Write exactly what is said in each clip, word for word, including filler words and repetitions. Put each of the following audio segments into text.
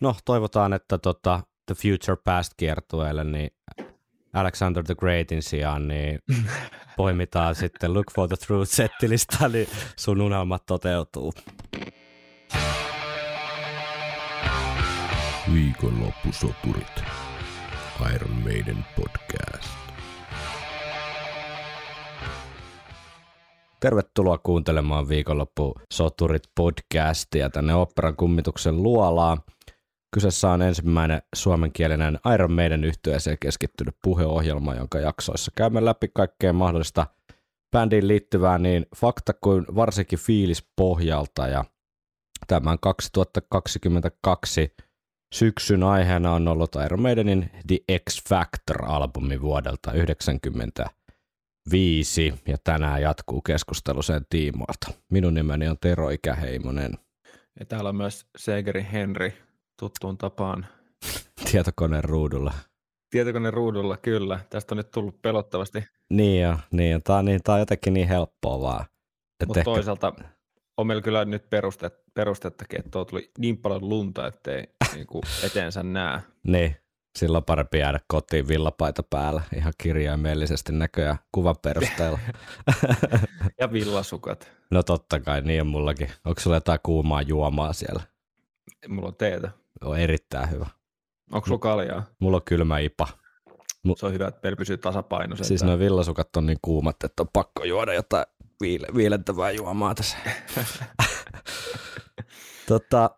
No, toivotaan, että tota, The Future Past -kiertueelle, niin Alexander the Greatin sijaan, niin poimitaan sitten Look for the Truth -settilista, niin sun unelmat toteutuu. Viikonloppusoturit. Iron Maiden podcast. Tervetuloa kuuntelemaan Viikonloppusoturit podcastia tänne oopperan kummituksen luolaa. Kyseessä on ensimmäinen suomenkielinen Iron Maiden -yhtyeeseen keskittynyt puheohjelma, jonka jaksoissa käymme läpi kaikkea mahdollista bändiin liittyvää niin fakta kuin varsinkin fiilispohjalta. Ja tämän kaksituhattakaksikymmentäkaksi syksyn aiheena on ollut Iron Maidenin The X Factor-albumi vuodelta yhdeksänkymmentäviisi, ja tänään jatkuu keskustelu sen tiimoilta. Minun nimeni on Tero Ikäheimonen. Ja täällä on myös Segeri Henri tuttuun tapaan. Tietokoneen ruudulla. Tietokoneen ruudulla, kyllä. Tästä on nyt tullut pelottavasti. Niin jo, niin jo. Tämä on, niin, tämä on jotenkin niin helppoa vaan. Mutta ehkä toisaalta on meillä kyllä nyt perustet, perustettakin, että on tullut niin paljon lunta, ettei niinku eteensä näe. Niin, silloin parempi jäädä kotiin villapaita päällä, ihan kirjaimellisesti näköjään kuvan perusteella. Ja villasukat. No totta kai, niin on mullakin. Onko sulla jotain kuumaa juomaa siellä? Mulla on teetä. On erittäin hyvä. Onko sulla kaljaa? Mulla on kylmä ipa. Mul... Se on hyvä, että meillä pysyy tasapainoisen. Siis nuo villasukat on niin kuumat, että on pakko juoda jotain viile- viilentävää juomaa tässä. tota,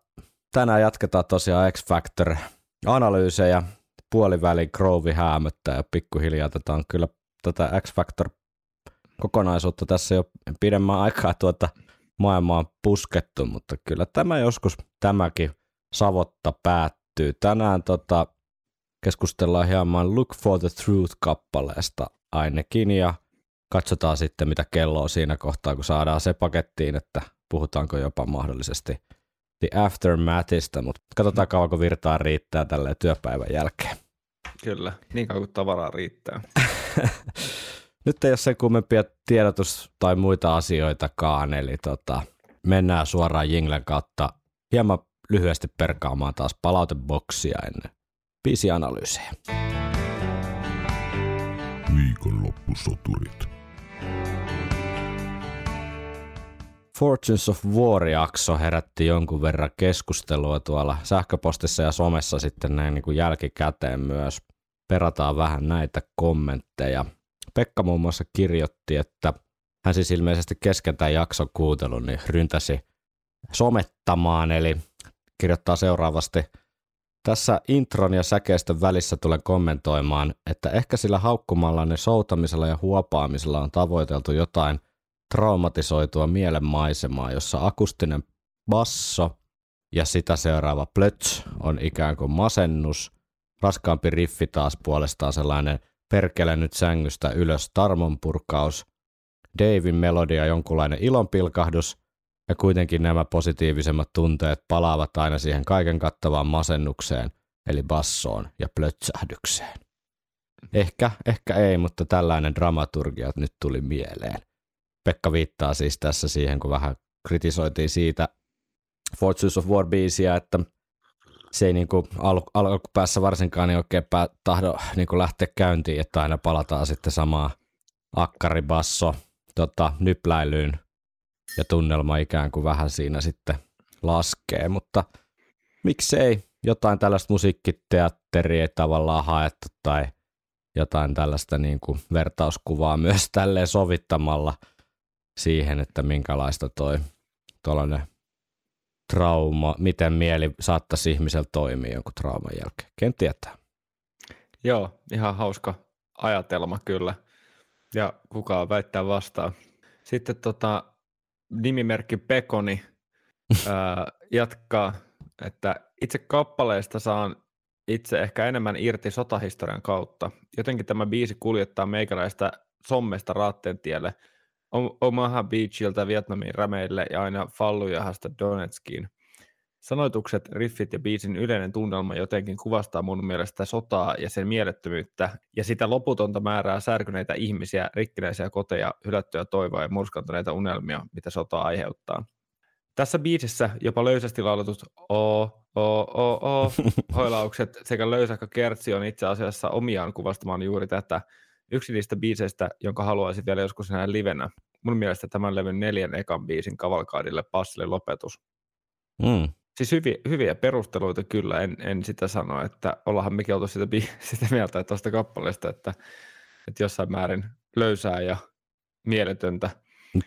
tänään jatketaan tosiaan X Factor-analyysejä. Puolivälin Groovy häämöttää ja pikkuhiljaa tätä on kyllä tätä X Factor-kokonaisuutta tässä jo pidemmän aikaa tuota maailmaa on puskettu, mutta kyllä tämä joskus tämäkin savotta päättyy. Tänään tota, keskustellaan hieman Look for the Truth-kappaleesta ainakin, ja katsotaan sitten, mitä kello on siinä kohtaa, kun saadaan se pakettiin, että puhutaanko jopa mahdollisesti The Aftermathista, mutta katsotaan kauanko virtaa riittää tälleen työpäivän jälkeen. Kyllä, niin kauan kuin tavaraa riittää. Nyt ei ole sen kummempia tiedotus- tai muita asioitakaan, eli tota, mennään suoraan jinglen kautta hieman lyhyesti perkaamaan taas palauteboksia ennen biisianalyysejä. Viikonloppusoturit. Fortunes of War-jakso herätti jonkun verran keskustelua tuolla sähköpostissa ja somessa sitten näin niin kuin jälkikäteen myös. Perataan vähän näitä kommentteja. Pekka muun muassa kirjoitti, että hän siis ilmeisesti kesken tämän jakson kuuntelun niin ryntäsi somettamaan, eli kirjoittaa seuraavasti. Tässä intron ja säkeistön välissä tulen kommentoimaan, että ehkä sillä haukkumalla ne soutamisella ja huopaamisella on tavoiteltu jotain traumatisoitua mielenmaisemaa, jossa akustinen basso ja sitä seuraava plöts on ikään kuin masennus. Raskaampi riffi taas puolestaan sellainen perkele nyt sängystä ylös tarmonpurkaus, Davin melodia jonkunlainen ilonpilkahdus, ja kuitenkin nämä positiivisemmat tunteet palaavat aina siihen kaiken kattavaan masennukseen, eli bassoon ja plötsähdykseen. Ehkä, ehkä ei, mutta tällainen dramaturgia nyt tuli mieleen. Pekka viittaa siis tässä siihen, kun vähän kritisoitiin siitä Fortunes of War -biisiä, että se ei niin kuin al- alkupäässä varsinkaan niin oikein pää- tahdo niin kuin lähteä käyntiin, että aina palataan sitten samaa akkaribasso tota, nypläilyyn ja tunnelma ikään kuin vähän siinä sitten laskee, mutta miksei jotain tällaista musiikkiteatteria tavallaan haettu tai jotain tällaista niin kuin vertauskuvaa myös tälleen sovittamalla siihen, että minkälaista toi tuollainen trauma, miten mieli saattaisi ihmisellä toimia jonkun trauman jälkeen. Ken tietää? Joo, ihan hauska ajatelma kyllä. Ja kukaan väittää vastaan. Sitten tota, nimimerkki Pekoni ää, jatkaa, että itse kappaleesta saan itse ehkä enemmän irti sotahistorian kautta. Jotenkin tämä biisi kuljettaa meikäläistä sommesta raatteentielle, Omaha Beachiltä Vietnamin rämeille ja aina Fallujahasta Donetskiin. Sanoitukset, riffit ja biisin yleinen tunnelma jotenkin kuvastaa mun mielestä sotaa ja sen mielettömyyttä ja sitä loputonta määrää särkyneitä ihmisiä, rikkinäisiä koteja, hylättyä toivoa ja murskantuneita unelmia, mitä sota aiheuttaa. Tässä biisissä jopa löysästi laulatut oo, oo, oo, oo hoilaukset sekä löysähkö kertsi on itse asiassa omiaan kuvastamaan juuri tätä. Yksi niistä biiseistä, jonka haluaisin vielä joskus nähdä livenä. Mun mielestä tämän levyn neljän ekan biisin kavalkaadille passille lopetus. Mm. Siis hyviä, hyviä perusteluita kyllä, en, en sitä sano, että ollaanhan mekin oltu sitä, bi- sitä mieltä tuosta kappaleesta, että, että jossain määrin löysää ja mieletöntä.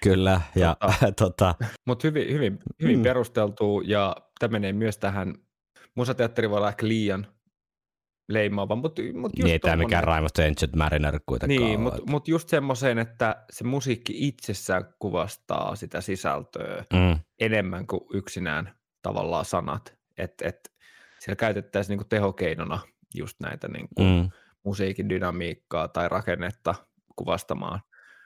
Kyllä, ja tota, tota. Mutta hyvin, hyvin, hyvin mm. perusteltu, ja tämä menee myös tähän, musateatteri voi olla ehkä liian leimaava, mutta mut just niin, ei tämä mikään Rime of the Ancient Mariner kuitenkaan. Niin, mutta mut just semmoiseen, että se musiikki itsessään kuvastaa sitä sisältöä mm. enemmän kuin yksinään tavallaan sanat, että et siellä käytettäisiin niinku tehokeinona just näitä niinku mm. musiikin dynamiikkaa tai rakennetta kuvastamaan,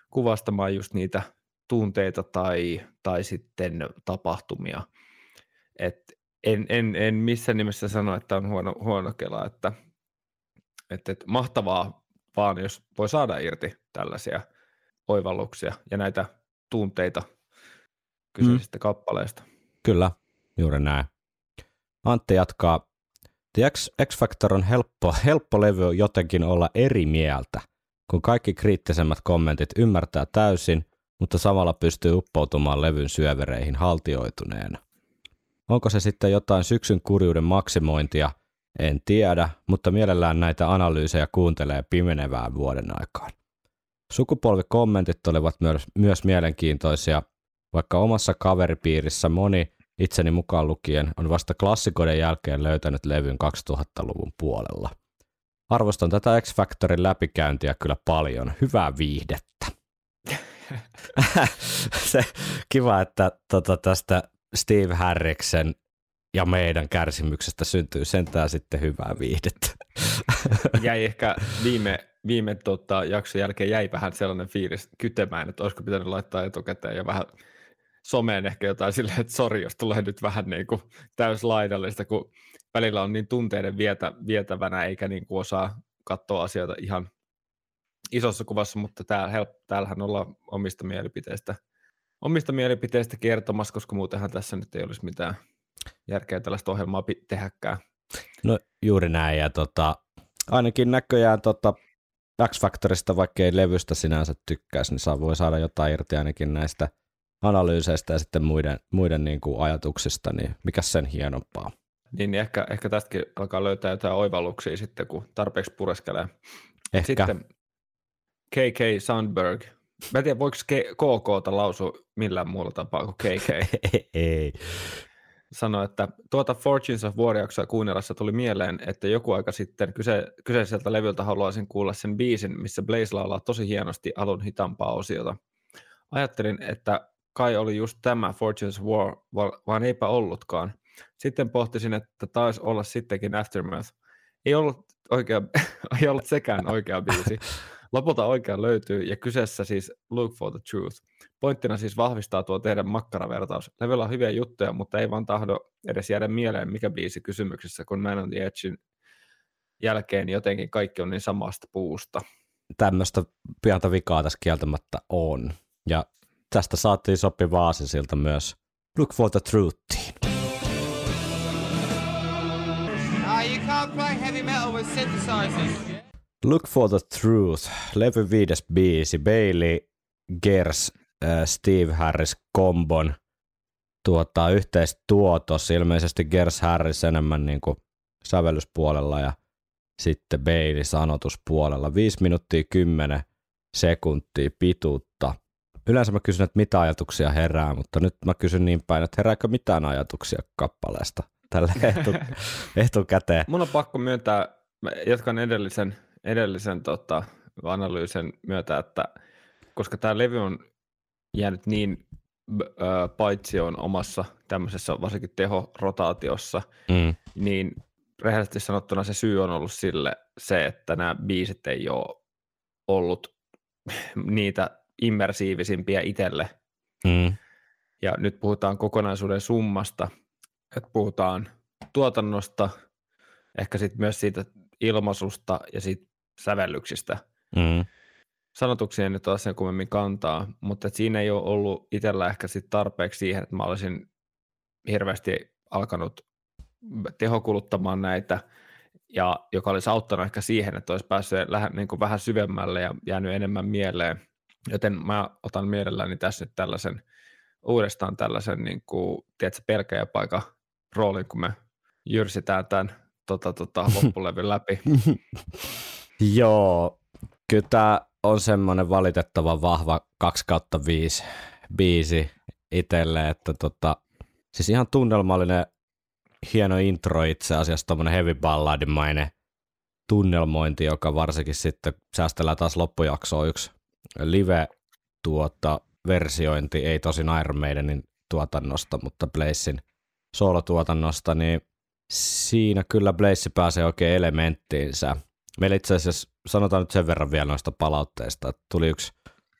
kuvastamaan just niitä tunteita tai, tai sitten tapahtumia. Et en, en, en missään nimessä sano, että on huono, huono kela, että et, et mahtavaa vaan, jos voi saada irti tällaisia oivalluksia ja näitä tunteita kyseisistä mm. kappaleista. Kyllä. Juuri näin. Antti jatkaa. The X, X Factor on helppo, helppo levy jotenkin olla eri mieltä, kun kaikki kriittisemmät kommentit ymmärtää täysin, mutta samalla pystyy uppoutumaan levyn syövereihin haltioituneena. Onko se sitten jotain syksyn kurjuuden maksimointia? En tiedä, mutta mielellään näitä analyysejä kuuntelee pimenevään vuoden aikaan. Sukupolvikommentit olivat myös, myös mielenkiintoisia, vaikka omassa kaveripiirissä moni itseni mukaan lukien on vasta klassikoiden jälkeen löytänyt levyn kaksituhattaluvun puolella. Arvostan tätä X Factorin läpikäyntiä kyllä paljon. Hyvää viihdettä. Se, kiva, että tota, tästä Steve Harriksen ja meidän kärsimyksestä syntyy sentään sitten hyvää viihdettä. Jäi ehkä viime, viime tota, jakson jälkeen jäi vähän sellainen fiilis kytemään, että olisiko pitänyt laittaa etukäteen ja vähän someen ehkä jotain silleen, että sori, jos tulee nyt vähän niin kuin täyslaidallista, kun välillä on niin tunteiden vietä, vietävänä, eikä niin kuin osaa katsoa asioita ihan isossa kuvassa, mutta täällä, täällähän ollaan omista mielipiteistä, omista mielipiteistä kertomassa, koska muutenhan tässä nyt ei olisi mitään järkeä tällaista ohjelmaa tehdäkään. No juuri näin, ja tota, ainakin näköjään tota, X-Factorista, vaikka ei levystä sinänsä tykkäisi, niin saa, voi saada jotain irti ainakin näistä analyyseistä ja sitten muiden, muiden niin kuin ajatuksista, niin mikä sen hienompaa. Niin, niin ehkä, ehkä tästäkin alkaa löytää jotain oivalluksia sitten, kun tarpeeksi pureskelee. Ehkä. Sitten K K Sandberg. Mä en tiedä, voiko K K:ta lausua millään muulla tapaa kuin K K. Ei. Sano, että tuota Fortunes of War -jaksoa kuunnellessa tuli mieleen, että joku aika sitten kyse, kyseiseltä levyltä haluaisin kuulla sen biisin, missä Blaze laulaa tosi hienosti alun hitaampaa osiota. Ajattelin, että kai oli just tämä Fortunes of War, vaan eipä ollutkaan. Sitten pohtisin, että taisi olla sittenkin Aftermath. Ei ollut, oikea, ei ollut sekään oikea biisi. Lopulta oikea löytyy, ja kyseessä siis Look for the Truth. Pointtina siis vahvistaa tuo teidän makkaravertaus. Levyllä on hyviä juttuja, mutta ei vaan tahdo edes jäädä mieleen, mikä biisi kysymyksessä, kun Man on the Edgein jälkeen jotenkin kaikki on niin samasta puusta. Tämmöistä pientä vikaa tässä kieltämättä on. Ja tästä saatiin sopiva aasinsilta myös Look for the Truthiin. Look for the Truth, levy viides biisi, Bayley, Gers, äh, Steve Harris kombon tuota, yhteistuotos, ilmeisesti Gers Harris enemmän niin kuin sävellyspuolella ja sitten Bayley sanotuspuolella. viisi minuuttia kymmenen sekuntia pituutta. Yleensä mä kysyn, että mitä ajatuksia herää, mutta nyt mä kysyn niin päin, että herääkö mitään ajatuksia kappaleesta tällä etukäteen. Mun on pakko myöntää, mä jatkan edellisen, edellisen tota, analyysin myötä, että koska tää levy on jäänyt niin äh, paitsioon omassa tämmöisessä varsinkin tehorotaatiossa, mm. niin rehellisesti sanottuna se syy on ollut sille se, että nämä biisit ei ole ollut niitä immersiivisimpiä itselle. Mm. Ja nyt puhutaan kokonaisuuden summasta, että puhutaan tuotannosta, ehkä sitten myös siitä ilmaisusta ja siitä sävellyksistä. Mm. Sanotuksia en nyt ole sen kummemmin kantaa, mutta siinä ei ole ollut itsellä ehkä sit tarpeeksi siihen, että mä olisin hirveästi alkanut tehokuluttamaan näitä, ja joka olisi auttanut ehkä siihen, että olisi päässyt lähe, niin kuin vähän syvemmälle ja jäänyt enemmän mieleen. Joten mä otan mielelläni tässä nyt tällaisen, uudestaan tällaisen niin kuin, tiedätkö, pelkäjäpaikan roolin, kun me jyrsitään tämän tota, tota, loppulevyn läpi. Joo, kyllä tämä on semmoinen valitettavan vahva kaksi kautta viisi biisi itselle, että tota, siis ihan tunnelmallinen hieno intro itse asiassa, tommonen heavy balladimainen tunnelmointi, joka varsinkin sitten säästellään taas loppujaksoa yksi live tuota versiointi, ei tosin Iron Maidenin tuotannosta, mutta Blazein soolotuotannosta, niin siinä kyllä Blaze pääsee oikein elementtiinsä. Meillä itse asiassa, sanotaan nyt sen verran vielä noista palautteista, että tuli yksi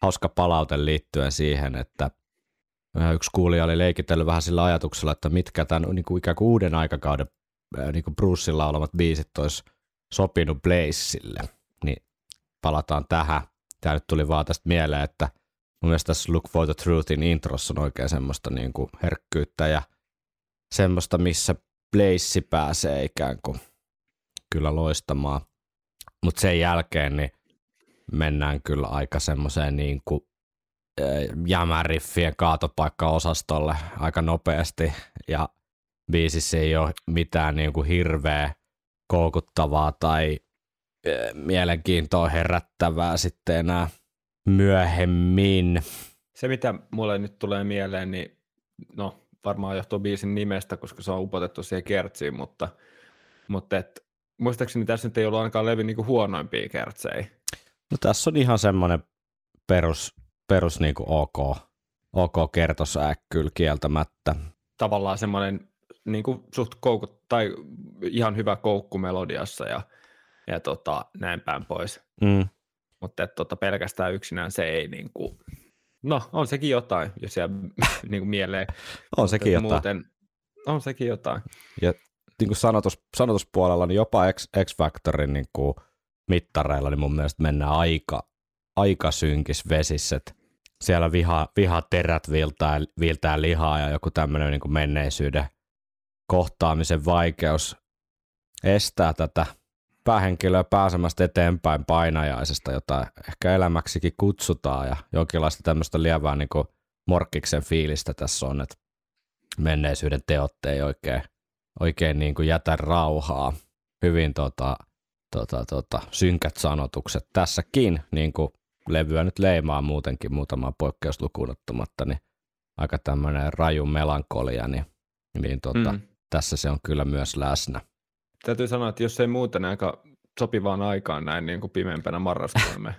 hauska palaute liittyen siihen, että yksi kuulija oli leikitellyt vähän sillä ajatuksella, että mitkä tämän niin kuin ikään kuin uuden aikakauden niin kuin Brucella olevat biisit olisi sopinut Blazeille. Niin palataan tähän. Tämä nyt tuli vaan tästä mieleen, että mun mielestä tässä Look for the Truthin introssa on oikein semmoista niin kuin herkkyyttä ja semmoista, missä Blaze pääsee ikään kuin kyllä loistamaan. Mutta sen jälkeen niin mennään kyllä aika semmoiseen niin kuin jämäriffien kaatopaikka-osastolle aika nopeasti, ja biisissä ei ole mitään niin kuin hirveä koukuttavaa tai mielenkiintoa herättävää sitten enää myöhemmin. Se, mitä mulle nyt tulee mieleen, niin no varmaan johtuu biisin nimestä, koska se on upotettu siihen kertsiin, mutta, mutta et, muistaakseni tässä nyt ei ollut ainakaan levin niin kuin huonoimpia kertsejä. No tässä on ihan semmoinen perus Perus niin kuin OK, OK kertosää kyllä kieltämättä. Tavallaan semmoinen niin kuin suht koukku, tai ihan hyvä koukku melodiassa ja, ja tota, näin päin pois. Mm. Mutta tota, pelkästään yksinään se ei niin kuin, no on sekin jotain, jos jää niin kuin mieleen. On sekin jotain. Muuten, on sekin jotain. Ja niin kuin sanotus, sanotuspuolella, niin jopa X Factorin niin kuin mittareilla, niin mun mielestä mennään aika, aika synkis vesiset. Siellä viha, vihaterät viiltää, viiltää lihaa ja joku tämmöinen niin kuin menneisyyden kohtaamisen vaikeus estää tätä päähenkilöä pääsemästä eteenpäin painajaisesta, jota ehkä elämäksikin kutsutaan, ja jonkinlaista tämmöistä lievää niin kuin morkkiksen fiilistä tässä on, että menneisyyden teot ei oikein, oikein niin kuin jätä rauhaa. Hyvin tota, tota, tota, synkät sanotukset tässäkin, niin kuin levyä nyt leimaa muutenkin muutamaa poikkeuslukuun ottamatta, niin aika tämmöinen raju melankolia, niin, niin tota, mm. tässä se on kyllä myös läsnä. Täytyy sanoa, että jos ei muuten aika sopivaan aikaan näin niin kuin pimeämpänä marraskuun me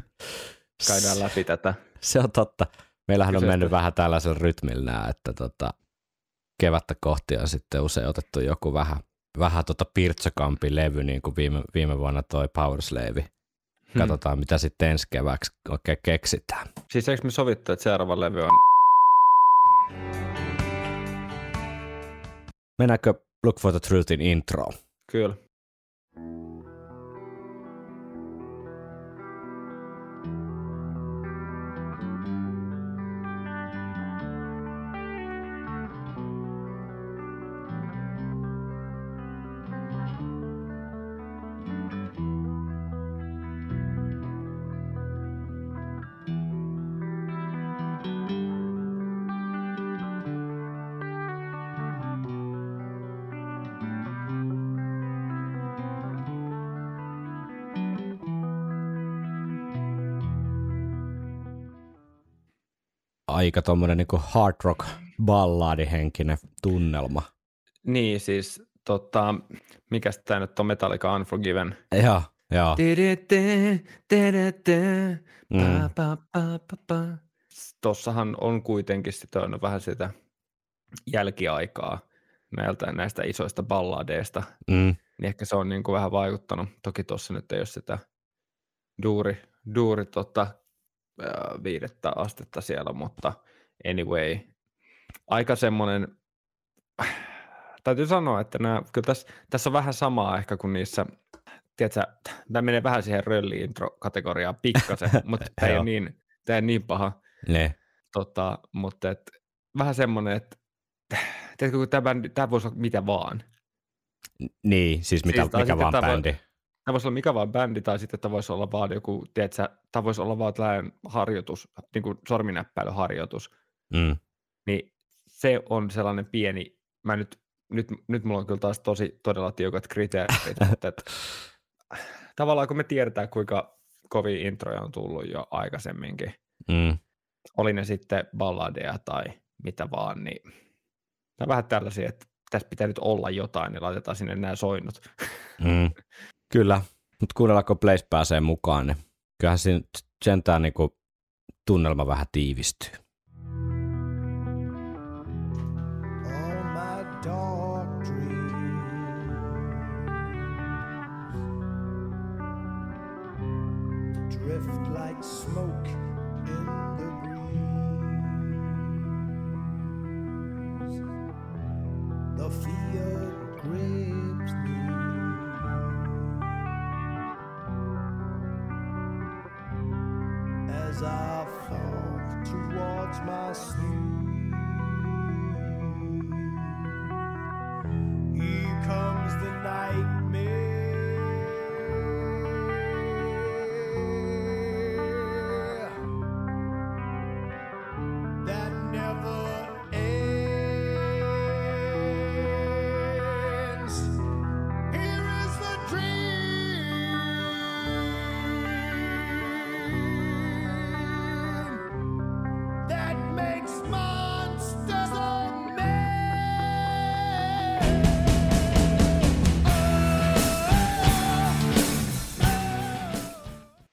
käydään läpi tätä. Se on totta. Meillähän kyseistä on mennyt vähän tällaisen rytmillä, että tota, kevättä kohti on sitten usein otettu joku vähän, vähän tota pirtsakampi levy, niin kuin viime, viime vuonna toi Powerslave. Katsotaan, hmm. mitä sitten ensi keväksi oikein keksitään. Siis eikö me sovittaa, että seuraava levy on... Mennäänkö Look for the Truthin introon? Kyllä. Aika tommoinen niin kuin hard rock balladihenkinen tunnelma. Niin siis, tota, mikäs tää nyt on, Metallica Unforgiven? Joo, joo. Mm. Tossahan on kuitenkin sitä, on vähän sitä jälkiaikaa näiltä, näistä isoista balladeista. Mm. Niin ehkä se on niin kuin vähän vaikuttanut. Toki tossa nyt ei ole sitä duuri, duuri tota, viidettä astetta siellä, mutta anyway, aika semmoinen, täytyy sanoa, että nämä, kyllä tässä, tässä on vähän samaa ehkä kuin niissä, tiedätkö, tämä menee vähän siihen rölli-intro-kategoriaan pikkasen, mutta tämä ei niin, tämä ei niin paha, tota, mutta et, vähän semmoinen, että Tiedätkö, kun tämä voisi olla mitä vaan. Niin, siis mitä, siis mikä vaan bändi. Tämä voisi olla mikä vaan bändi, tai sitten tämä voisi olla vaan joku, tiedätkö, tämä voisi olla vaan tällainen harjoitus, niin kuin sorminäppäilyharjoitus. Mm. Niin se on sellainen pieni, mä nyt, nyt, nyt mulla on kyllä taas tosi todella tiukat kriteerit, mutta että, tavallaan kun me tiedetään, kuinka kovia introja on tullut jo aikaisemminkin, mm. oli ne sitten balladeja tai mitä vaan, niin tämä vähän tällaisia, että tässä pitää nyt olla jotain, niin laitetaan sinne nämä soinnut. Mm. Kyllä, mutta kuunnellaan, kun Blaze pääsee mukaan, niin kyllähän siinä sentään niin kuin tunnelma vähän tiivistyy.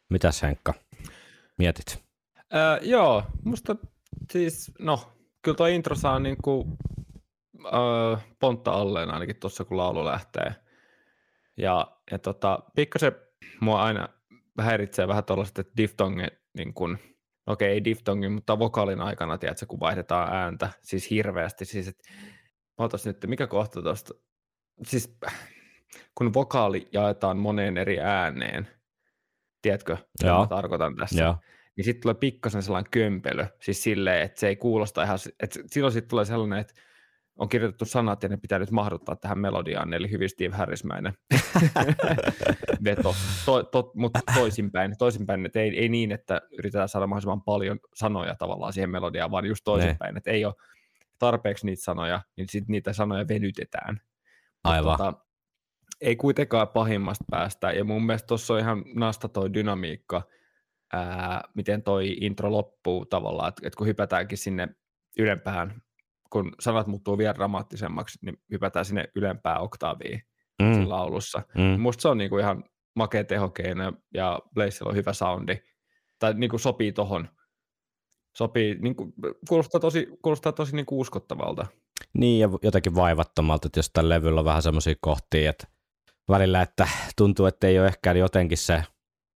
Mitäs Henkka, mietit? Öö, joo, musta siis, no, kyllä tuo intro saa niinku öö, pontta alleen ainakin tuossa, kun laulu lähtee. Ja, ja tota, pikkasen mua aina häiritsee vähän tollaset, että diftongin, niin kun, okei ei diftongin, mutta vokaalin aikana, tiedätkö, kun vaihdetaan ääntä, siis hirveästi, siis et, ootas nyt, mikä kohta tuosta, siis kun vokaali jaetaan moneen eri ääneen, tiedätkö, mitä tarkoitan tässä, ja niin sitten tulee pikkasen sellainen kömpelö, siis silleen, että se ei kuulosta ihan, että silloin sitten tulee sellainen, että on kirjoitettu sanat ja ne pitää nyt mahduttaa tähän melodiaan, eli hyvin Steve Harrismäinen veto, to, to, mutta toisinpäin, toisinpäin, että ei, ei niin, että yritetään saada mahdollisimman paljon sanoja tavallaan siihen melodiaan, vaan just toisinpäin, että ei ole tarpeeksi niitä sanoja, niin sitten niitä sanoja venytetään. Aivan. Tota, ei kuitenkaan pahimmasta päästä, ja mun mielestä tuossa on ihan nasta toi dynamiikka, ää, miten toi intro loppuu tavallaan, että et kun hypätäänkin sinne ylempään, kun sanat muuttuu vielä dramaattisemmaksi, niin hypätään sinne ylempään oktaaviin mm. siinä laulussa. Mm. Musta se on niinku ihan makea tehokeino, ja Blazella on hyvä soundi, tai niinku sopii tohon, sopii, niinku, kuulostaa tosi, kuulostaa tosi niinku uskottavalta. Niin, ja jotenkin vaivattomalta, että jos tämän levyllä on vähän semmoisia kohtia, että välillä, että tuntuu, että ei ole ehkä jotenkin se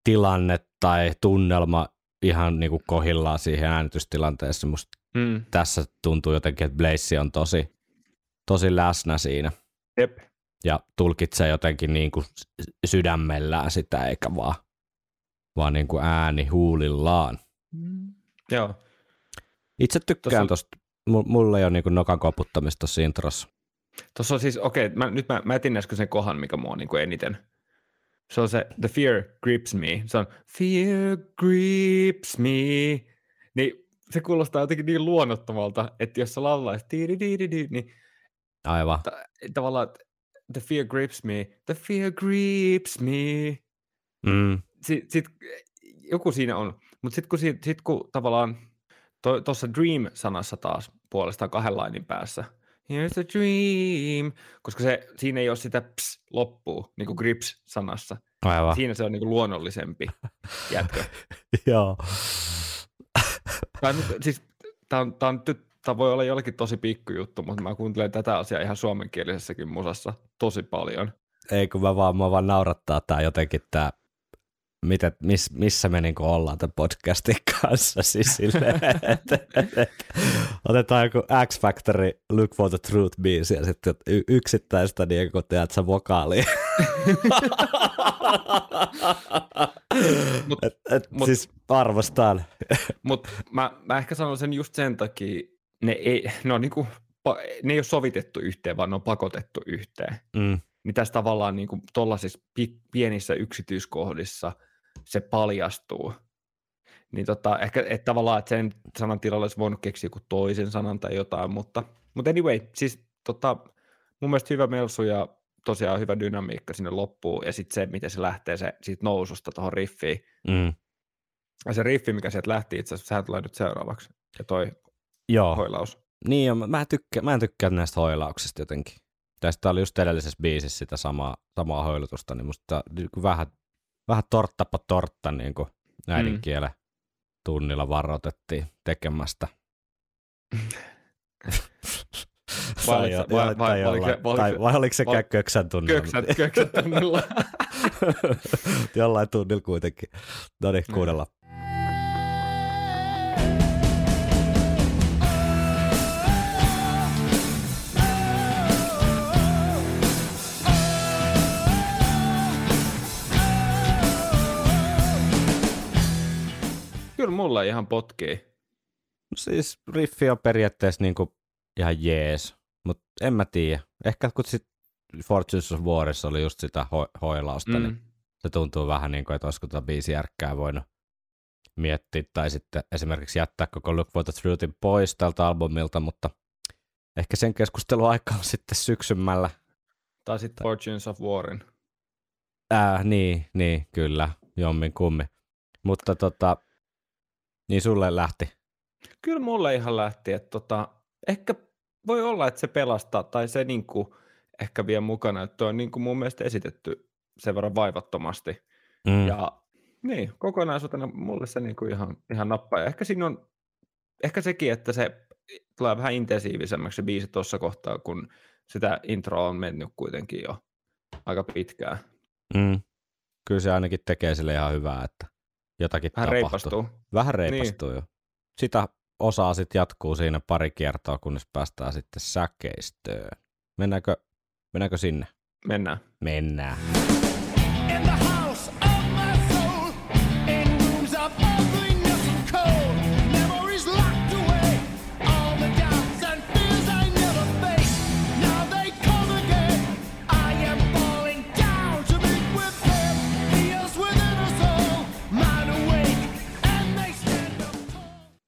tilanne tai tunnelma ihan niin kuin kohillaan siihen äänitystilanteeseen. Musta mm. tässä tuntuu jotenkin, että Blaze on tosi, tosi läsnä siinä. Jep. Ja tulkitsee jotenkin niin kuin sydämellään sitä, eikä vaan, vaan niin kuin ääni huulillaan. Mm. Joo. Itse tykkään tuosta. Mulla ei ole niin kuin nokan koputtamista tuossa introssa. Tuossa on siis, okei, okay, mä, nyt mä, mä etin äsken sen kohan, mikä mua on niin kuin eniten. Se on se, the fear grips me. Se on, fear grips me. Niin se kuulostaa jotenkin niin luonnottomalta, että jos sä laulaisit, niin aivan. Ta- tavallaan, the fear grips me, the fear grips me. Mm. Sitten sit, joku siinä on, mutta sitten kun, sit, kun tavallaan, tuossa dream-sanassa taas puolestaan kahden lainin päässä. Here's a dream, koska se, siinä ei ole sitä ps loppuu, niin kuin grips-sanassa. Aivan. Siinä se on niin kuin luonnollisempi jätkö. Joo. Tämä siis, voi olla jollekin tosi pikkujuttu, mutta mä kuuntelen tätä asiaa ihan suomenkielisessäkin musassa tosi paljon. Ei, kun mä vaan, mä vaan naurattaa tämä jotenkin tämä. Mitä, miss, missä me niinku ollaan tämän podcastin kanssa, siis silleen, että et, et, otetaan joku X Factory Look for the Truth biisi ja sitten y- yksittäistä niin kun teet sä vokaalia. mut, et, et, mut, siis arvostan. Mutta mä, mä ehkä sanon sen just sen takia, ne, ei, ne on niinku ne ei ole sovitettu yhteen, vaan ne on pakotettu yhteen. Mm. Niin tässä tavallaan niin kuin tollaisissa pienissä yksityiskohdissa se paljastuu. Niin tota, ehkä et tavallaan, että sen sanan tilalle olisi voinut keksiä joku toisen sanan tai jotain, mutta, mutta anyway, siis tota, mun mielestä hyvä melsu ja tosiaan hyvä dynamiikka sinne loppuun, ja sitten se, miten se lähtee se, siitä noususta tuohon riffiin. Mm. Ja se riffi, mikä sieltä lähti itse asiassa, sehän tulee nyt seuraavaksi, ja toi Joo. hoilaus. Niin jo, mä, tykkä, mä en tykkää näistä hoilauksista jotenkin. Tästä oli just edellisessä biisissä sitä samaa, samaa hoilutusta, niin musta vähän, vähän torttapa tortta niin kuin äidinkielen mm. tunnilla varoitettiin tekemästä. Vai, jo, vai, vai, vai, vai, vai, vai, vai oliko se vai, köksän tunnilla? Köksän, köksän tunnilla. Jollain tunnilla kuitenkin. No niin, kuunnellaan. Kyllä mulla ihan potkii. Siis riffi on periaatteessa niinku ihan jees, mutta en mä tiedä. Ehkä kun sit Fortunes of Warissa oli just sitä ho- hoilausta, mm. niin se tuntuu vähän niin kuin, että olisiko tätä biisijärkkää voinut miettiä, tai sitten esimerkiksi jättää koko Look for the Truthin pois tältä albumilta, mutta ehkä sen keskustelun aika on sitten syksymällä. Tai sitten Fortunes of Warin. Äh, niin, niin, kyllä, jommin kummin. Mutta tota... Niin sulle lähti? Kyllä mulle ihan lähti, että tota, ehkä voi olla, että se pelastaa tai se niinku ehkä vie mukana, että on niinku mun mielestä esitetty sen verran vaivattomasti. Mm. Ja niin, kokonaisuutena mulle se niinku ihan, ihan nappaa. Ja ehkä siinä on, ehkä sekin, että se tulee vähän intensiivisemmäksi se biisi tuossa kohtaa, kun sitä introa on mennyt kuitenkin jo aika pitkään. Mm. Kyllä se ainakin tekee sille ihan hyvää, että jotakin vähän tapahtuu. Reipastuu. Vähän reipastuu niin. Jo. Sitä osaa sitten jatkuu siinä pari kertaa, kunnes päästään sitten säkeistöön. Mennäänkö, mennäänkö sinne? Mennään. Mennään.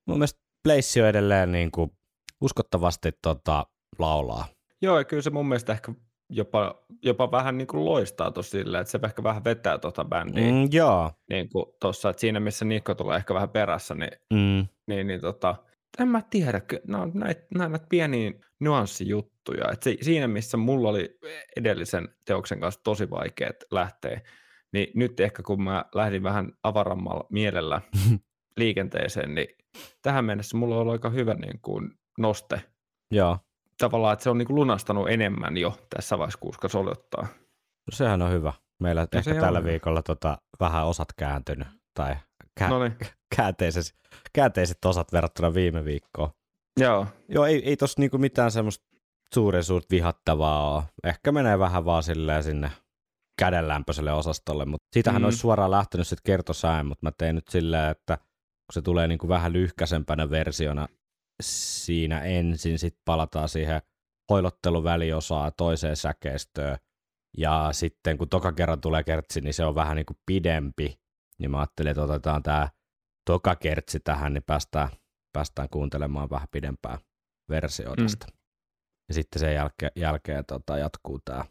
Mun mielestä Blaze on edelleen niin kuin uskottavasti tota, laulaa. Joo, ja kyllä se mun mielestä ehkä jopa, jopa vähän niin kuin loistaa tuossa silleen, että se ehkä vähän vetää tuota bändiä. Mm, joo. Niin kuin tuossa, että siinä missä Nicko tulee ehkä vähän perässä, niin, mm. niin, niin tota, en mä tiedä, nämä on näitä, näitä pieniä nuanssijuttuja. Että se, siinä missä mulla oli edellisen teoksen kanssa tosi vaikeat lähteä, niin nyt ehkä kun mä lähdin vähän avarammalla mielellä liikenteeseen, niin tähän mennessä mulla on ollut aika hyvä niin kuin noste. Joo. Tavallaan, että se on niin kuin lunastanut enemmän jo tässä vaiheessa, kun uskas odottaa. No, sehän on hyvä. Meillä no, ehkä tällä on. viikolla tota, vähän osat kääntynyt, tai kä- no niin. käänteiset, käänteiset osat verrattuna viime viikkoon. Joo. Joo, ei, ei tossa niin kuin mitään semmoista suuren suurta vihattavaa ole. Ehkä menee vähän vaan silleen sinne kädenlämpöiselle osastolle, mutta siitähän mm. olisi suoraan lähtenyt sitten kertosäin, mutta mä tein nyt silleen, että se tulee niin kuin vähän lyhkäisempänä versiona siinä ensin, sitten palataan siihen hoilotteluväliosaan toiseen säkeistöön, ja sitten kun toka kerran tulee kertsi, niin se on vähän niin kuin pidempi, niin mä ajattelin, että otetaan tämä toka kertsi tähän, niin päästään, päästään kuuntelemaan vähän pidempää versiota. Mm. Ja sitten sen jälkeen, jälkeen tota, jatkuu tämä.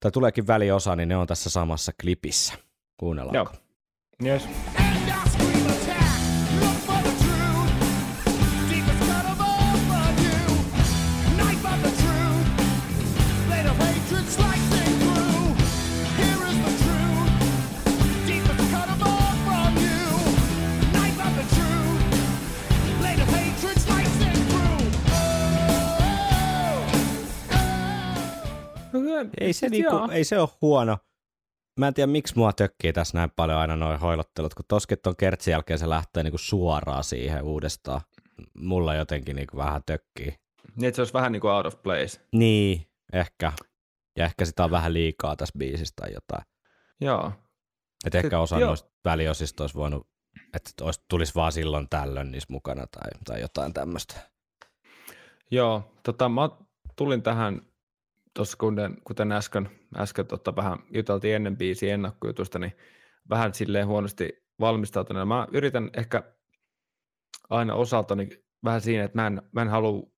Tämä tuleekin väliosa, niin ne on tässä samassa klipissä. Kuunnellaanko? Joo. Yes. Ei se, niinku, ei se ole huono. Mä en tiedä, miksi mua tökkii tässä näin paljon aina noin hoilottelut, kun tosket on kertsin jälkeen se lähtee niinku suoraan siihen uudestaan. Mulla jotenkin niinku vähän tökkii. Niin, että se olisi vähän niin kuin out of place. Niin, ehkä. Ja ehkä sitä on vähän liikaa tässä biisissä tai jotain. Joo. Että ehkä osa jo. noista väliosista olisi voinut, että tulisi vaan silloin tällöin niissä mukana tai, tai jotain tämmöistä. Joo, tota, mä tulin tähän tuossa, kuten, kuten äsken, äsken tota, vähän juteltiin ennen biisin ennakkojutusta, niin vähän silleen huonosti valmistautuneena. Mä yritän ehkä aina osaltani vähän siinä, että mä en, mä en halua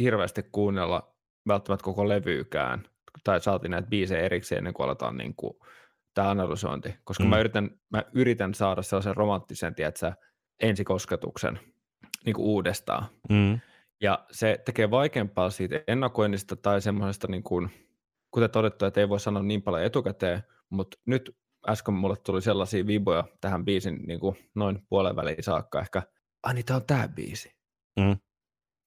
hirveästi kuunnella välttämättä koko levyykään, tai saatiin näitä biisejä erikseen ennen kuin aletaan niin kuin tämä analysointi, koska mm. mä, yritän, mä yritän saada sellaisen romanttisen, tiedätkö, ensikosketuksen niin kuin uudestaan. Mm. Ja se tekee vaikeampaa siitä ennakoinnista tai semmoisesta, niin kuin, kuten todettu, että ei voi sanoa niin paljon etukäteen, mutta nyt äsken mulle tuli sellaisia viboja tähän biisin niin kuin noin puolen väliin saakka ehkä, ai niin, tämä on tämä biisi. Mm.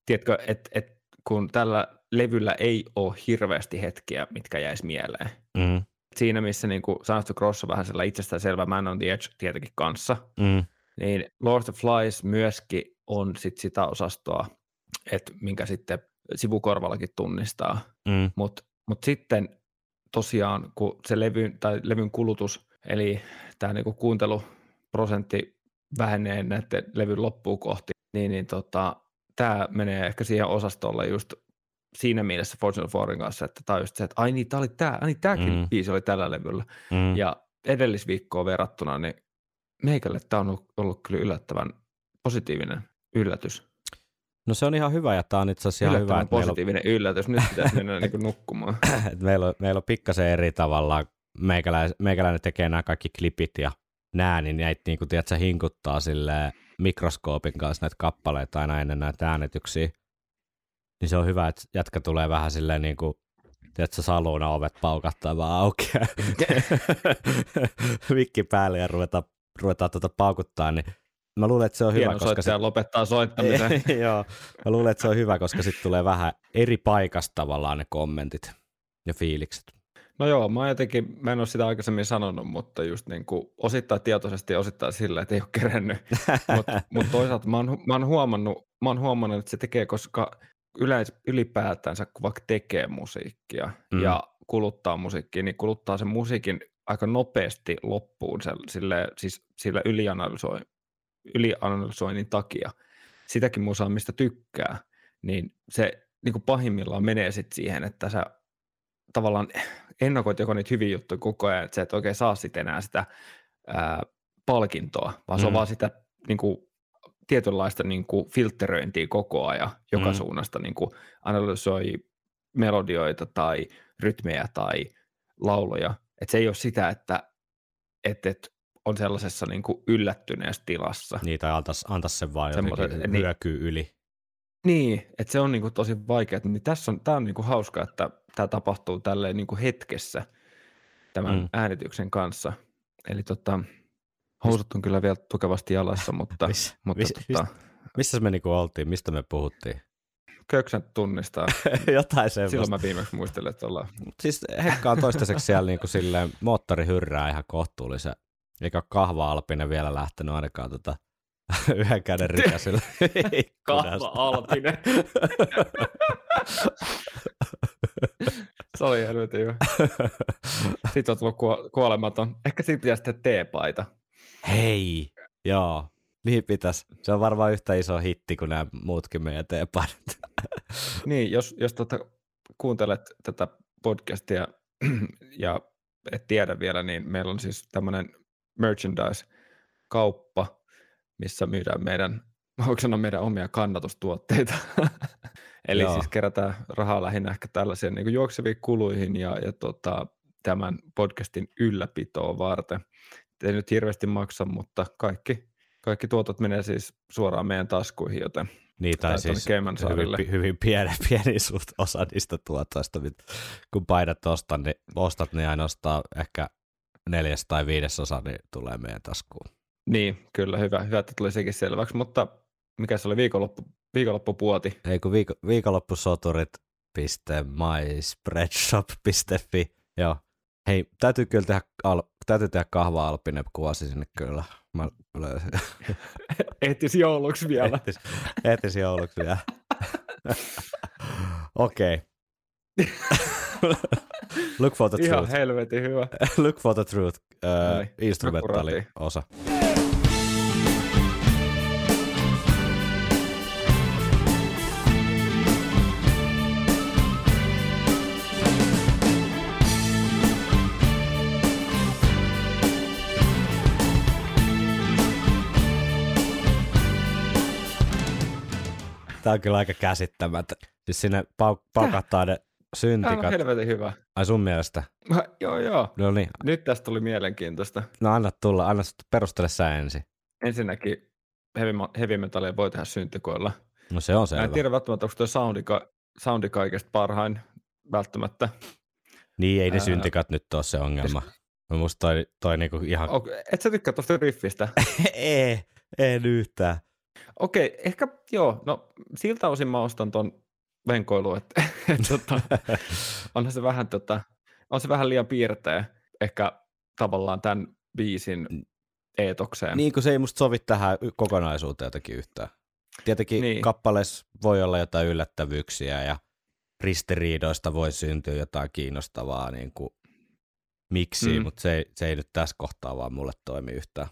Tiedätkö, että et, kun tällä levyllä ei ole hirveästi hetkiä, mitkä jäisi mieleen. Mm. Siinä, missä niin Sanasta Cross on vähän sellainen itsestäänselvä Man on the Edge tietenkin kanssa, mm. niin Lord of the Flies myöskin on sit sitä osastoa, että minkä sitten sivukorvallakin tunnistaa. Mm. Mutta mut sitten tosiaan, kun se levyn, tai levyn kulutus, eli tämä niinku kuunteluprosentti vähenee näiden levyn loppuun kohti, niin, niin tota, tämä menee ehkä siihen osastolle just siinä mielessä Fortunes of Warin kanssa, että tämä on just se, että ai niin, tämä oli tämä, ai niin, tämäkin mm. biisi oli tällä levyllä. Mm. Ja edellisviikkoon verrattuna, niin meikälle tämä on ollut kyllä yllättävän positiivinen yllätys. No se on ihan hyvä, ja tämä on itse asiassa ihan hyvä. Positiivinen meillä on... yllätys, nyt pitäisi mennä niin kuin nukkumaan. meillä, on, meillä on pikkasen eri tavalla, meikäläinen, meikäläinen tekee nämä kaikki klipit ja nää, niin näitä niin kuin, tiedätkö, hinkuttaa silleen mikroskoopin kanssa näitä kappaleita aina ennen näitä äänityksiä. Niin se on hyvä, että jätkä tulee vähän silleen niin kuin, tiedätkö, saluuna ovet paukattaa vaan auki ja mikki päälle ja ruvetaan, ruvetaan tuota paukuttaa, niin mä luulen, että se on hyvä, koska se lopettaa soittamisen. Joo, mä luulen, että se on hyvä, koska sitten tulee vähän eri paikasta tavallaan ne kommentit ja fiilikset. No joo, mä jotenkin, mä en ole sitä aikaisemmin sanonut, mutta just niin kuin osittain tietoisesti ja osittain sillä, että ei ole kerennyt. Mutta mut toisaalta mä oon, mä, oon huomannut, mä oon huomannut, että se tekee, koska yleensä ylipäätänsä kun vaikka tekee musiikkia mm. ja kuluttaa musiikkia, niin kuluttaa sen musiikin aika nopeasti loppuun sillä, siis sillä ylianalysoi. ylianalysoinnin takia, sitäkin musaa, mistä tykkää, niin se niin kuin pahimmillaan menee sitten siihen, että sä tavallaan ennakoit joko niitä hyviä juttuja koko ajan, että sä et oikein saa sitten enää sitä ää, palkintoa, vaan mm. se on vaan sitä niin kuin, tietynlaista niin kuin, filtteröintiä koko ajan, joka mm. suunnasta niin kuin, analysoi melodioita tai rytmejä tai lauloja, että se ei ole sitä, että et, et, on sellaisessa niin kuin yllättyneessä tilassa. Niin, tai antaisi antais sen vaan jotenkin hyökyy niin, yli. Niin, että se on niin kuin tosi vaikea. Niin tässä on, tämä on niin kuin hauska, että tämä tapahtuu tälleen niin kuin hetkessä tämän mm. äänityksen kanssa. Eli tota, housut on kyllä vielä tukevasti jalassa, mutta... Miss, mutta miss, tota, missä me niin kuin oltiin? Mistä me puhuttiin? Köksät tunnistaa. Jotain semmoista. Silloin mä viimeksi muistelin, että ollaan... Siis Hekka on toistaiseksi siellä niin kuin silleen moottorihyrrää ihan kohtuullisen. Eikä kahva-alpinen vielä lähtenyt ainakaan tota yhden käden rikäsillä ikkunasta. Kahva-alpinen. Se oli helvetin hyvä. Sitten on tullut kuolematon. Ehkä siitä pitäisi tehdä teepaita. Hei, joo. Niin pitäisi. Se on varmaan yhtä iso hitti kuin nämä muutkin meidän teepaidat. Niin, jos, jos tota, kuuntelet tätä podcastia ja et tiedä vielä, niin meillä on siis tämmöinen merchandise-kauppa, missä myydään meidän, onko meidän omia kannatustuotteita. Eli Joo. siis kerätään rahaa lähinnä ehkä tällaisiin niin juokseviin kuluihin ja, ja tota, tämän podcastin ylläpitoa varten. Ei nyt hirveästi maksa, mutta kaikki, kaikki tuotot menee siis suoraan meidän taskuihin, joten niin, tai siis hyvin, hyvin pieni, pieni suht osa niistä tuotoista. Kun paidat ostan, niin ostat, niin aina ostaa ehkä neljäs tai viides osa niin tulee meidän taskuun. Niin, kyllä, hyvä, hyvä että tuli sekin selväksi, mutta mikä se oli viikonloppu, viikonloppupuoti? Ei kun viiko, viikonloppusoturit piste my spreadshop piste fi. Joo. Hei, täytyy kyllä tehdä, al, täytyy tehdä kahva-alpinen kuosi sinne kyllä. Mä löysin. Ehtis jouluksi vielä. Ehtis, ehtis jouluksi vielä. Okei. Okay. Look for the Truth. Ihan helvetin hyvä. Look for the Truth, uh, instrumentaali osa. Tää on kyllä aika käsittämättä. Siis sinne pau- paukahtaa ne syntikat. Tää on helvetin hyvä. Ai sun mielestä? No, joo, joo. No niin. Nyt tästä tuli mielenkiintoista. No anna tulla, anna perustele sä ensin. Ensinnäkin heavy, heavy metallia voi tehdä syntikoilla. No se on selvä. Mä en tiedä välttämättä, onko tuo soundika, soundi kaikesta parhain välttämättä. Niin, ei ne Ää... syntikat nyt ole se ongelma. Mä musta toi, toi niinku ihan... Okay. Et sä tykkää tuosta riffistä? Ei, en yhtään. Okei, okay, ehkä joo. No siltä osin mä ostan ton venkoilun, että et, tota, onhan se vähän, tota, on se vähän liian piirteä ehkä tavallaan tämän biisin eetokseen. Niin kuin se ei musta sovi tähän kokonaisuuteen jotenkin yhtään. Tietenkin niin. Kappaleessa voi olla jotain yllättävyyksiä ja ristiriidoista voi syntyä jotain kiinnostavaa niin kuin miksi, mm. mutta se ei, se ei nyt tässä kohtaa vaan mulle toimi yhtään.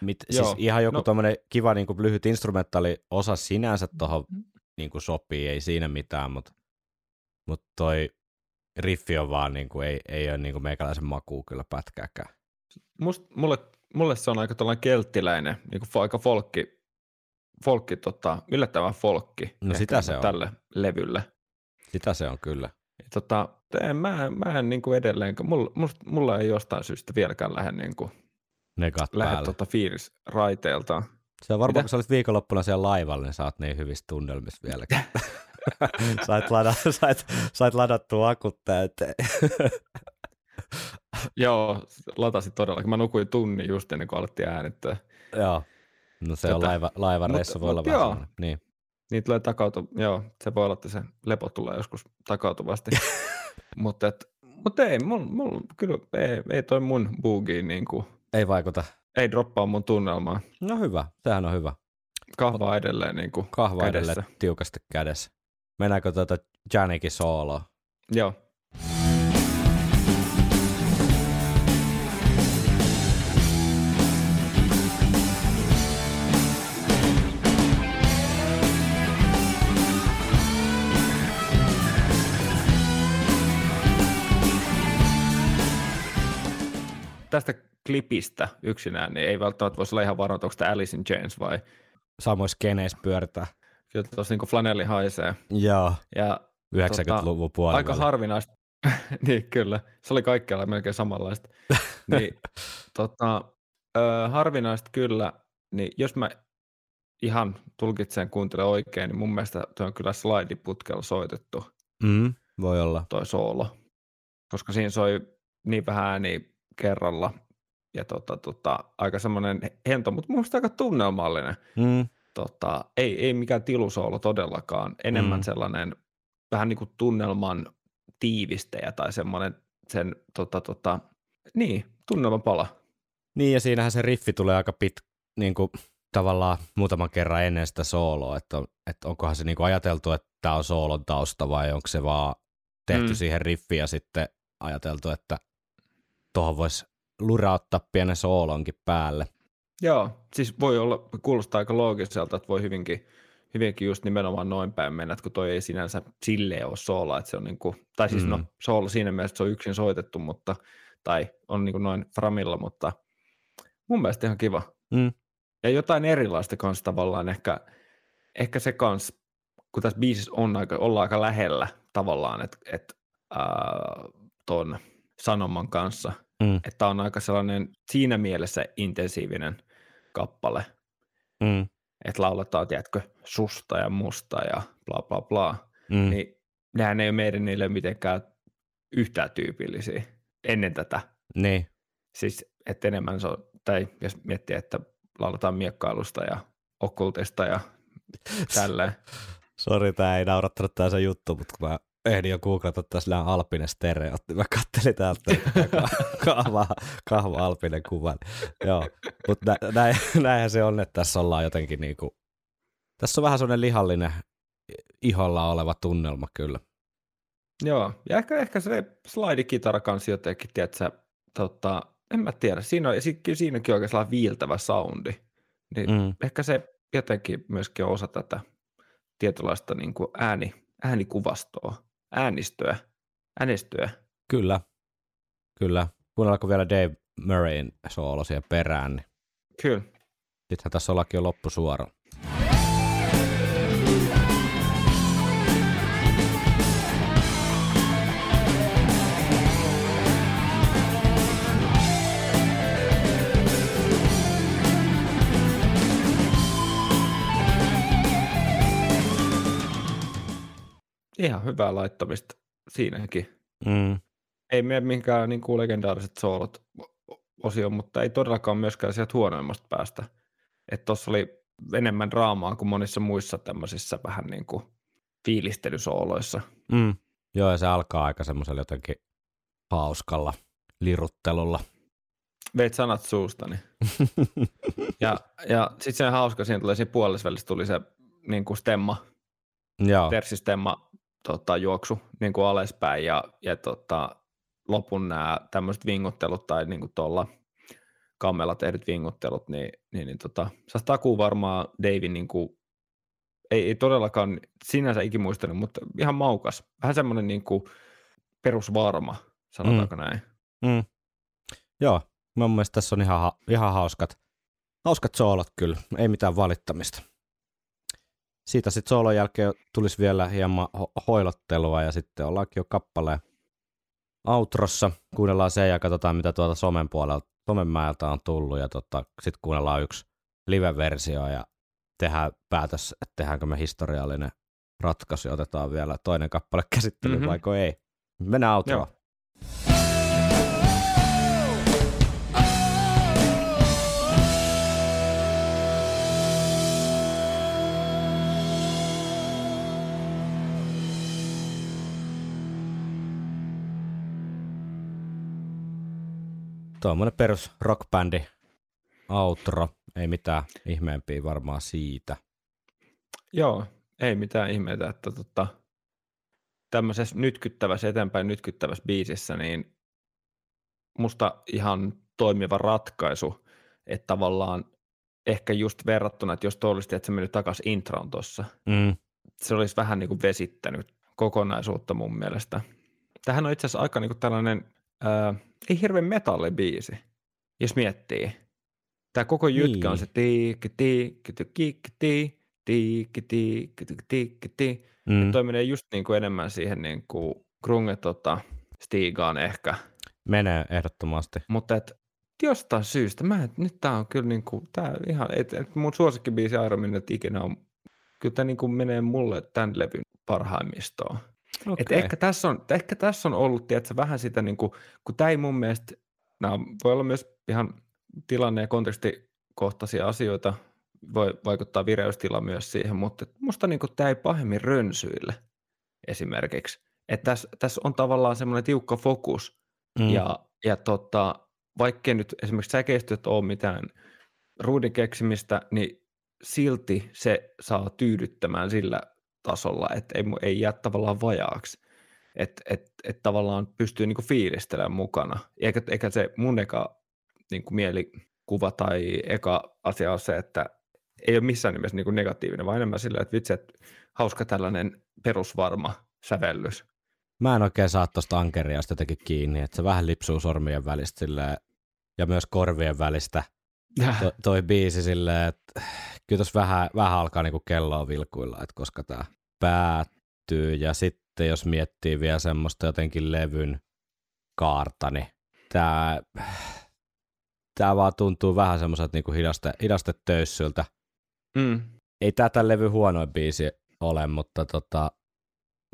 Mit, siis ihan joku no. tommoinen kiva niin kuin lyhyt instrumentaaliosa sinänsä tuohon niin kuin sopii, ei siinä mitään, mutta, mutta toi riffi on vaan, niin kuin, ei, ei ole niin kuin meikäläisen makuu kyllä pätkääkään. Must, mulle, mulle se on aika tuollainen kelttiläinen, niin kuin aika folkki. Folkki, tota, yllättävän folkki. No sitä se on. Tälle levylle. Sitä se on kyllä. Tota, en, mä, mä en niin kuin edelleen, mulla, mulla ei jostain syystä vieläkään lähde, niin kuin, lähde tota, fiilis raiteeltaan. Se on varmaan, kun sä olit viikonloppuna siellä laivalla, niin sä oot niin hyvissä tunnelmissa vieläkin. sait, lada, sait, sait ladattua akut täyteen. Joo, latasin todellakin. Mä nukuin tunnin just ennen kuin alettiin äänittää. Joo. No se Tätä. on laiva, laivareissu, voi olla vähän sellainen. Niin. Niin tulee takautu, joo, se voi olla, että se lepo tulee joskus takautuvasti. mutta mut ei, mul, mul, kyllä ei, ei toi mun boogiin niin kuin. Ei vaikuta. Ei droppaa mun tunnelmaa. No hyvä, sehän on hyvä. Kahvaa edelleen niin kuin Kahvaa kädessä. edelleen tiukasti kädessä. Mennäänkö tuota Janickin sooloa? Joo. Tästä klipistä yksinään, niin ei välttämättä voisi olla ihan varma, onko tämä Alice in Chains vai... Samoin skeneissä pyöritään. Kyllä tuossa niin kuin flanelli haisee. Joo, ja, yhdeksänkymmentäluvun puolella. Aika harvinaista. Niin, kyllä. Se oli kaikkialla melkein samanlaista. niin, tota, ö, harvinaista kyllä, niin jos mä ihan tulkitsen kuuntelen oikein, niin mun mielestä tuo on kyllä slaidiputkella soitettu. Mm, voi olla. Toi soolo. Koska siinä soi niin vähän ääniä kerralla ja tota, tota, aika semmoinen hento, mutta minusta aika tunnelmallinen. Mm. Tota, ei, ei mikään tilusoolo todellakaan, enemmän mm. sellainen vähän niin kuin tunnelman tiivistejä tai semmoinen sen tota, tota, niin, tunnelman pala. Niin ja siinähän se riffi tulee aika pitkä, niin kuin tavallaan muutaman kerran ennen sitä sooloa, että, että onkohan se niin kuin ajateltu, että tämä on soolon tausta vai onko se vaan tehty mm. siihen riffiin ja sitten ajateltu, että tuohon voisi lurauttaa pienen soolonkin päälle. Joo, siis voi olla, kuulostaa aika loogiselta, että voi hyvinkin, hyvinkin just nimenomaan noin päin mennä, kun toi ei sinänsä silleen ole soola, että se on niin kuin, tai siis mm. no soolo siinä mielessä, se on yksin soitettu, mutta, tai on niin kuin noin framilla, mutta mun mielestä ihan kiva. Mm. Ja jotain erilaista kanssa tavallaan, ehkä, ehkä se kanssa, kun tässä biisissä on aika, ollaan aika lähellä tavallaan, että et, äh, ton sanoman kanssa, mm. että on aika sellainen siinä mielessä intensiivinen kappale, mm. että lauletaan, tiedätkö, susta ja musta ja bla bla bla, mm. niin nehän ei ole meidän niille mitenkään yhtään tyypillisiä ennen tätä. Niin. Siis, että enemmän se on, tai jos miettii, että lauletaan miekkailusta ja okkultista ja tälleen. Sori, tää ei naurattanut tää se juttu, mutta kun mä ehdin jo googlata tässä Alpinen stereotti. Mä kattelin täältä kahva, kahva Alpinen kuvan. Joo, mutta nä, näinhän se on, että tässä ollaan jotenkin niinku, tässä on vähän sellainen lihallinen iholla oleva tunnelma kyllä. Joo, ja ehkä, ehkä se slaidikitara kanssa jotenkin, tiedätkö, tota, en mä tiedä, siinä on, ja sit, siinäkin on oikein sellainen viiltävä soundi. Niin mm. ehkä se jotenkin myöskin on osa tätä tietynlaista niin kuin ääni, äänikuvastoa. Äänistöä. Äänistöä. Kyllä. Kyllä. Kuunnellaanko vielä Dave Murrayn soolo siihen perään? Niin. Kyllä. Sittenhän tässä ollaankin jo loppusuora. Ihan hyvää laittamista siinäkin. Mm. Ei mene mihinkään niin kuin legendaariset soolot osio, mutta ei todellakaan myöskään sieltä huonoimmasta päästä. Että tuossa oli enemmän draamaa kuin monissa muissa tämmöisissä vähän niin kuin fiilistelysooloissa. Mm. Joo, ja se alkaa aika semmoisella jotenkin hauskalla liruttelulla. Veit sanat suustani. ja ja sitten se on hauska, siinä tulee siinä puolesvälissä tuli se niin kuin stemma, Joo. tersistemma tota, juoksu niin kuin alaspäin ja, ja tota, lopun nämä tämmöiset vinguttelut tai niin kuin tuolla kammella tehdyt vinguttelut, niin, niin, niin tota, se takuu varmaan Davin niin kuin, ei, ei todellakaan sinänsä ikimuistanut, mutta ihan maukas. Vähän semmoinen niin kuin perusvarma, sanotaanko mm. näin. Mm. Joo, mun mielestä tässä on ihan, ihan hauskat, hauskat soolot kyllä, ei mitään valittamista. Siitä sitten soolon jälkeen tulisi vielä hieman ho- hoilottelua ja sitten ollaankin jo kappaleen outrossa. Kuunnellaan se ja katsotaan, mitä tuolta somen puolelta, somenmäeltä on tullut ja tota, sitten kuunnellaan yksi live-versio ja tehdään päätös, että tehdäänkö me historiallinen ratkaisu ja otetaan vielä toinen kappale käsittelyyn, mm-hmm. vaiko ei. Mennään outroon. Tuommoinen perus rockbändi outro, ei mitään ihmeempiä varmaan siitä. Joo, ei mitään ihmeitä, että tota, tämmöisessä nytkyttävässä, eteenpäin nytkyttävässä biisissä, niin musta ihan toimiva ratkaisu, että tavallaan ehkä just verrattuna, että jos tuo olisi, että se meni takaisin introon tuossa, mm. se olisi vähän niin kuin vesittänyt kokonaisuutta mun mielestä. Tämähän on itse asiassa aika niin kuin tällainen... Öö, ei hirveän metallibiisi, jos miettii. Tää koko jytkä on se tiikki, tiikki, tiikki, tiikki, tiikki, tiikki, tiikki, tiikki. Toi menee just niinku enemmän siihen niinku grunge tota, stiigaan ehkä. Menee ehdottomasti. Mutta et jostain syystä, mä et, nyt tää on kyllä niinku, tää ihan, et, et mun suosikkibiisi Iron Maiden ikinä on, kyllä tää niinku menee mulle tän levyn parhaimmistoon. Okay. Et ehkä, tässä on, ehkä tässä on ollut tiedätkö, vähän sitä, niin kuin, kun tämä ei mun mielestä, nämä voi olla myös ihan tilanne- ja kontekstikohtaisia asioita, voi vaikuttaa vireystila myös siihen, mutta musta niin kuin, tämä ei pahemmin rönsyille esimerkiksi. Et tässä, tässä on tavallaan semmoinen tiukka fokus mm. ja, ja tota, vaikkei nyt esimerkiksi säkeistyöt ole mitään ruudin keksimistä, niin silti se saa tyydyttämään sillä tasolla, että ei, ei jää tavallaan vajaaksi, että et, et tavallaan pystyy niinku fiilistelemään mukana. Eikä, eikä se mun eka niinku mielikuva tai eka asia on se, että ei ole missään nimessä niinku negatiivinen, vaan enemmän sillä, että vitsi, että hauska tällainen perusvarma sävellys. Mä en oikein saa tuosta ankeriasta jotenkin kiinni, että se vähän lipsuu sormien välistä silleen, ja myös korvien välistä to, toi biisi silleen, että kyllä tuossa vähän, vähän alkaa niinku kelloa vilkuilla, että koska tämä päättyy. Ja sitten jos miettii vielä semmoista jotenkin levyn kaarta, niin tämä, tämä vaan tuntuu vähän semmoiselta niinku hidaste, hidastetöissyltä. Mm. Ei tämä tämän levyn huonoin biisi ole, mutta tota,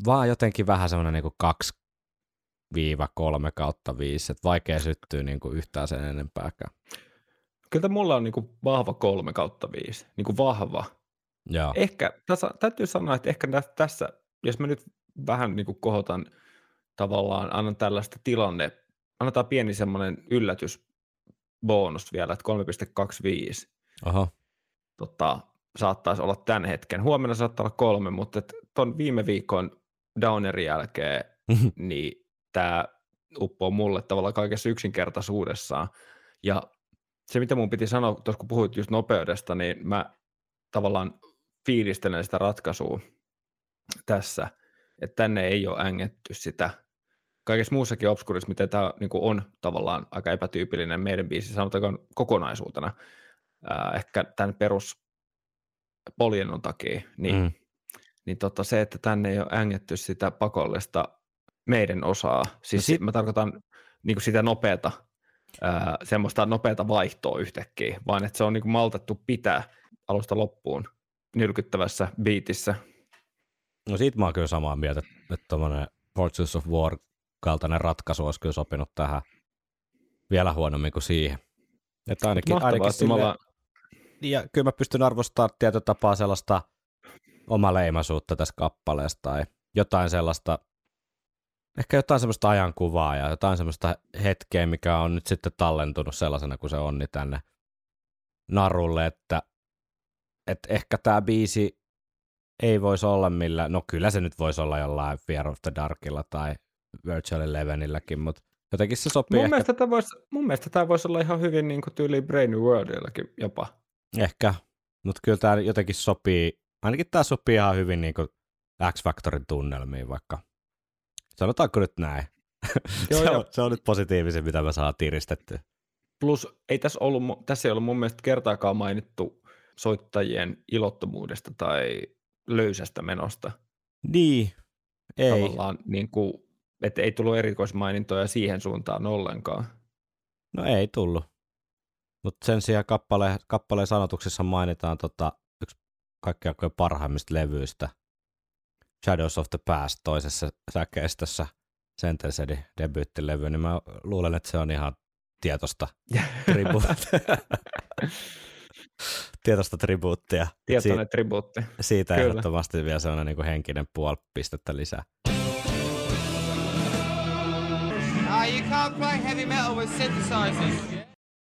vaan jotenkin vähän semmoinen niinku kaksi kolme viisi, että vaikea syttyä niinku yhtään sen enempääkään. Kyllä mulla on niinku vahva kolme kautta viisi, niinku vahva. Joo. Ehkä, tässä, täytyy sanoa, että ehkä tässä, jos mä nyt vähän niinku kohotan tavallaan, annan tällaista tilanne, annetaan pieni semmoinen yllätysbonus vielä, että kolme pilkku kaksikymmentäviisi Aha. Tota, saattaisi olla tämän hetken. Huomenna saattaa olla kolme, mutta ton viime viikon downerin jälkeen, niin tää uppoo mulle tavallaan kaikessa yksinkertaisuudessaan. Ja se, mitä mun piti sanoa, tuossa kun puhuit just nopeudesta, niin mä tavallaan fiilistelen sitä ratkaisua tässä, että tänne ei ole ängetty sitä. Kaikessa muussakin obskurissa, miten tämä niinku on tavallaan aika epätyypillinen meidän biisi, sanotaan kokonaisuutena, ää, ehkä tämän peruspoliennon takia, niin, mm. niin tota se, että tänne ei ole ängetty sitä pakollista meidän osaa, siis no sit... mä tarkoitan niinku sitä nopeata, Öö, semmoista nopeata vaihtoa yhtäkkiä, vaan että se on niinku maltettu pitää alusta loppuun nylkyttävässä biitissä. No siitä mä oon kyllä samaa mieltä, että tommonen Fortunes of War kaltainen ratkaisu olisi kyllä sopinut tähän vielä huonommin kuin siihen. Että ainakin, ainakin sille... ollaan... Ja kyllä mä pystyn arvostamaan tietyn tapaa sellaista omaleimaisuutta tässä kappaleessa tai jotain sellaista, ehkä jotain sellaista ajankuvaa ja jotain sellaista hetkeä, mikä on nyt sitten tallentunut sellaisena kuin se on, niin tänne narulle, että, että ehkä tämä biisi ei voisi olla millä, no kyllä se nyt voisi olla jollain Fear of the Darkilla tai Virtual Elevenilläkin, mutta jotenkin se sopii mun ehkä. Mielestä tämä voisi, mun mielestä tämä voisi olla ihan hyvin niin kuin tyyli Brain New Worldillakin jopa. Ehkä, mutta kyllä tämä jotenkin sopii, ainakin tämä sopii ihan hyvin niin kuin X-Factorin tunnelmiin vaikka. Sanotaanko nyt näin? Joo, se, on, se on nyt positiivisin, mitä me saadaan tiristettyä. Plus ei tässä, ollut, tässä ei ollut mun mielestä kertaakaan mainittu soittajien ilottomuudesta tai löysästä menosta. Niin, ei. Tavallaan niin kuin, että ei tullut erikoismainintoja siihen suuntaan ollenkaan. No ei tullut. Mutta sen sijaan kappale, kappaleen sanotuksessa mainitaan tota, yksi kaikkein parhaimmista levyistä. Shadows of the Past toisessa säkeistössä Sentencedin debyyttilevy, niin mä luulen, että se on ihan tietoista tribuuttia. tietoista tribuuttia. Tietoinen tribuutti. Siitä kyllä. Ehdottomasti vielä sellainen niin kuin henkinen puoli pistettä lisää.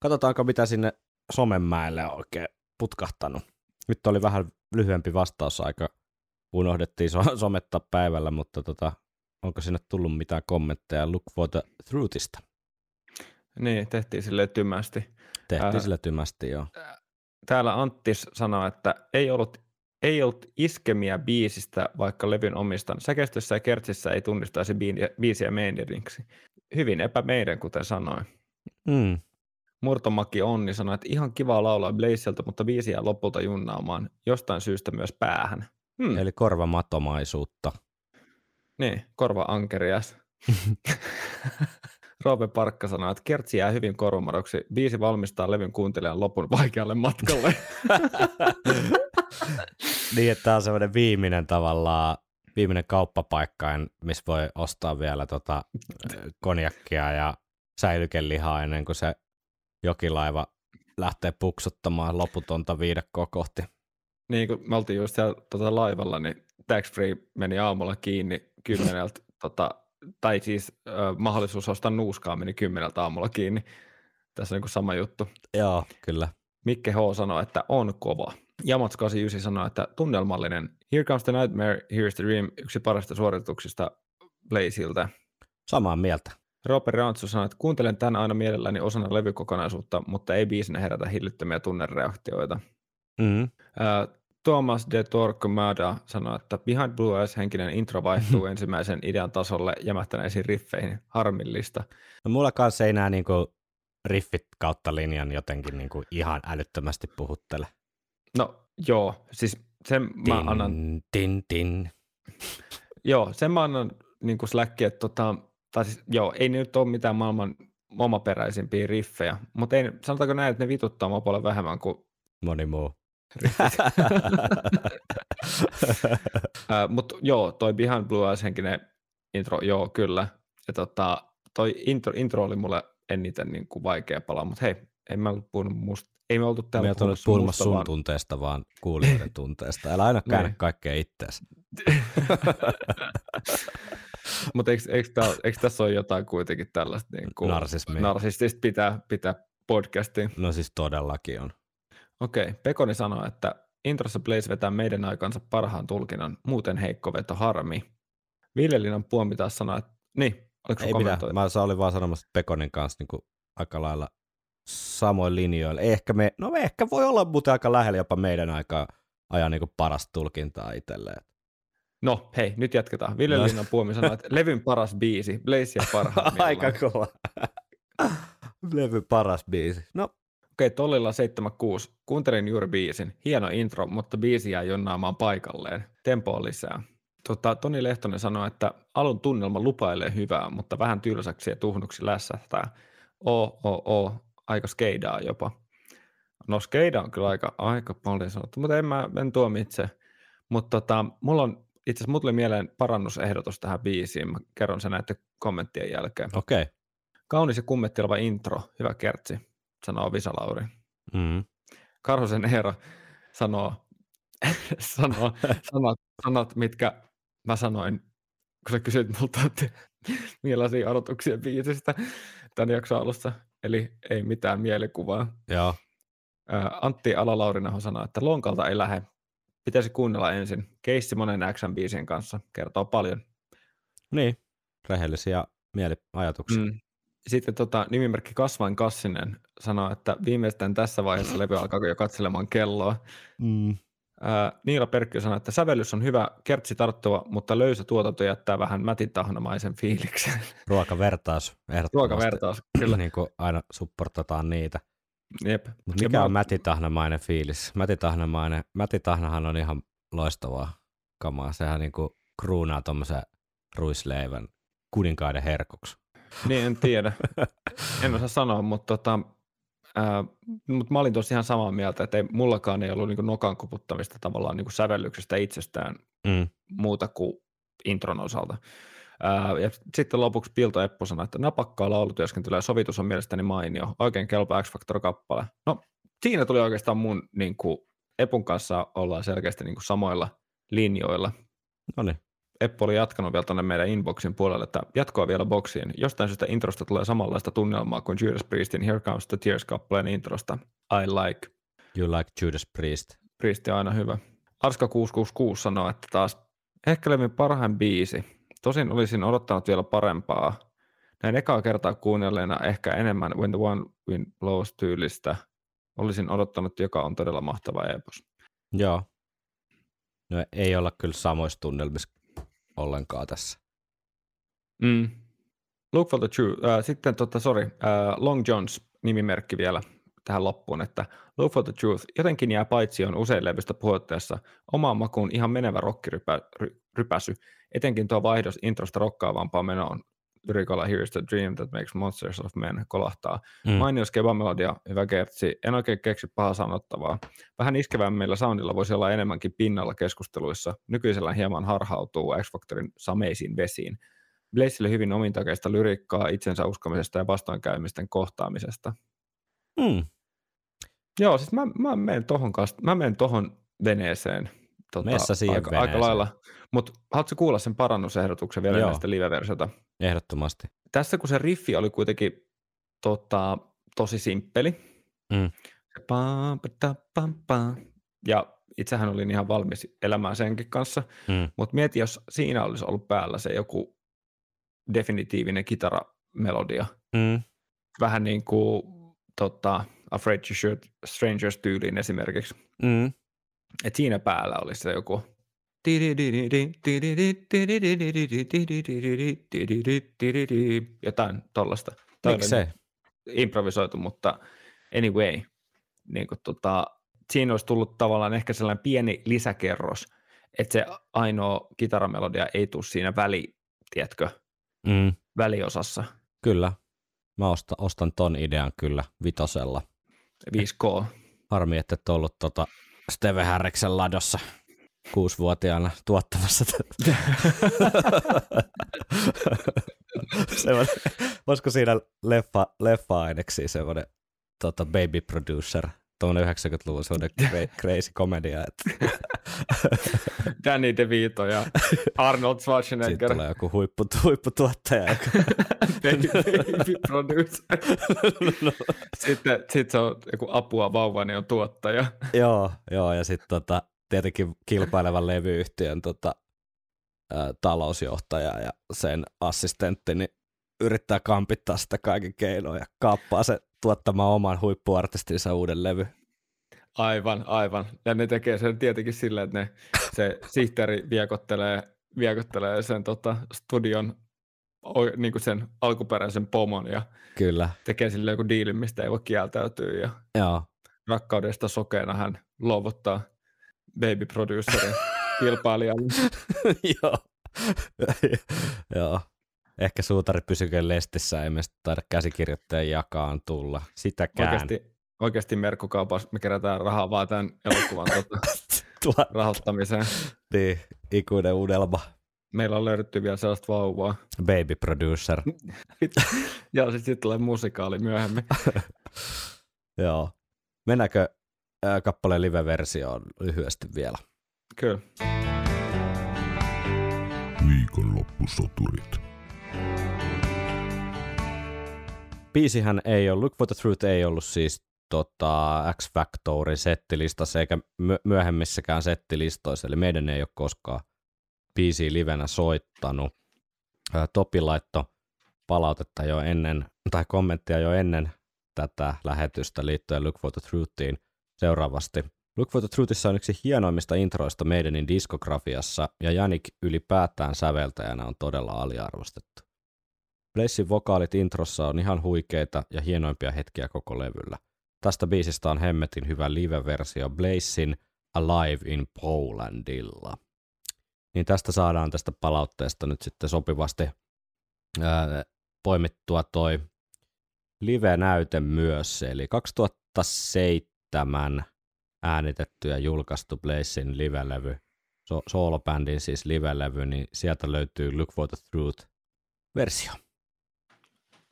Katsotaanko, mitä sinne somemäelle on oikein putkahtanut. Nyt oli vähän lyhyempi vastausaika. Unohdettiin so- somettaa päivällä, mutta tota, onko sinne tullut mitään kommentteja Look for the Truthista? Niin, tehtiin silleen tymästi. Tehtiin äh, silleen tymästi, joo. Täällä Anttis sanoi, että ei ollut, ei ollut iskemiä biisistä, vaikka levyn omistan. Säkeistössä ja kertsissä ei tunnistaisi biisiä meininiksi. Hyvin epämeiden, kuten sanoin. Mm. Murtomaki Onni sanoi, että ihan kiva laulaa Blazelta, mutta biisiä lopulta junnaamaan. Jostain syystä myös päähän. Hmm. Eli korvamatomaisuutta. Niin, korva-ankerias. Roope Parkka sanoo, että kertsi jää hyvin korvamadoksi. Biisi valmistaa levyn kuuntelijan lopun vaikealle matkalle. Niin, että tämä on semmoinen viimeinen tavallaan, viimeinen kauppapaikka, missä voi ostaa vielä tota konjakkia ja säilykelihaa ennen kuin se jokilaiva lähtee puksuttamaan loputonta viidakkoa kohti. Niin, kun me oltiin just siellä tota, laivalla, niin Tax Free meni aamulla kiinni kymmeneltä, tota, tai siis ö, mahdollisuus ostaa nuuskaa meni kymmeneltä aamulla kiinni. Tässä on niin sama juttu. Joo, kyllä. Mikke H. sanoi, että on kova. Jamats kahdeksankymmentäyhdeksän sanoi, että tunnelmallinen. Here comes the nightmare, here's the dream. Yksi parasta suorituksista Blazeilta. Samaa mieltä. Robert Rantsu sanoi, että kuuntelen tämän aina mielelläni osana levykokonaisuutta, mutta ei biisinä herätä hillittömiä tunnereaktioita. Mm. Thomas de Torquemada sanoi, että Behind Blue Eyes -henkinen intro vaihtuu ensimmäisen idean tasolle jämähtäneisiin riffeihin. Harmillista. No, mulla kanssa ei nämä niinku riffit kautta linjan jotenkin niinku ihan älyttömästi puhuttele. No joo, siis sen tin, mä annan... Tin, tin. Joo, sen mä annan niinku släkkiä, että tota, tai siis, joo, ei nyt ole mitään maailman omaperäisimpiä riffejä, mutta ei, sanotaanko näin, että ne vituttaa mua paljon vähemmän kuin... Moni muu. uh, Mutta joo, toi Behind Blue Eyes -henkinen intro, joo kyllä. Ja tota, toi intro, intro oli mulle eniten niin kuin vaikea palaa, mutta hei, en mä puhunut musta. Ei me oltu täällä puhunut puhumassa sun vaan... tunteesta, vaan kuulijoiden tunteesta. Älä aina käännä kaikkea itseäsi. Mutta eikö, eikö, eikö tässä ole jotain kuitenkin tällaista niin kuin narsismia? Narsistista pitää, pitää podcastiin. No siis todellakin on. Okei, Pekoni sanoi, että introssa Blaze vetää meidän aikansa parhaan tulkinnan, muuten heikko veto harmi. Viljelinan Puomi taas sanoi, että niin, oliko se kommentoida? Mä olin vaan sanomassa Pekonin kanssa niin kuin aika lailla samoin linjoilla. Ehkä me, no me ehkä voi olla muuten aika lähellä jopa meidän aikaa ajaa niin kuin parasta tulkintaa itselleen. No hei, nyt jatketaan. Viljelinan no. Puomi sanoi, että levyn paras biisi, Blaze ja parhaan. Aika kova. Levyn paras biisi, no. Okei, Tollilla seitsemänkymmentäkuusi. Kuuntelin juuri biisin. Hieno intro, mutta biisi jää jonnaamaan paikalleen. Tempoa lisää. Tota, Toni Lehtonen sanoi, että alun tunnelma lupailee hyvää, mutta vähän tylsäksi ja tuhnuksi lässähtää. Oo, oo, oo. Aika skeidaa jopa. No skeidaa on kyllä aika, aika paljon sanottu, mutta en mä en tuomitse. Mutta tota, mulla on itse asiassa mut tuli mieleen parannusehdotus tähän biisiin. Mä kerron sen näiden kommenttien jälkeen. Okei. Okay. Kaunis ja kummetteleva intro, hyvä kertsi, sanoo Visa-Lauri. Mm. Karhosen Eero sanoo, sanoo sanat, sanat, mitkä mä sanoin, kun sä kysyit multa, että millaisia odotuksia biisistä tämän jakson alussa. Eli ei mitään mielikuvaa. Joo. Antti Ala-Laurinaho sanoo, että lonkalta ei lähde. Pitäisi kuunnella ensin. Keissi monen X M-biisien kanssa kertoo paljon. Niin, rehellisiä mieliajatuksia. Mm. Sitten tota, nimimerkki Kasvain Kassinen sanoo, että viimeistään tässä vaiheessa levy alkaa jo katselemaan kelloa. Mm. Äh, Niila Perkki sanoo, että sävellys on hyvä, kertsi tarttuva, mutta löysä tuotanto jättää vähän mätitahnomaisen fiiliksen. Ruokavertaus, ehdottomasti. Ruokavertaus, kyllä. Niin kuin aina supportataan niitä. Jep. Mut mikä on mätitahnamainen fiilis? Mätitahnamainen, mätitahnahan on ihan loistavaa kamaa. Sehän niin kuin kruunaa tuommoisen ruisleivän kuninkaiden herkuksi. Niin, en tiedä. En osaa sanoa, mutta tota, ää, mut mä olin tuossa ihan samaa mieltä, että ei, mullakaan ei ollut niinku nokan koputtamista tavallaan niinku sävellyksestä itsestään mm. muuta kuin intron osalta. Ää, ja sitten lopuksi Pilto Eppu sanoi, että napakkaa laulutyöskentelyä ja sovitus on mielestäni mainio. Oikein kelpaa X-Factor-kappale. No, siinä tuli oikeastaan mun niinku, Epun kanssa ollaan selkeästi niinku, samoilla linjoilla. No niin. Eppu oli jatkanut vielä tuonne meidän inboxin puolelle, että jatkoa vielä boksiin. Jostain syystä introsta tulee samanlaista tunnelmaa kuin Judas Priestin Here Comes the Tears-kappaleen introsta. I like. You like Judas Priest. Priest on aina hyvä. Arska kuusi kuusi kuusi sanoo, että taas ehkä levin parhain biisi. Tosin olisin odottanut vielä parempaa. Näin ekaa kertaa kuunnelleena ehkä enemmän When the One Wind Blows -tyylistä. Olisin odottanut, joka on todella mahtava epos. Joo. No ei olla kyllä samoissa tunnelmissa ollenkaan tässä. Mm. Look for the Truth. Äh, sitten, tota, sorry, äh, Long Jones-nimimerkki vielä tähän loppuun, että Look for the Truth jotenkin jää paitsioon usein levystä puhutteessa. Omaan makuun ihan menevä rokkirypäsy, etenkin tuo vaihdos introsta rokkaavampaa menoon. Lyrikolla Here's the Dream that makes monsters of men kolahtaa. Mm. Mainios kevamelodia, hyvä kertsi, en oikein keksi pahaa sanottavaa. Vähän iskevämmillä soundilla voisi olla enemmänkin pinnalla keskusteluissa. Nykyisellään hieman harhautuu X-Factorin sameisiin vesiin. Blazeille hyvin omintakeista lyriikkaa itsensä uskomisesta ja vastoinkäymisten kohtaamisesta. Mm. Joo, siis mä, mä menen tohon, kast... mä menen tohon veneeseen. Tota, Messa siihen aika, veneeseen. Aika lailla. Mutta haluatko kuulla sen parannusehdotuksen vielä näistä live-versiota? Ehdottomasti. Tässä kun se riffi oli kuitenkin tota, tosi simppeli. Mm. Ja itsehän olin ihan valmis elämään senkin kanssa. Mm. Mutta mieti, jos siinä olisi ollut päällä se joku definitiivinen kitaramelodia. Mm. Vähän niin kuin tota, Afraid to Shoot Strangers-tyyliin esimerkiksi. Mm. Et siinä päällä olisi se joku jotain tollaista. Miksi se? Improvisoitu, mutta anyway. Niin kuin tota, siinä olisi tullut tavallaan ehkä sellainen pieni lisäkerros, että se ainoa kitaramelodia ei tule siinä väli, tiedätkö, mm. väliosassa. Kyllä. Mä ostan, ostan ton idean kyllä vitosella. viisi koo. Harmi, että et ollut tota... Steve Harriksen ladossa kuusivuotiaana tuottamassa tätä. Olisiko siinä leffa, leffa-aineksi semmoinen tota, baby producer, tuollainen yhdeksänkymmentäluvun semmoinen crazy komedia. Danny DeVito ja Arnold Schwarzenegger. Siitä tulee joku huippu, huipputuottaja. baby, baby producer. no. Sitten sit se on joku apua vauvani on tuottaja. joo, joo, ja sitten tota, tietenkin kilpailevan levyyhtiön tota, ä, talousjohtaja ja sen assistentti niin yrittää kampittaa sitä kaiken keinoin ja kaappaa sen tuottamaan oman huippuartistinsa uuden levy. Aivan, aivan. Ja ne tekee sen tietenkin silleen, että ne, se sihteeri viekottelee, viekottelee sen tota, studion o, niin kuin sen alkuperäisen pomon ja kyllä. Tekee sille joku diilin, mistä ei voi kieltäytyä. Ja joo. Rakkaudesta sokeena hän luovuttaa baby producerin kilpailijalle. Joo. Joo. Ehkä suutari pysykö lestissä, ei me taida käsikirjoittajan jakaan tulla. Sitäkään. Oikeasti. Oikeasti merkkukaupassa me kerätään rahaa vaan tämän elokuvan tota, rahoittamiseen. Niin, ikuinen unelma. Meillä on löydetty vielä sellaista vauvaa. Baby producer. Joo, sitten sit tulee musikaali myöhemmin. Joo. Mennäänkö ää, kappaleen live-versioon lyhyesti vielä? Kyllä. Viikonloppusoturit. Biisihän ei ollut, Look for the Truth ei ollut siis tota, X Factorin settilistassa eikä myöhemmissäkään settilistoissa, eli meidän ei ole koskaan biisiä livenä soittanut. Topi laittoi palautetta jo ennen, tai kommenttia jo ennen tätä lähetystä liittyen Look for the Truthiin seuraavasti. Look for the Truthissa on yksi hienoimmista introista Maidenin diskografiassa, ja Janick ylipäätään säveltäjänä on todella aliarvostettu. Blazen vokaalit introssa on ihan huikeita ja hienoimpia hetkiä koko levyllä. Tästä biisistä on hemmetin hyvä live-versio Blazen Alive in Polandilla. Niin tästä saadaan tästä palautteesta nyt sitten sopivasti ää, poimittua toi live-näyte myös, eli kaksituhattaseitsemän äänitetty ja julkaistu Blazen live-levy, so- soolobändin siis live-levy, niin sieltä löytyy Look for the Truth-versio.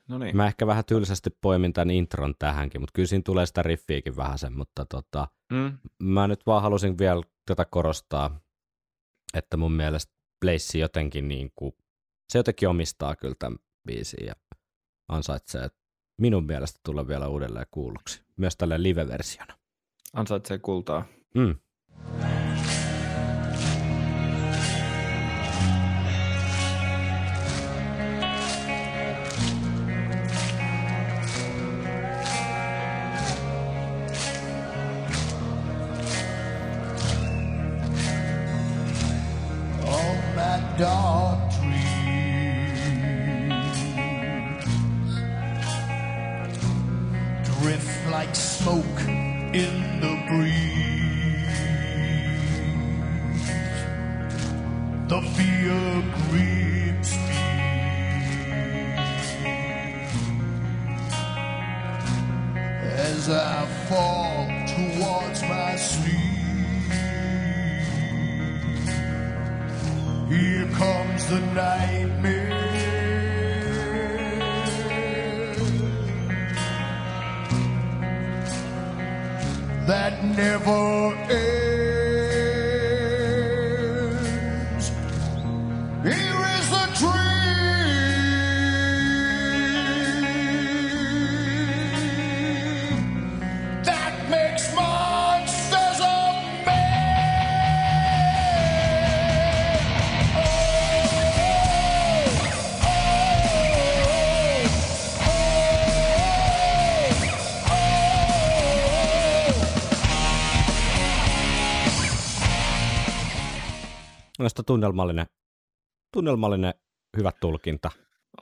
Noniin. Mä ehkä vähän tylsästi poimin tämän intron tähänkin, mutta kyllä siinä tulee sitä riffiäkin vähäsen, mutta tota, mm. mä nyt vaan halusin vielä tätä korostaa, että mun mielestä Blaze jotenkin niin kuin, se jotenkin omistaa kyllä tämän biisin ja ansaitsee minun mielestä tulla vielä uudelleen kuulluksi, myös tälle live-versiona. Ansaitsee kultaa. Mm. Tunnelmallinen, tunnelmallinen hyvä tulkinta.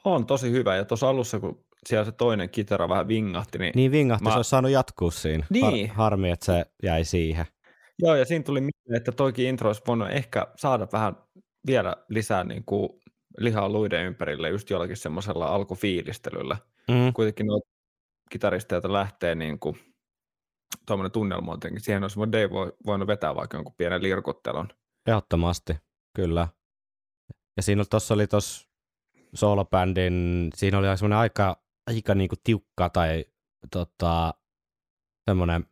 On tosi hyvä, ja tuossa alussa, kun siellä se toinen kitara vähän vingahti, niin... Niin vingahti, mä... se olisi saanut jatkuu siinä. Niin. Har, harmi, että se jäi siihen. Joo, ja siinä tuli mieleen, että toikin intro olisi voinut ehkä saada vähän vielä lisää niin kuin lihaa luiden ympärille, just jollakin semmoisella alkufiilistelyllä. Mm. Kuitenkin nuo kitaristeilta lähtee niin kuin tuommoinen tunnelmointinkin. Siihen olisi Dave voinut vetää vaikka jonkun pienen lirkuttelun. Ehdottomasti. Kyllä. Ja siinä tuossa oli tuossa soolobändin, siinä oli semmoinen aika, aika niinku tiukka tai tota, semmoinen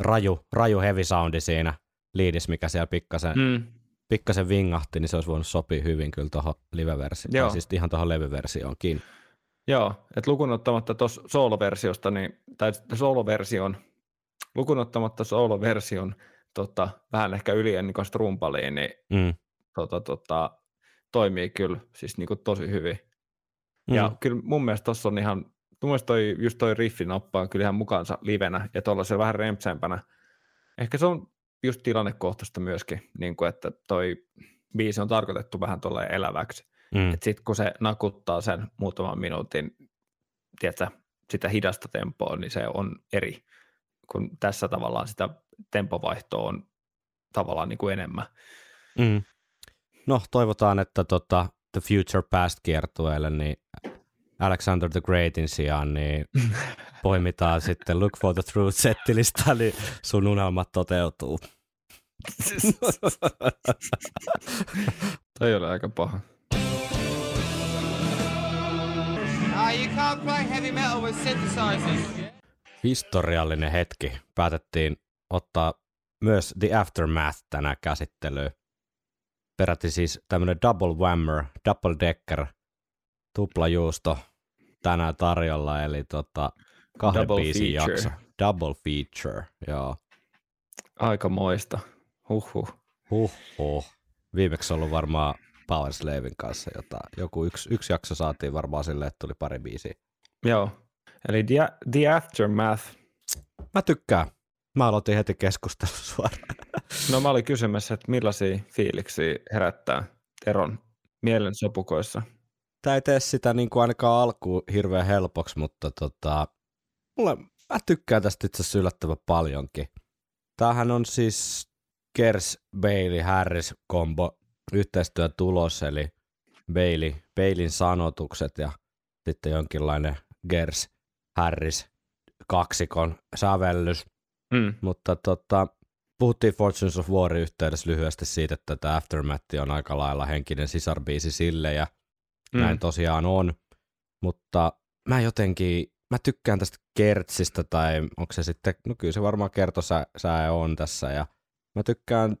raju, raju heavy soundi siinä liidissä, mikä siellä pikkasen, mm. pikkasen vingahti, niin se olisi voinut sopia hyvin kyllä tuohon live-versioon, siis ihan tuohon levyversioonkin. Joo, että lukunottamatta tuossa sooloversiosta, niin, tai sooloversion, lukunottamatta sooloversion tota, vähän ehkä yliennikosta rumpaliin, niin mm. Tota, tota, toimii kyllä siis niinku tosi hyvin. Mm. Ja kyllä mun mielestä tuossa on ihan, mun mielestä toi, just toi riffi nappaa kyllä ihan mukaansa livenä ja tuollaisella vähän rempsempänä. Ehkä se on just tilannekohtaista myöskin, niin kuin että toi biisi on tarkoitettu vähän tuolleen eläväksi. Mm. Että sit kun se nakuttaa sen muutaman minuutin, tiedätkö, sitä hidasta tempoa, niin se on eri. Kun tässä tavallaan sitä tempovaihtoa on tavallaan niin kuin enemmän. Mm. No, toivotaan, että tota, The Future Past -kiertueelle, niin Alexander the Greatin sijaan, niin poimitaan sitten Look for the Truth -settilista, niin sun unelmat toteutuu. Toi oli aika paha. No, you can't play heavy metal with synthesizers. Historiallinen hetki. Päätettiin ottaa myös The Aftermath tänään käsittelyyn. Peräti siis tämmönen double whammer, double decker, tuplajuusto tänään tarjolla, eli tota kahden double biisin feature. Jakso. Double feature, joo. Aika moista. Huhhuh. Huhhuh. Viimeksi ollut varmaan Power Slaven kanssa jotain. Joku yksi, yksi jakso saatiin varmaan silleen, että tuli pari biisiä. Joo. Eli The, the Aftermath. Mä tykkään. Mä aloitin heti keskustelun suoraan. No mä olin kysymässä, että millaisia fiiliksiä herättää Teron mielen sopukoissa. Tää ei tee sitä niin kuin ainakaan alkuun hirveän helpoksi, mutta tota, mulle, mä tykkään tästä itse asiassa yllättävän paljonkin. Tämähän on siis Gers, Bailey, Harris kombo yhteistyön tulos, eli Bailey, Baileyn sanotukset ja sitten jonkinlainen Gers, Harris kaksikon sävellys. Mm. Mutta tota, puhuttiin Fortunes of War yhteydessä lyhyesti siitä, että tämä Aftermath on aika lailla henkinen sisarbiisi sille ja mm. näin tosiaan on. Mutta mä jotenkin, mä tykkään tästä Gertsistä tai onko se sitten, no kyllä se varmaan kertosä sää on tässä ja mä tykkään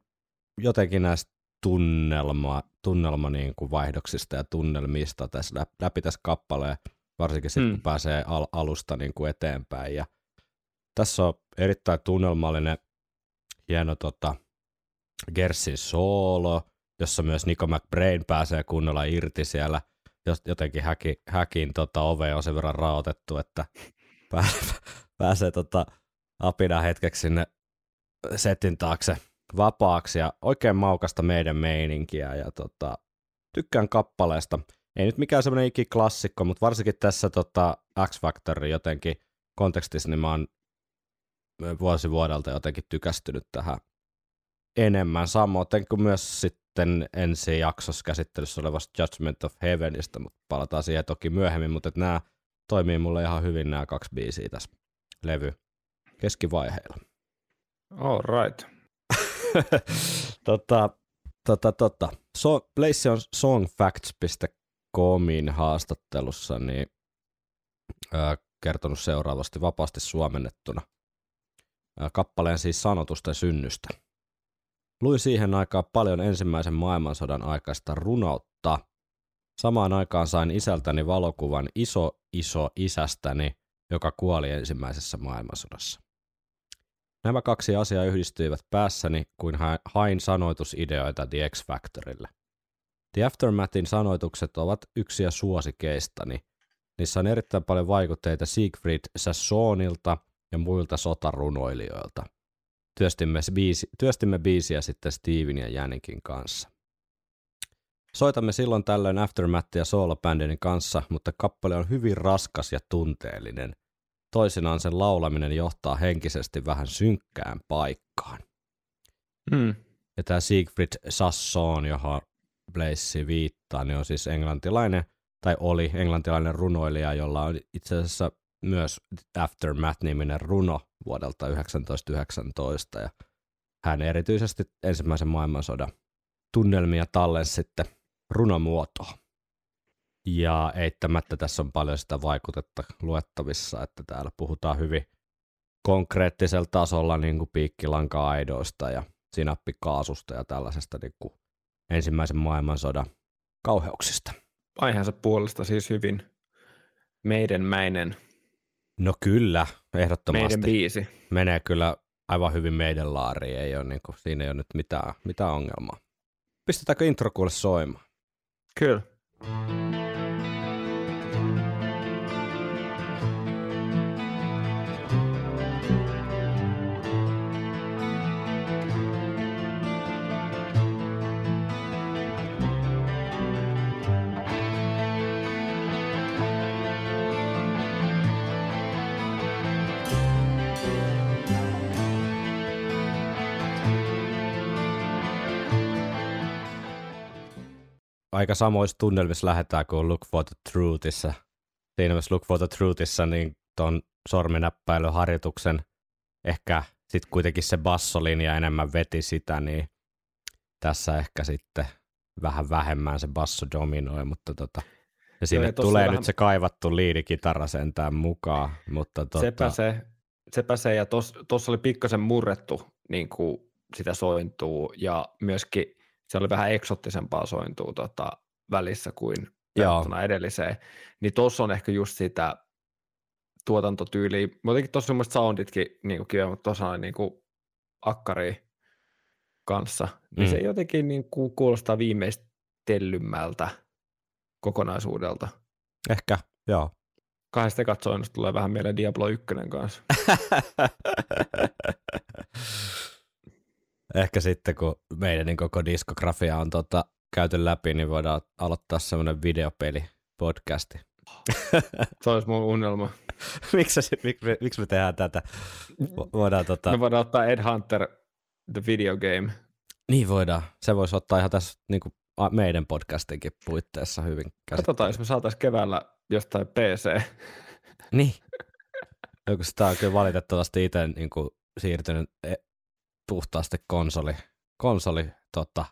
jotenkin näistä tunnelma, tunnelma niin kuin vaihdoksista ja tunnelmista tässä läpi tässä kappaleen, varsinkin sitten mm. kun pääsee al- alusta niin kuin eteenpäin ja tässä on erittäin tunnelmallinen, hieno tota, Gersin soolo, jossa myös Nicko McBrain pääsee kunnolla irti siellä. Jotenkin häki, häkin tota, ovea on sen verran raotettu, että pääsee, pääsee tota, apina hetkeksi sinne setin taakse vapaaksi. Ja oikein maukasta meidän meininkiä ja tota, tykkään kappaleesta. Ei nyt mikään semmoinen ikiklassikko, mutta varsinkin tässä tota, X Factorin jotenkin kontekstissa niin mä oon vuosi vuodelta jotenkin tykästynyt tähän enemmän, samoin kuin myös sitten ensi jaksossa käsittelyssä olevasta Judgment of Heavenistä, mutta palataan siihen toki myöhemmin, mutta nämä toimii mulle ihan hyvin nämä kaksi biisiä tässä levy keskivaiheilla. All right. tota, tota, tota. So, Blaze on songfacts piste comin haastattelussa niin, äh, kertonut seuraavasti vapaasti suomennettuna. Kappaleen siis sanotusta ja synnystä. Luin siihen aikaan paljon ensimmäisen maailmansodan aikaista runoutta. Samaan aikaan sain isältäni valokuvan iso iso isästäni, joka kuoli ensimmäisessä maailmansodassa. Nämä kaksi asiaa yhdistyivät päässäni, kuin hain sanoitusideoita The X Factorille. The Aftermathin sanoitukset ovat yksiä suosikeistani. Niissä on erittäin paljon vaikutteita Siegfried Sassoonilta ja muilta sotarunoilijoilta. Työstimme, biisi, työstimme biisiä sitten Steven ja Janickin kanssa. Soitamme silloin tällöin Aftermathia soolobändin kanssa, mutta kappale on hyvin raskas ja tunteellinen. Toisinaan sen laulaminen johtaa henkisesti vähän synkkään paikkaan. Mm. Ja tämä Siegfried Sassoon, johon Blaze viittaa, niin on siis englantilainen, tai oli englantilainen runoilija, jolla on itse asiassa myös Aftermath-niminen runo vuodelta yhdeksäntoista yhdeksäntoista ja hän erityisesti ensimmäisen maailmansodan tunnelmia tallensi sitten runomuotoon. Ja eittämättä tässä on paljon sitä vaikutetta luettavissa, että täällä puhutaan hyvin konkreettisella tasolla niin kuin piikkilanka-aidoista ja sinappikaasusta ja tällaisesta niin kuin ensimmäisen maailmansodan kauheuksista. Aihansa puolesta siis hyvin meidänmäinen. No kyllä, ehdottomasti. Meidän biisi. Menee kyllä aivan hyvin meidän laariin, ei ole niin kuin, siinä ei ole nyt mitään, mitään ongelmaa. Pistetäänkö intro kuule soimaan? Kyllä. Aika samoissa tunnelmissa lähdetään kuin Look for the Truthissa. Siinä myös Look for the Truthissa niin ton sorminäppäilyharjoituksen ehkä sitten kuitenkin se bassolinja enemmän veti sitä, niin tässä ehkä sitten vähän vähemmän se basso dominoi, mutta tota, ja sinne joo, tulee vähän... nyt se kaivattu liidikitara sentään mukaan, mutta tota... Sepä se, sepä se, ja tuossa oli pikkasen murrettu niin kuin sitä sointuu, ja myöskin se oli vähän eksoottisempaa sointuu tota, välissä kuin verrattuna edelliseen, niin tuossa on ehkä just sitä tuotantotyyliä, muutenkin tuossa on sounditkin niin kivää, mutta tuossa on niin akkari kanssa, niin mm. se jotenkin niin kuin kuulostaa viimeistellymmältä kokonaisuudelta. Ehkä, joo. Kahdesta katsoinnista tulee vähän mieleen Diablo yksi kanssa. Ehkä sitten, kun meidän koko diskografia on tota, käyty läpi, niin voidaan aloittaa semmoinen videopeli-podcasti. Se olisi mun unelma. Miksi mik, mik me tehdään tätä? Voidaan, tota... Me voidaan ottaa Ed Hunter, The Video Game. Niin voidaan. Se voisi ottaa ihan tässä niin kuin meidän podcastinkin puitteissa hyvin käsittää. Katsotaan, jos me saataisiin keväällä jostain P C. Niin. Joku sitä on kyllä valitettavasti itse niin kuin siirtynyt puhtaasti konsoli, konsoli tota,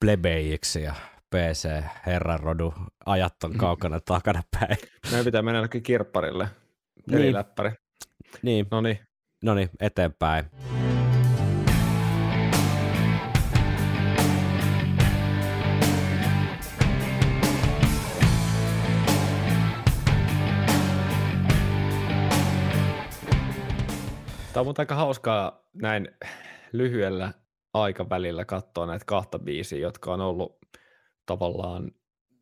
plebeijiksi ja P C herranrodu ajat on kaukana takana päin. Meidän pitää mennä ainakin kirpparille. Peliläppäri. Niin. Noniin. Noniin, eteenpäin. Tämä on muuten aika hauskaa näin lyhyellä aikavälillä katsoa näitä kahta biisiä, jotka on ollut tavallaan,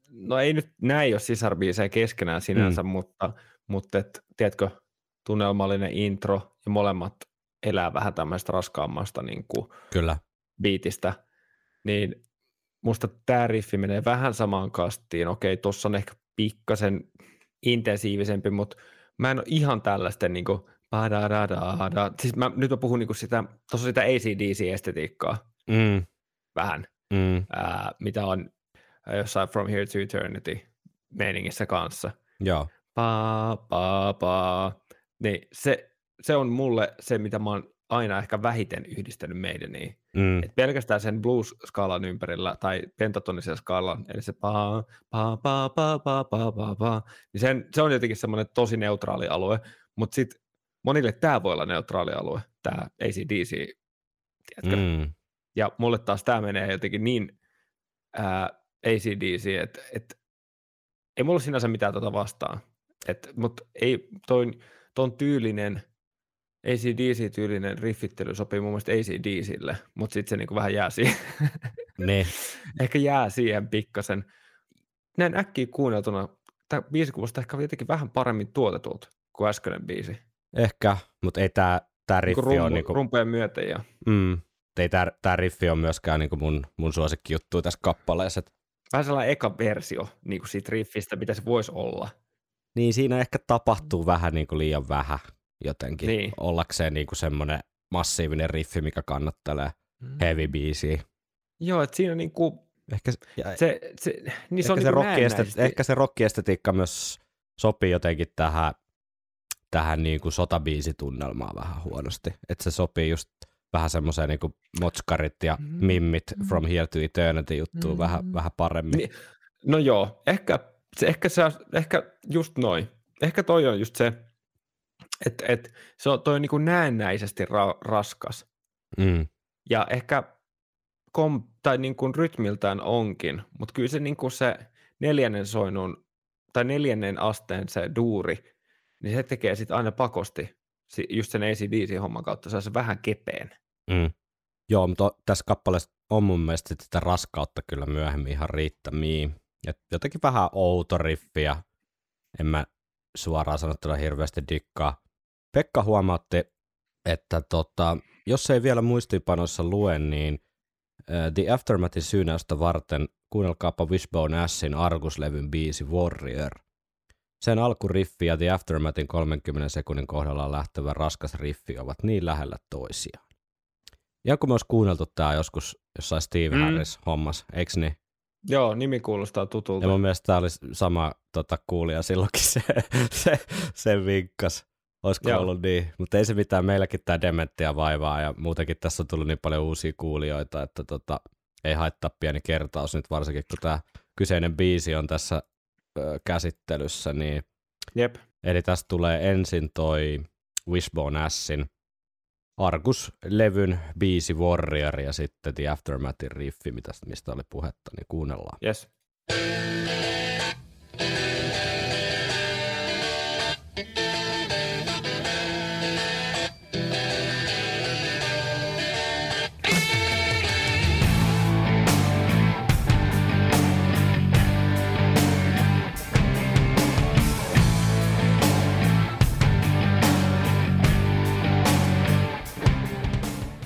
no ei nyt näin ole sisarbiisejä keskenään sinänsä, mm. mutta, mutta et, tiedätkö, tunnelmallinen intro ja molemmat elää vähän tämmöistä raskaammasta niin kuin kyllä biitistä, niin musta tämä riffi menee vähän samaan kastiin. Okei, tuossa on ehkä pikkasen intensiivisempi, mutta mä en ole ihan tällaisten niin kuin Badadadada. Siis mä, nyt mä puhun niinku sitä, tuossa sitä A C D C-estetiikkaa mm. vähän, mm. Ää, mitä on jossain From Here to Eternity meiningissä kanssa. Joo. Paa, paa, paa. Niin se, se on mulle se, mitä mä oon aina ehkä vähiten yhdistänyt Maideniin. Mm. Et pelkästään sen blues-skaalan ympärillä tai pentatonisen skaalan, eli se paa, paa, paa, paa, paa, paa, paa, paa. Niin sen, se on jotenkin semmoinen tosi neutraali alue, mutta sit monille tämä voi olla neutraali alue, tämä A C D C, tiedätkö? Mm. Ja mulle taas tämä menee jotenkin niin ää, A C D C, että et, ei mulla sinänsä mitään tuota vastaan. Mutta tuon tyylinen, A C D C-tyylinen riffittely sopii mun mielestä A C D C:lle, mutta sitten se niinku vähän jää siihen. Ne. Ehkä jää siihen pikkasen. Näin äkkiä kuunneltuna, tämä biisi kuulostaa ehkä jotenkin vähän paremmin tuotetulta kuin äskeinen biisi. Ehkä, mutta ei tämä tää riffi Rumpu, ole... Niinku, rumpujen myöten, ja. Mm, ei tämä riffi ole myöskään niinku mun, mun suosikki juttu tässä kappaleessa. Vähän sellainen eka versio niinku siitä riffistä, mitä se voisi olla. Niin siinä ehkä tapahtuu vähän niinku liian vähän jotenkin. Niin. Ollakseen niinku semmoinen massiivinen riffi, mikä kannattelee mm. heavy biisiä. Joo, että siinä niinku... Ehkä se, se, niin se, ehkä se, niinku ehkä se rock-estetiikka myös sopii jotenkin tähän... tähän niin kuin sotabiisitunnelmaan vähän huonosti. Että se sopii just vähän semmoiseen niin kuin motskarit ja mm-hmm. mimmit From Here to Eternity juttuun mm-hmm. vähän, vähän paremmin. Niin, no joo, ehkä, se, ehkä, se, ehkä just noin. Ehkä toi on just se, että et, se on, toi on niin kuin näennäisesti ra- raskas. Mm. Ja ehkä kom, tai niin kuin rytmiltään onkin, mutta kyllä se, niin kuin se neljännen soinnun tai neljännen asteen se duuri, niin se tekee sitten aina pakosti just sen A C D C-homman kautta, se on se vähän kepeen. Mm. Joo, mutta tässä kappaleessa on mun mielestä sitä raskautta kyllä myöhemmin ihan riittämiä. Et jotenkin vähän outo riffiä, en mä suoraan sanottuna hirveästi dikkaa. Pekka huomautti, että tota, jos ei vielä muistiinpanoissa lue, niin uh, The Aftermathin syynäystä varten kuunnelkaapa Wishbone Ashin Argus-levyn biisi Warrior. Sen alkuriffi ja The Aftermathin kolmenkymmenen sekunnin kohdalla lähtevä raskas riffi ovat niin lähellä toisiaan. Ja kun me olisi kuunneltu tämä joskus jossain Steve Harris mm. hommas, eikö niin? Joo, nimi kuulostaa tutulta. Ja mun mielestä tämä oli sama tota, kuulija silloinkin se, se, se vinkkas. Olisiko Joo. ollut niin, mutta ei se mitään, meilläkin tämä dementtiä vaivaa ja muutenkin tässä on tullut niin paljon uusia kuulijoita, että tota, ei haittaa pieni kertaus nyt varsinkin, kun tämä kyseinen biisi on tässä ö, käsittelyssä. Niin, Jep. Eli tässä tulee ensin toi Wishbone Ashin Argus-levyn biisi Warrior ja sitten The Aftermathin riffi, mitä, mistä oli puhetta, niin kuunnellaan. Yes.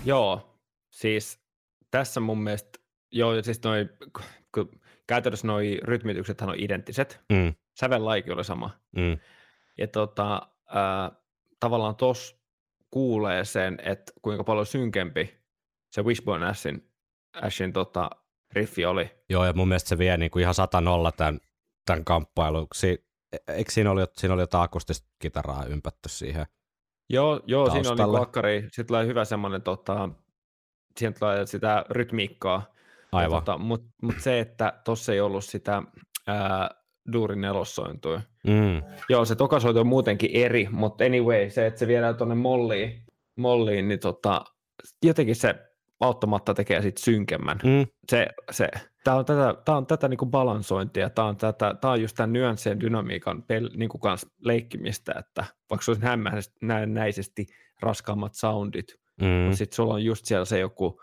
Joo, siis tässä mun mielestä, joo, siis noi, kun käytännössä noi rytmityksethän on identtiset, mm. sävellaikin oli sama. Mm. Ja tota, äh, tavallaan tos kuulee sen, että kuinka paljon synkempi se Wishbone Ashin, Ashin tota, riffi oli. Joo, ja mun mielestä se vie niinku ihan sata nolla tämän, tämän kamppailun. Si- eikö siinä oli, siinä oli jotain akustista kitaraa ympätty siihen? Joo, joo siinä on niinku akkari. Sitten tulee hyvä semmoinen, tota, siihen tulee sitä rytmiikkaa. Aivan. Tota, Mutta mut se, että tossa ei ollut sitä ää, duurin nelossointua. Mm. Joo, se tokasointu on muutenkin eri, mutta anyway, se, että se viedään tuonne molliin, molliin, niin tota, jotenkin se auttamatta tekee sit synkemmän. Mm. Se, se, tää on tätä, tää on tätä niinku balansointia, tää on, tätä, tää on just tämän nyanssien dynamiikan pel, niinku kans leikkimistä, että vaikka se olisi hämmäisnäisesti raskaammat soundit, mm. mutta sit sulla on just siellä se joku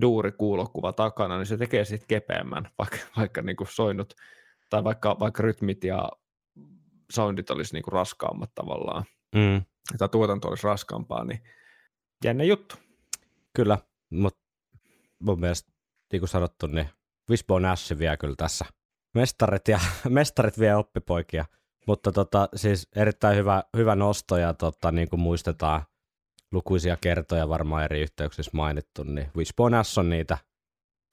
duuri kuulokuva takana, niin se tekee sit kepeämmän, vaikka, vaikka niinku soinut, tai vaikka, vaikka rytmit ja soundit olisi niinku raskaammat tavallaan, mm. tai tuotanto olisi raskaampaa, niin jännä juttu. Kyllä, mutta mun mielestä, niin kuin sanottu, niin Wishbone Ash vie kyllä tässä mestarit ja mestarit vie oppipoikia, mutta tota, siis erittäin hyvä, hyvä nosto ja tota, niin kuin muistetaan lukuisia kertoja varmaan eri yhteyksissä mainittu, niin Wishbone Ash on niitä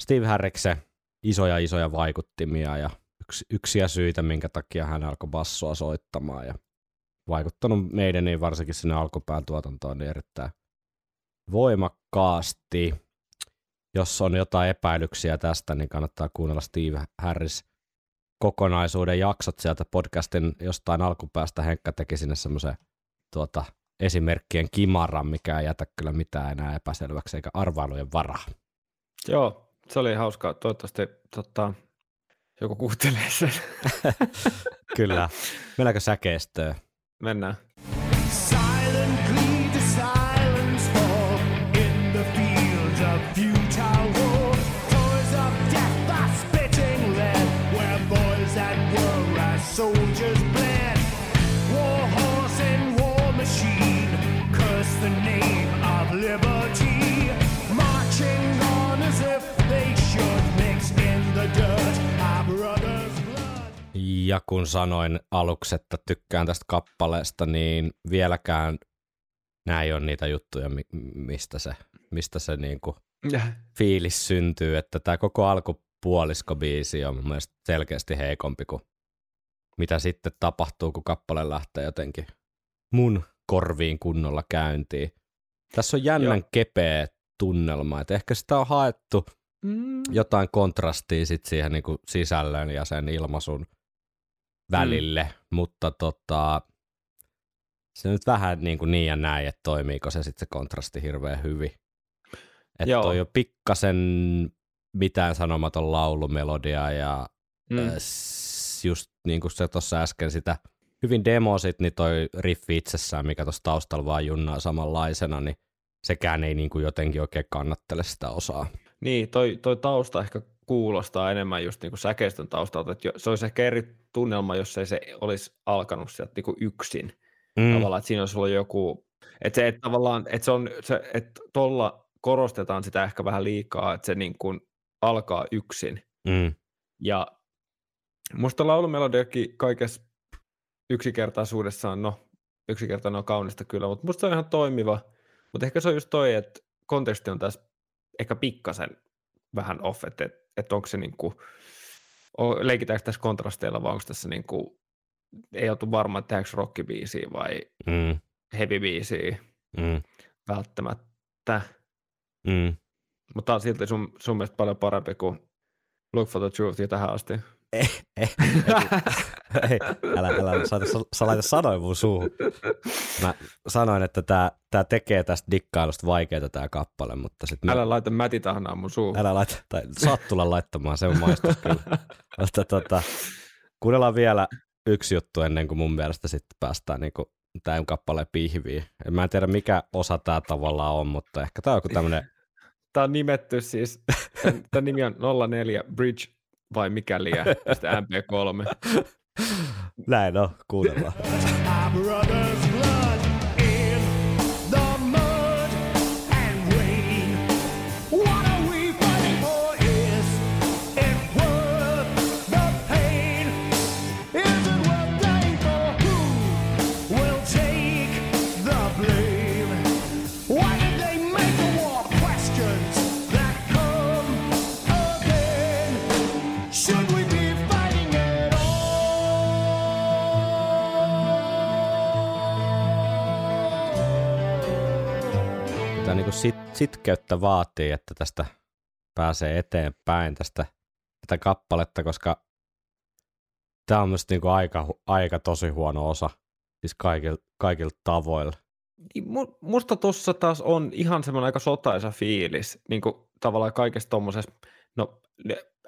Steve Harriksen isoja isoja vaikuttimia ja yks, yksiä syitä, minkä takia hän alkoi bassoa soittamaan ja vaikuttanut meidän niin varsinkin sinne alkupään tuotantoon niin erittäin voimakkaasti. Jos on jotain epäilyksiä tästä, niin kannattaa kuunnella Steve Harris kokonaisuuden jaksot sieltä podcastin jostain alkupäästä. Henkka teki sinne semmoisen tuota, esimerkkien kimaran, mikä ei jätä kyllä mitään enää epäselväksi eikä arvailujen varaa. Joo, se oli hauskaa. Toivottavasti tota, joku kuuntelee sen. Kyllä. Mennäänkö säkeistöön? Mennään. Soldiers bled, war horse and war machine, curse the name of liberty, marching on as if they should, mix in the dirt, our brother's blood. Ja kun sanoin aluksi, että tykkään tästä kappaleesta, niin vieläkään nämä ei ole niitä juttuja, mistä se, mistä se niinku fiilis syntyy, että tämä koko alkupuoliskobiisi on mun mielestä selkeästi heikompi kuin mitä sitten tapahtuu, kun kappale lähtee jotenkin mun korviin kunnolla käyntiin. Tässä on jännän Joo. kepeä tunnelma, että ehkä sitä on haettu mm. jotain kontrastia sit siihen niin kuin sisällön ja sen ilmaisun välille, mm. mutta tota, se nyt vähän niin, kuin niin ja näin, että toimiiko se sitten se kontrasti hirveän hyvin. Että Joo. toi on pikkasen mitään sanomaton laulumelodia ja mm. äh, just niin kuin se tuossa äsken sitä hyvin demosit, niin toi riffi itsessään, mikä tuossa taustalla vaan junnaa samanlaisena, niin sekään ei niin kuin jotenkin oikein kannattele sitä osaa. Niin, toi, toi tausta ehkä kuulostaa enemmän just niin kuin säkeistön taustalta, että se olisi ehkä eri tunnelma, jos ei se olisi alkanut sieltä niin kuin yksin. Mm. Tavallaan, että siinä olisi ollut joku, että se, että tavallaan, että se on, se, että tuolla korostetaan sitä ehkä vähän liikaa, että se niin kuin alkaa yksin. Mm. Ja musta laulumelodiakin kaikessa yksinkertaisuudessaan, no yksinkertainen on kaunista kyllä, mutta musta se on ihan toimiva. Mutta ehkä se on just toi, että konteksti on tässä ehkä pikkasen vähän off, että et, et onko se niinku, leikitäänkö tässä kontrasteilla vai onko tässä niinku, ei oltu varma, että tehdäänkö rockibiisiä vai, mm. heavy-biisiä mm. välttämättä. Mm. Mutta tämä on silti sun, sun mielestä paljon parempi kuin Look for the Truth ja tähän asti. Ei, ei, ei, älä, älä, sä laita sanoja mun suuhun. Mä sanoin, että tää, tää tekee tästä dikkailusta vaikeeta tää kappale, mutta sit mä... Älä laita mätitahnaa mun suuhun. Älä laita, tai saat tulla laittamaan, se on maistus kyllä. Mutta tota, kuunnellaan vielä yksi juttu ennen kuin mun mielestä sitten päästään niinku tämän kappaleen pihviin. Mä en tiedä mikä osa tää tavallaan on, mutta ehkä tää on joku tämmönen... Tää on nimetty siis, tän nimi on nolla neljä Bridge vai mikä liian, sitä M P kolme. Näin on, kuunnellaan. Sit, sitkeyttä vaatii, että tästä pääsee eteenpäin tästä tätä kappaletta, koska tämä on myös niinku aika, aika tosi huono osa, siis kaikilla kaikil tavoilla. Musta tuossa taas on ihan semmoinen aika sotaisa fiilis, niinku tavallaan kaikessa tommosessa, no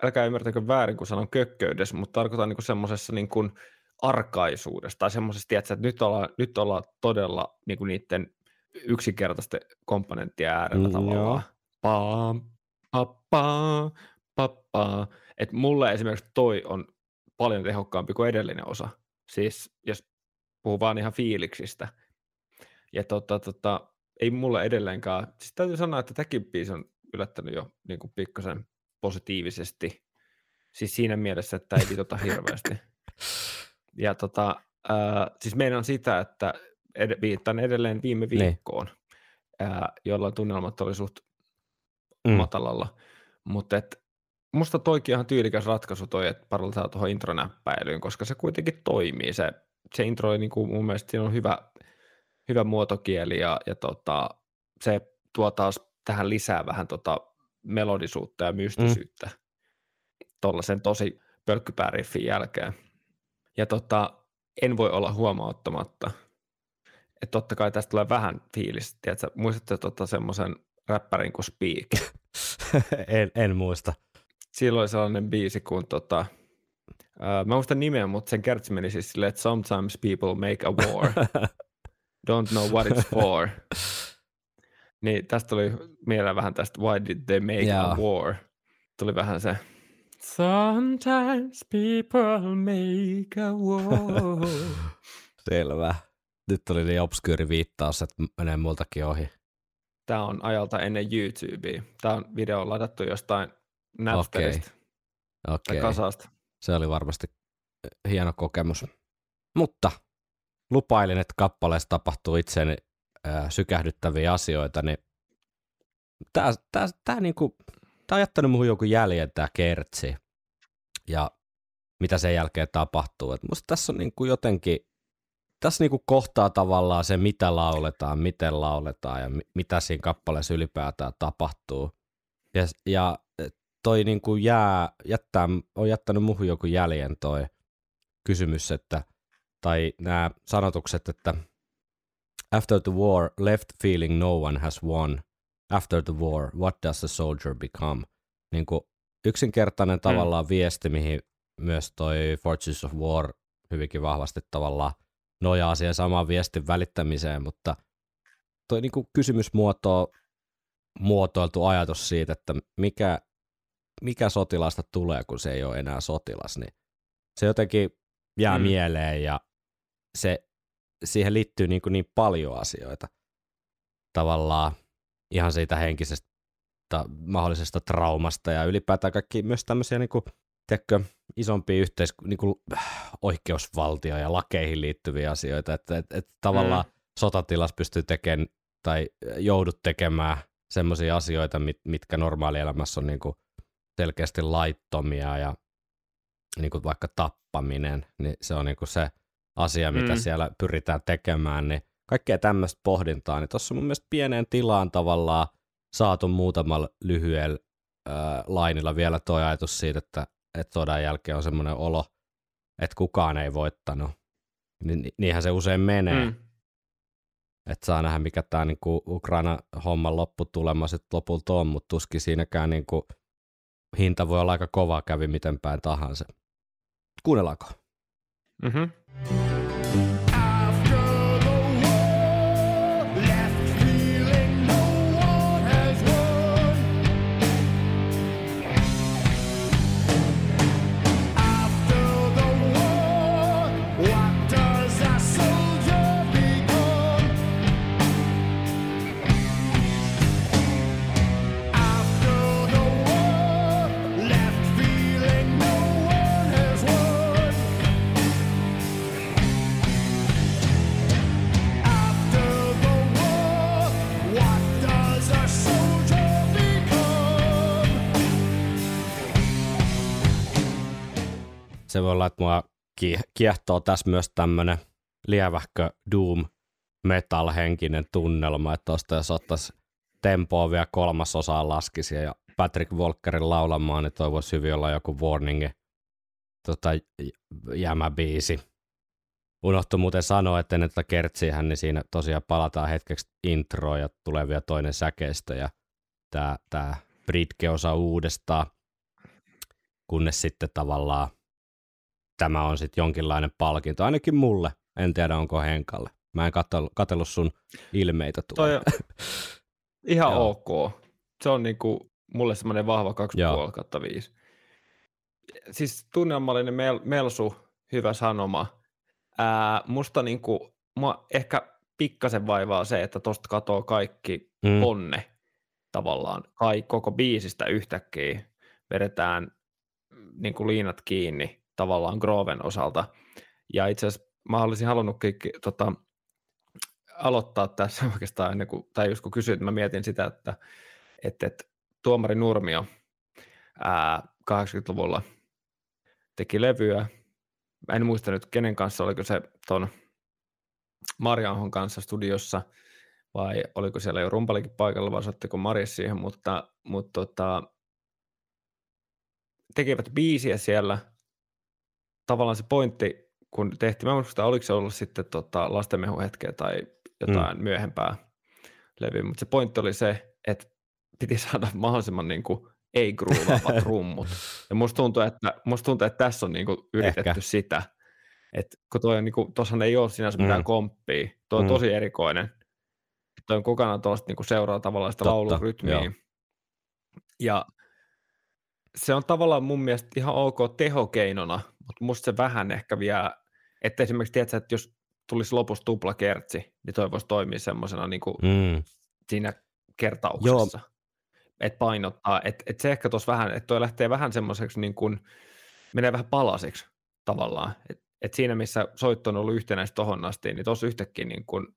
älkää ymmärtäkö väärin, kun sanon kökköydessä, mutta tarkoitan niinku semmoisessa niinku arkaisuudessa tai semmoisessa, että nyt ollaan, nyt ollaan todella niinku niiden yksinkertaisten komponenttien äärellä mm, tavallaan. Paa, paa, paa, että mulle esimerkiksi toi on paljon tehokkaampi kuin edellinen osa. Siis jos puhuu vaan ihan fiiliksistä. Ja tota, tota, ei mulle edelleenkaan, siis täytyy sanoa, että tämäkin biisi on yllättänyt jo niin kuin pikkasen positiivisesti. Siis siinä mielessä, että ei vitota hirveästi. Ja tota, äh, siis meinaan sitä, että Ed, viittaan edelleen viime viikkoon, ää, jolloin tunnelmat oli suht mm. matalalla. Mutta musta toikin ihan tyylikäs ratkaisu toi, että paraltaan tuohon intronäppäilyyn, koska se kuitenkin toimii. Se, se intro niin kuin mun mielestä siinä on hyvä, hyvä muotokieli ja, ja tota, se tuo taas tähän lisää vähän tota melodisuutta ja mystisyyttä mm. tuollaisen tosi pölkkypääriffin jälkeen. Ja tota, en voi olla huomauttamatta, että totta kai tästä tulee vähän fiilis. Tiedätkö, muistatte tota semmoisen räppärin kuin Speak? en, en muista. Silloin oli sellainen biisi kuin, tota, uh, mä muistan nimeä, mutta sen kertsi meni siis silleen, että sometimes people make a war. Don't know what it's for. Niin tästä oli mieleen vähän tästä, why did they make yeah. a war? Tuli vähän se. Sometimes people make a war. Selvä. Nyt oli niin obskyyri viittaus, että menee multakin ohi. Tämä on ajalta ennen YouTubea. Tämä on video ladattu jostain näppäistä okay. okay. tai kasasta. Se oli varmasti hieno kokemus. Mutta lupailin, että kappaleessa tapahtuu itseäni äh, sykähdyttäviä asioita. Niin tämä, tämä, tämä, niinku, tämä on jättänyt muuhun jonkun jäljen tämä kertsi ja mitä sen jälkeen tapahtuu. Et musta tässä on niinku jotenkin... Tässä niinku kohtaa tavallaan se, mitä lauletaan, miten lauletaan ja mi- mitä siinä kappaleessa ylipäätään tapahtuu. Ja, ja toi niinku jää, jättää, on jättänyt muuhun joku jäljen toi kysymys, että, tai nämä sanotukset, että after the war, left feeling no one has won. After the war, what does a soldier become? Niinku yksinkertainen tavallaan mm. viesti, mihin myös toi Fortunes of War hyvinkin vahvasti tavallaan nojaa siihen samaan viestin välittämiseen, mutta toi niinku kysymysmuoto muotoiltu ajatus siitä, että mikä, mikä sotilasta tulee, kun se ei ole enää sotilas, niin se jotenkin jää mm. mieleen ja se, siihen liittyy niinku niin paljon asioita tavallaan ihan siitä henkisestä mahdollisesta traumasta ja ylipäätään kaikki myös tämmöisiä niinku tekkö isompia yhteis, niinku, oikeusvaltio- ja lakeihin liittyviä asioita, että et, et tavallaan mm. sotatilassa pystyy tekemään tai joudut tekemään semmoisia asioita, mit, mitkä normaalielämässä on niinku selkeästi laittomia ja niinku vaikka tappaminen, niin se on niinku se asia, mitä mm. siellä pyritään tekemään, niin kaikkea tämmöistä pohdintaa, niin tuossa mun mielestä pieneen tilaan tavallaan saatu muutamalla lyhyellä ää, lainilla vielä tuo ajatus siitä, että et sodan jälkeen on semmoinen olo, että kukaan ei voittanut. Ni, niinhän se usein menee. Mm. Että saa nähdä, mikä tämä niinku Ukraina-homman lopputulema sitten lopulta on, mutta tuskin siinäkään niinku hinta voi olla aika kova, kävi miten päin tahansa. Kuunnellaanko? Mm-hmm. Se voi olla, että mua kiehtoo tässä myös tämmöinen lievähkö doom metal henkinen tunnelma, että tuosta jos ottaisi tempoa vielä kolmasosaan laskisi ja Patrick Walkerin laulamaan, niin toi voisi hyvin olla joku Warningin tota, jämäbiisi. Unohtui muuten sanoa, että ennen tätä kertsiähän, niin siinä tosiaan palataan hetkeksi introon ja tulee vielä toinen säkeistö ja tää, tää Britke osa uudestaan, kunnes sitten tavallaan tämä on sitten jonkinlainen palkinto, ainakin mulle. En tiedä, onko Henkalle. Mä en katsellut sun ilmeitä tuolla. Ihan ok. Se on niinku mulle semmoinen vahva kaksi pilkku viisi. Siis tunnelmallinen mel- melsu, hyvä sanoma. Ää, musta niinku, mua ehkä pikkasen vaivaa se, että tosta katoo kaikki mm. ponne tavallaan. Kai koko biisistä yhtäkkiä vedetään niinku liinat kiinni tavallaan Groven osalta. Ja itse asiassa mä olisin halunnutkin tota, aloittaa tässä oikeastaan ennen kuin, tai just kun kysyit, mä mietin sitä, että et, et, Tuomari Nurmio ää, kahdeksankymmentäluvulla teki levyä. Mä en muista nyt kenen kanssa, oliko se ton Marjanhon kanssa studiossa vai oliko siellä jo rumpalikin paikalla vai soittiko Marja siihen, mutta, mutta tota, tekevät biisiä siellä. Tavallaan se pointti, kun tehtiin, mä muistan, oliko se ollut sitten tota lastenmehun hetkeä tai jotain mm. myöhempää levyä, mutta se pointti oli se, että piti saada mahdollisimman niin kuin ei-gruuvaavat rummut. Ja musta tuntuu, että, musta tuntuu, että tässä on niin kuin yritetty Ehkä. sitä, että kun toi on niin kuin, tossahan ei ole sinänsä mm. mitään komppia, toi on mm. tosi erikoinen, toi on kokonaan tuollaista niin kuin seuraa tavallaan sitä laulun rytmiä. Ja se on tavallaan mun mielestä ihan ok tehokeinona, mutta musta se vähän ehkä vielä, että esimerkiksi tiedätkö, että jos tulisi lopussa tupla kertsi, niin toi voisi toimia semmoisena niin kuin mm. siinä kertauksessa. Että painottaa, että et se ehkä tuossa vähän, että toi lähtee vähän semmoiseksi niin kuin, menee vähän palasiksi tavallaan. Että et siinä missä soitto on ollut yhtenäistä tohon asti, niin tuossa yhtäkkiä niin kuin,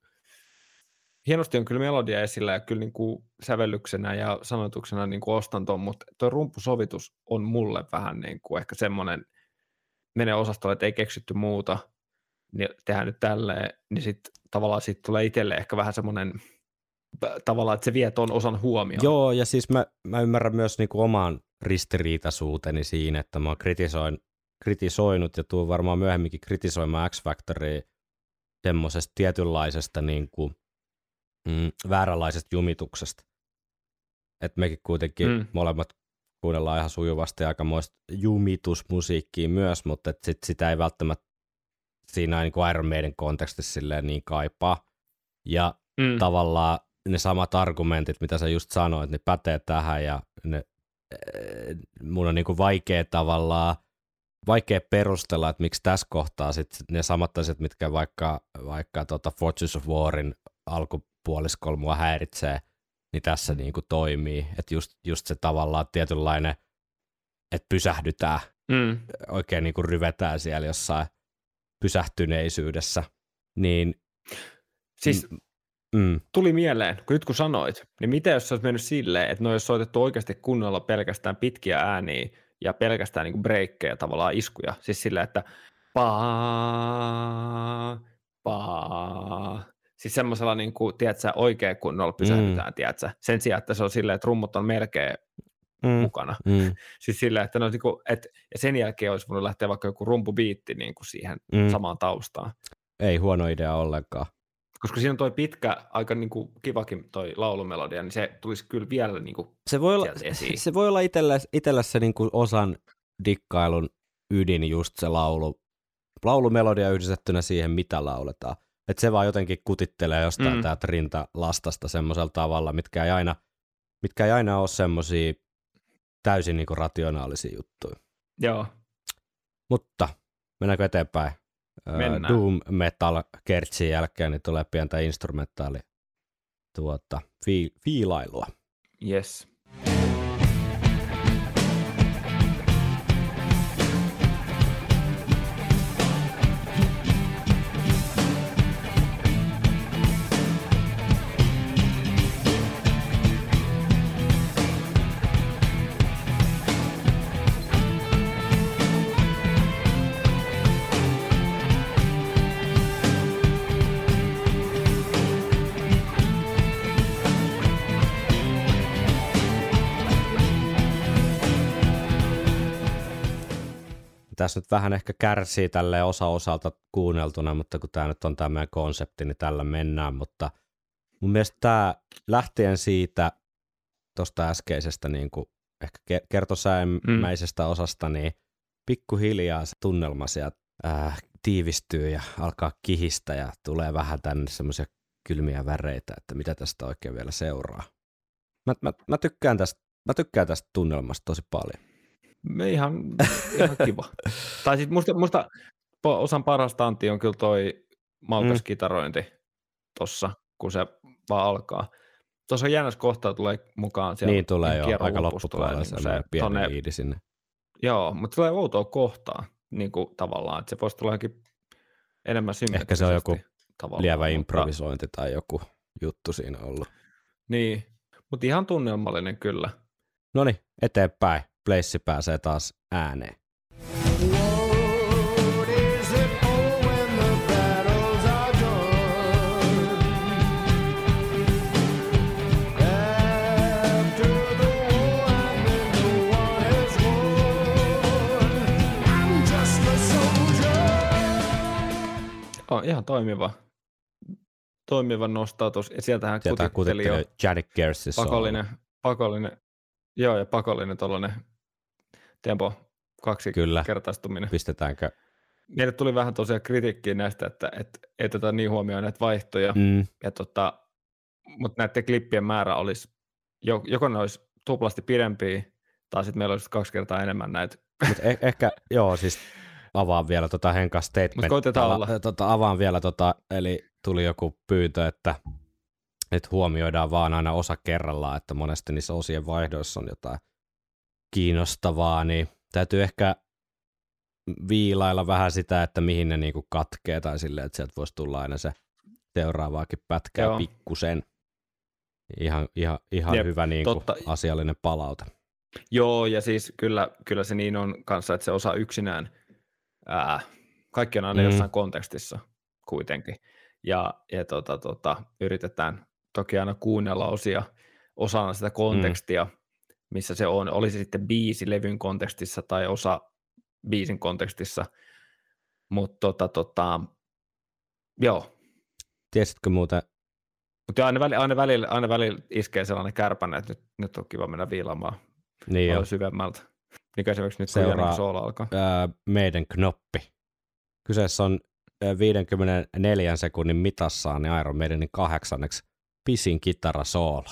hienosti on kyllä melodia esillä ja kyllä niin kuin sävellyksenä ja sanoituksena niin kuin ostan tuon, mutta tuo rumpusovitus on mulle vähän niin kuin ehkä semmoinen, menee osastolle, että ei keksitty muuta, niin tehdään nyt tälleen, niin sitten tavallaan siitä tulee itselle ehkä vähän semmoinen tavallaan, että se vie tuon osan huomioon. Joo, ja siis mä, mä ymmärrän myös niin kuin oman ristiriitaisuuteni siinä, että mä oon kritisoin, kritisoinut ja tuun varmaan myöhemminkin kritisoimaan X-Factoria semmoisesta tietynlaisesta niin kuin Mm, vääränlaisesta jumituksesta. Että mekin kuitenkin mm. molemmat kuunnellaan ihan sujuvasti aikamoista jumitusmusiikkia myös, mutta et sit sitä ei välttämättä siinä niin kuin Iron Maiden kontekstissa silleen niin kaipaa. Ja mm. tavallaan ne samat argumentit, mitä sä just sanoit, ne pätee tähän ja ne, äh, mun on niin kuin vaikea tavallaan vaikea perustella, että miksi tässä kohtaa sit ne samat asiat, mitkä vaikka, vaikka tota Fortunes of Warin alku puoliskolla mua häiritsee, niin tässä niin kuin toimii. Että just, just se tavallaan tietynlainen, että pysähdytään, mm. oikein niin kuin ryvetään siellä jossain pysähtyneisyydessä. Niin, siis mm. tuli mieleen, kun nyt kun sanoit, niin mitä jos se olisi mennyt silleen, että ne olisi soitettu oikeasti kunnolla pelkästään pitkiä ääniä ja pelkästään niin kuin breikkejä tavallaan iskuja. Siis silleen, että paa, paa. Siis semmoisella niin kuin, tiedätkö, oikein kunnolla pysähdytään, mm. tiedätkö. Sen sijaan, että se on silleen, että rummut on melkein mm. mukana. Mm. Siis silleen, että no niin kuin, et, ja sen jälkeen olisi voinut lähteä vaikka joku rumpubiitti niin kuin siihen mm. samaan taustaan. Ei huono idea ollenkaan. Koska siinä on toi pitkä, aika niin kuin kivakin toi laulumelodia, niin se tulisi kyllä vielä niin kuin se voi olla, esiin. Se voi olla itsellässä itellä se niin kuin osan dikkailun ydin just se laulu. Laulumelodia yhdistettynä siihen, mitä lauletaan. Että se vaan jotenkin kutittelee jostain mm. täältä rintalastasta semmoisella tavalla, mitkä ei aina, mitkä ei aina ole semmoisia täysin niin kuin rationaalisia juttuja. Joo. Mutta mennäänkö eteenpäin? Mennään. Doom metal kertsin jälkeen niin tulee pientä instrumentaali tuota, fi- fiilailua. Yes. Tässä nyt vähän ehkä kärsii tälleen osa osalta kuunneltuna, mutta kun tämä nyt on tämä meidän konsepti, niin tällä mennään, mutta mun mielestä tämä lähtien siitä tuosta äskeisestä niin kuin ehkä kertosäimmäisestä mm. osasta, niin pikkuhiljaa se tunnelma sieltä äh, tiivistyy ja alkaa kihistä ja tulee vähän tänne semmoisia kylmiä väreitä, että mitä tästä oikein vielä seuraa. Mä, mä, mä, tykkään, tästä, mä tykkään tästä tunnelmasta tosi paljon. Ihan, ihan kiva. Tai sitten musta, musta osan parasta anti on kyllä toi maukas mm. kitarointi tossa, kun se vaan alkaa. Tuossa on jännässä kohtaa tulee mukaan. Niin tulee jo, aika loppupuolella sellainen pieni tonne, liidi sinne. Joo, mutta tulee outoa kohtaa niin kuin tavallaan, että se voisi tulla johonkin enemmän symmetrisesti. Ehkä se on joku tavallaan, lievä improvisointi mutta tai joku juttu siinä ollut. Niin, mutta ihan tunnelmallinen kyllä. No niin, eteenpäin. Blaze pääsee taas ääneen. Oh, ihan toimiva. Toimiva nostatus. Sieltähän kutitteli jo Janick Gers pakollinen, pakollinen. Joo, ja pakollinen tuollainen tempo kaksi kyllä. kertaistuminen. Pistetäänkö? Meille tuli vähän tosiaan kritiikkiä näistä, että ei tätä niin huomioon näitä vaihtoja, mm. tota, mutta näiden klippien määrä olisi, joko ne olisi tuplasti pidempiä, tai sitten meillä olisi kaksi kertaa enemmän näitä. Mut eh- ehkä, joo, siis avaan vielä tota Henkan statement. Tota, tota, avaan vielä, tota, eli tuli joku pyyntö, että nyt huomioidaan vaan aina osa kerrallaan, että monesti niissä osien vaihdoissa on jotain kiinnostavaa, niin täytyy ehkä viilailla vähän sitä, että mihin ne niinku katkee tai silleen, että sieltä voisi tulla aina se seuraavaakin pätkää joo. pikkusen. Ihan, ihan, ihan Jep, hyvä niinku totta. Asiallinen palaute. Joo, ja siis kyllä, kyllä se niin on kanssa, että se osa yksinään, ää, kaikki on aina mm. jossain kontekstissa kuitenkin, ja, ja tota, tota, yritetään toki aina kuunnella osia osana sitä kontekstia, mm. missä se on, olisi sitten biisi levyn kontekstissa tai osa biisin kontekstissa, mutta tota, tota, joo. Tiesitkö muuten? Mutta aina, väli, aina, välillä, aina välillä iskee sellainen kärpänä, että nyt, nyt on kiva mennä viilaamaan niin syvemmältä, mikä esimerkiksi nyt seuraava soola alkaa. Ää, meidän knoppi. Kyseessä on viidenkymmenenneljän sekunnin mitassaan niin Iron Maidenin kahdeksanneksi pisin kitarasoola.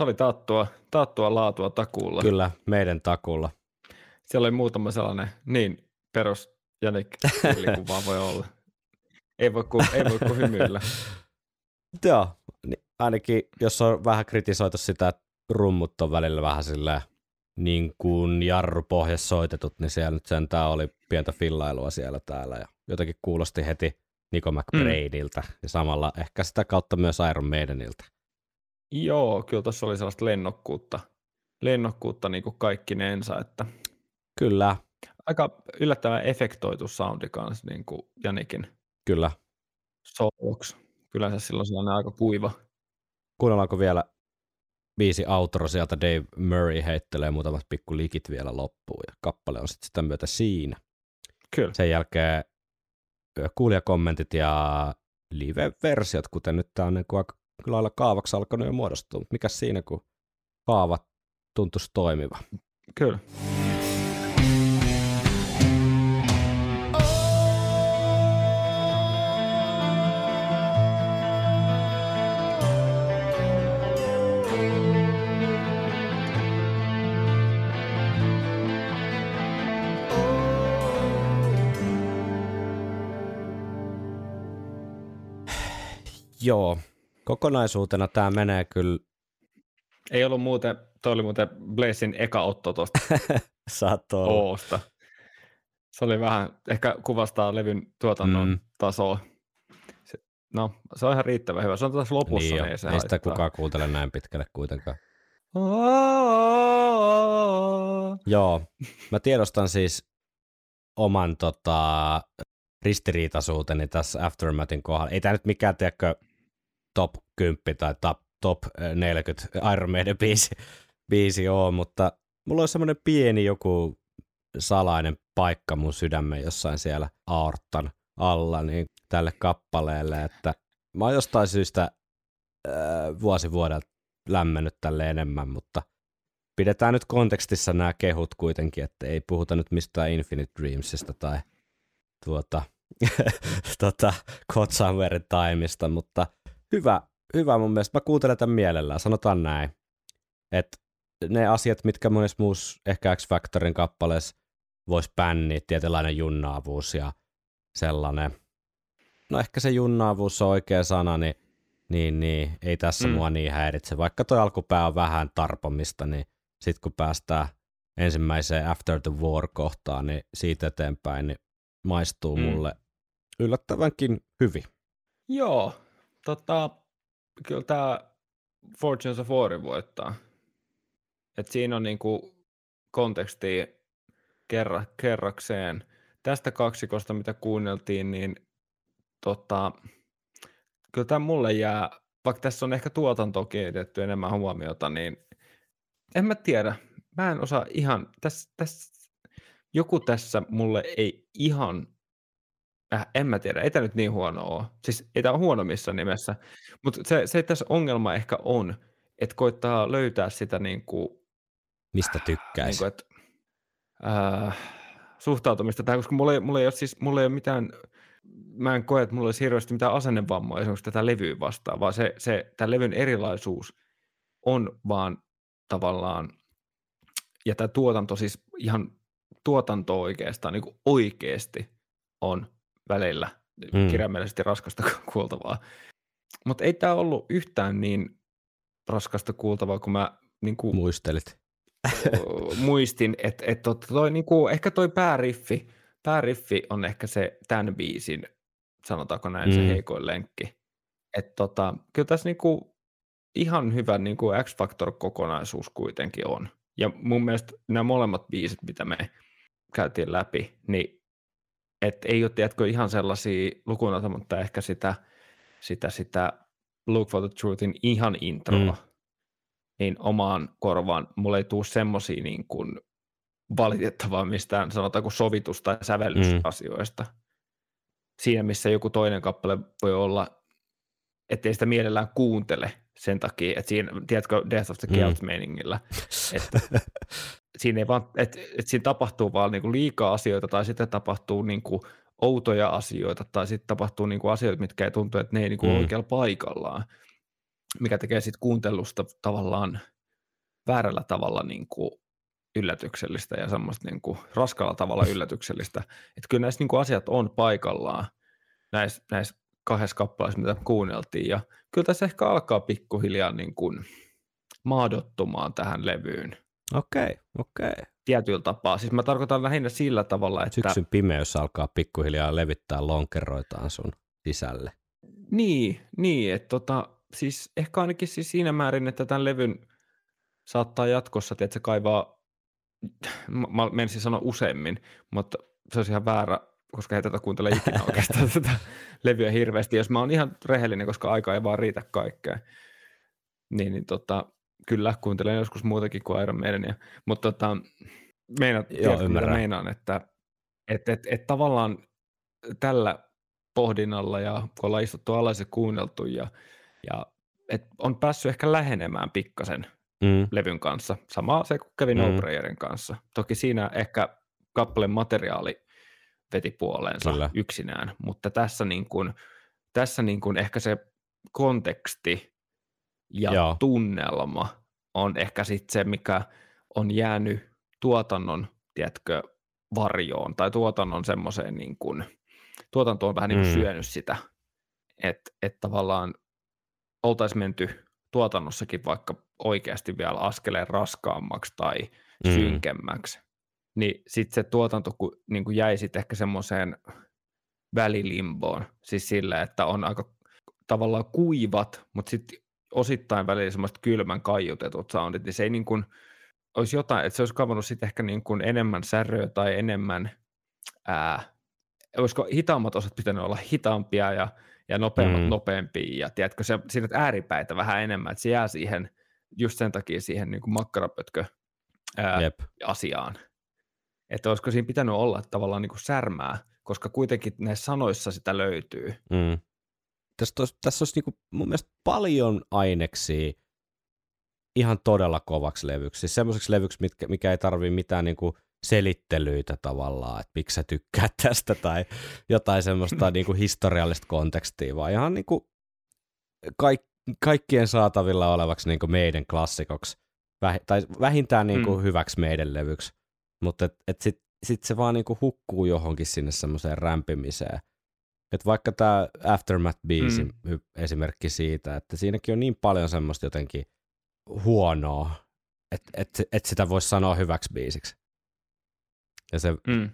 Se oli taattua, taattua laatua takuulla. Kyllä, meidän takuulla. Siellä oli muutama sellainen niin perus Janick-kuva voi olla. Ei voi kuin, ei voi kuin hymyillä. Joo, niin ainakin jos on vähän kritisoitu sitä, että rummut on välillä vähän silleen niin kuin jarrupohjassa soitetut, niin siellä nyt sentään oli pientä fillailua siellä täällä ja jotenkin kuulosti heti Nicko McBrainilta mm. ja samalla ehkä sitä kautta myös Iron Maideniltä. Joo, kyllä tuossa oli sellaista lennokkuutta, lennokkuutta niin kuin kaikkinensa, että kyllä. Aika yllättävän efektoitu soundi kanssa niin kuin Janikin. Kyllä. Soloksi. Kyllä se silloin sellainen aika kuiva. Kuunnellaanko vielä biisi outro sieltä, Dave Murray heittelee muutamat pikku likit vielä loppuun ja kappale on sitten sitä myötä siinä. Kyllä. Sen jälkeen kuulijakommentit ja live-versiot, kuten nyt tämä on niin kuin aika lailla kaavaksi alkanut jo muodostua. Mikä siinä, kun kaava tuntuisi toimiva? Kyllä. Joo, kokonaisuutena tämä menee kyllä. Ei ollut muuten, toi oli muuten Blazen eka otto tuosta oosta. Se oli vähän, ehkä kuvastaa levyn tuotannon mm. tasoa. Se, no, se on ihan riittävän hyvä. Se on tässä lopussa. Niin, niin se ei sitä kukaan kuuntele näin pitkälle kuitenkaan. Joo, mä tiedostan siis oman tota, ristiriitaisuuteni tässä Aftermathin kohdalla. Ei tämä nyt mikään, tiedätkö, top kymmenen tai top neljäkymmentä Iron Maiden biisi, biisi on, mutta mulla on semmoinen pieni joku salainen paikka mun sydämen jossain siellä aortan alla niin tälle kappaleelle, että mä oon jostain syystä äh, vuosi vuodelta lämmennyt tälle enemmän, mutta pidetään nyt kontekstissa nämä kehut kuitenkin, että ei puhuta nyt mistään Infinite Dreamsista tai tuota tota God Somewhere Timeista, mutta hyvä, hyvä mun mielestä. Mä kuuntelen tämän mielellään, sanotaan näin. Että ne asiat, mitkä monessa muussa ehkä X Factorin kappaleessa voisi bänniä, tietynlainen junnaavuus ja sellainen. No ehkä se junnaavuus on oikea sana, niin, niin, niin ei tässä mm. mua niin häiritse. Vaikka toi alkupää on vähän tarpomista, niin sit kun päästään ensimmäiseen After the War kohtaan, niin siitä eteenpäin niin maistuu mm. mulle yllättävänkin hyvin. Joo. Tota, kyllä tämä Fortunes of War voittaa. Et siinä on niinku kontekstia kerra, kerrakseen. Tästä kaksikosta, mitä kuunneltiin, niin tota, kyllä tämä mulle jää, vaikka tässä on ehkä tuotantoon kiinnitetty enemmän huomiota, niin en mä tiedä. Mä en osaa ihan, tässä, tässä, joku tässä mulle ei ihan... Äh, en mä tiedä, ei tämä nyt niin huono ole. Siis ei tämä ole huono missään nimessä, mutta se, se tässä ongelma ehkä on, että koittaa löytää sitä niin kuin... Mistä tykkäisi? Niin kuin, että, äh, suhtautumista tähän, koska mulla ei, mulla ei ole siis, mulla ei ole mitään, mä en koe, että mulla olisi hirveästi mitään asennevammoa esimerkiksi tätä levyä vastaan, vaan se, se, tämä levyn erilaisuus on vaan tavallaan, ja tämä tuotanto siis ihan tuotanto oikeastaan, niin kuin oikeasti on välillä mm. kirjaimellisesti raskasta kuultavaa. Mutta ei tämä ollut yhtään niin raskasta kuultavaa, kun mä niinku muistelit. muistin, että et niinku, ehkä toi pääriffi, pääriffi on ehkä se tämän biisin, sanotaanko näin, mm. se heikoin lenkki. Et tota, kyllä tässä niinku ihan hyvä niinku X-Factor-kokonaisuus kuitenkin on. Ja mun mielestä nämä molemmat biisit, mitä me käytiin läpi, niin että ei ole, tiedätkö, ihan sellaisia lukunoita, mutta ehkä sitä, sitä, sitä Look for the Truthin ihan introa, mm. niin omaan korvaan mulle ei tule semmoisia niin kuin valitettavaa mistään, sanotaanko sovitus- tai sävellysasioista. Mm. Siinä, missä joku toinen kappale voi olla, ettei sitä mielellään kuuntele sen takia, että siinä, tiedätkö, Death of the Celt-meiningillä, mm. että... Siinä, ei vaan, et, et siinä tapahtuu vaan niinku liikaa asioita tai sitten tapahtuu niinku outoja asioita tai sitten tapahtuu niinku asioita, mitkä ei tuntuu, että ne ei niinku mm. ole oikealla paikallaan. mikä tekee sit kuuntelusta tavallaan väärällä tavalla niin kuin yllätyksellistä ja semmoista niin kuin raskaalla tavalla yllätyksellistä. Että kyllä näissä niin kuin asiat on paikallaan, näissä, näissä kahdessa kappaleessa, mitä kuunneltiin. Ja kyllä tässä ehkä alkaa pikkuhiljaa niin kuin maadottumaan tähän levyyn. Okei, okei. Tietyllä tapaa. Siis mä tarkoitan lähinnä sillä tavalla, että... Syksyn pimeys alkaa pikkuhiljaa levittää lonkeroitaan sun sisälle. Niin, niin. Että tota, siis ehkä ainakin siis siinä määrin, että tämän levyn saattaa jatkossa, että se kaivaa, mä menisin sanoa useammin, mutta se olisi ihan väärä, koska he tätä kuuntelee ikinä oikeastaan tätä levyä hirveästi. Jos mä oon ihan rehellinen, koska aika ei vaan riitä kaikkea, niin, niin tota... Kyllä, kuuntelen joskus muutakin kuin Iron Maidenia, mutta tota, meinaan, tiedätkö, mitä meinaan, että et, et, et tavallaan tällä pohdinnalla ja kun ollaan istuttu alas ja kuunneltu ja, ja et on päässyt ehkä lähenemään pikkasen mm. levyn kanssa. Sama se kuin kävi mm. No Prayerin kanssa. Toki siinä ehkä kappaleen materiaali veti puoleensa Kyllä. yksinään, mutta tässä, niin kun, tässä niin kun ehkä se konteksti ja Joo. tunnelma on ehkä sitten se, mikä on jäänyt tuotannon, tiedätkö, varjoon, tai tuotannon semmoiseen, niin kuin, tuotanto on vähän niin kuin mm. syönyt sitä, että et tavallaan oltaisiin menty tuotannossakin vaikka oikeasti vielä askeleen raskaammaksi tai mm. synkemmäksi, niin sitten se tuotanto kun, niin kuin jäi sitten ehkä semmoiseen välilimboon, siis sillä, että on aika tavallaan kuivat, mutta sitten osittain välillä semmoiset kylmän kaiutetut soundit, niin se ei niin kuin olisi jotain, että se olisi kaivannut sitten ehkä niin kuin enemmän säröä tai enemmän, ää, olisiko hitaammat osat pitänyt olla hitaampia ja, ja nopeammat mm. nopeampia, ja tiedätkö, se, siinä ääripäitä vähän enemmän, että se jää siihen, just sen takia siihen niin kuin makkarapötkö ää, yep. asiaan. Että olisiko siinä pitänyt olla tavallaan niin kuin särmää, koska kuitenkin näissä sanoissa sitä löytyy. Mm. Tässä olisi, tässä olisi niin kuin mun mielestä paljon aineksia ihan todella kovaksi levyksi. Siis semmoiseksi levyksi, mitkä, mikä ei tarvitse mitään niin kuin selittelyitä tavallaan, että miksi sä tykkäät tästä tai jotain semmoista niin kuin historiallista kontekstia, vaan ihan niin kuin kaik, kaikkien saatavilla olevaksi niin kuin meidän klassikoksi, väh, tai vähintään niin kuin mm. hyväksi meidän levyksi, mutta sitten sit se vaan niin kuin hukkuu johonkin sinne semmoiseen rämpimiseen. Että vaikka tämä Aftermath-biisi mm. esimerkki siitä, että siinäkin on niin paljon semmoista jotenkin huonoa, että et, et sitä voisi sanoa hyväksi biisiksi. Ja, se... mm.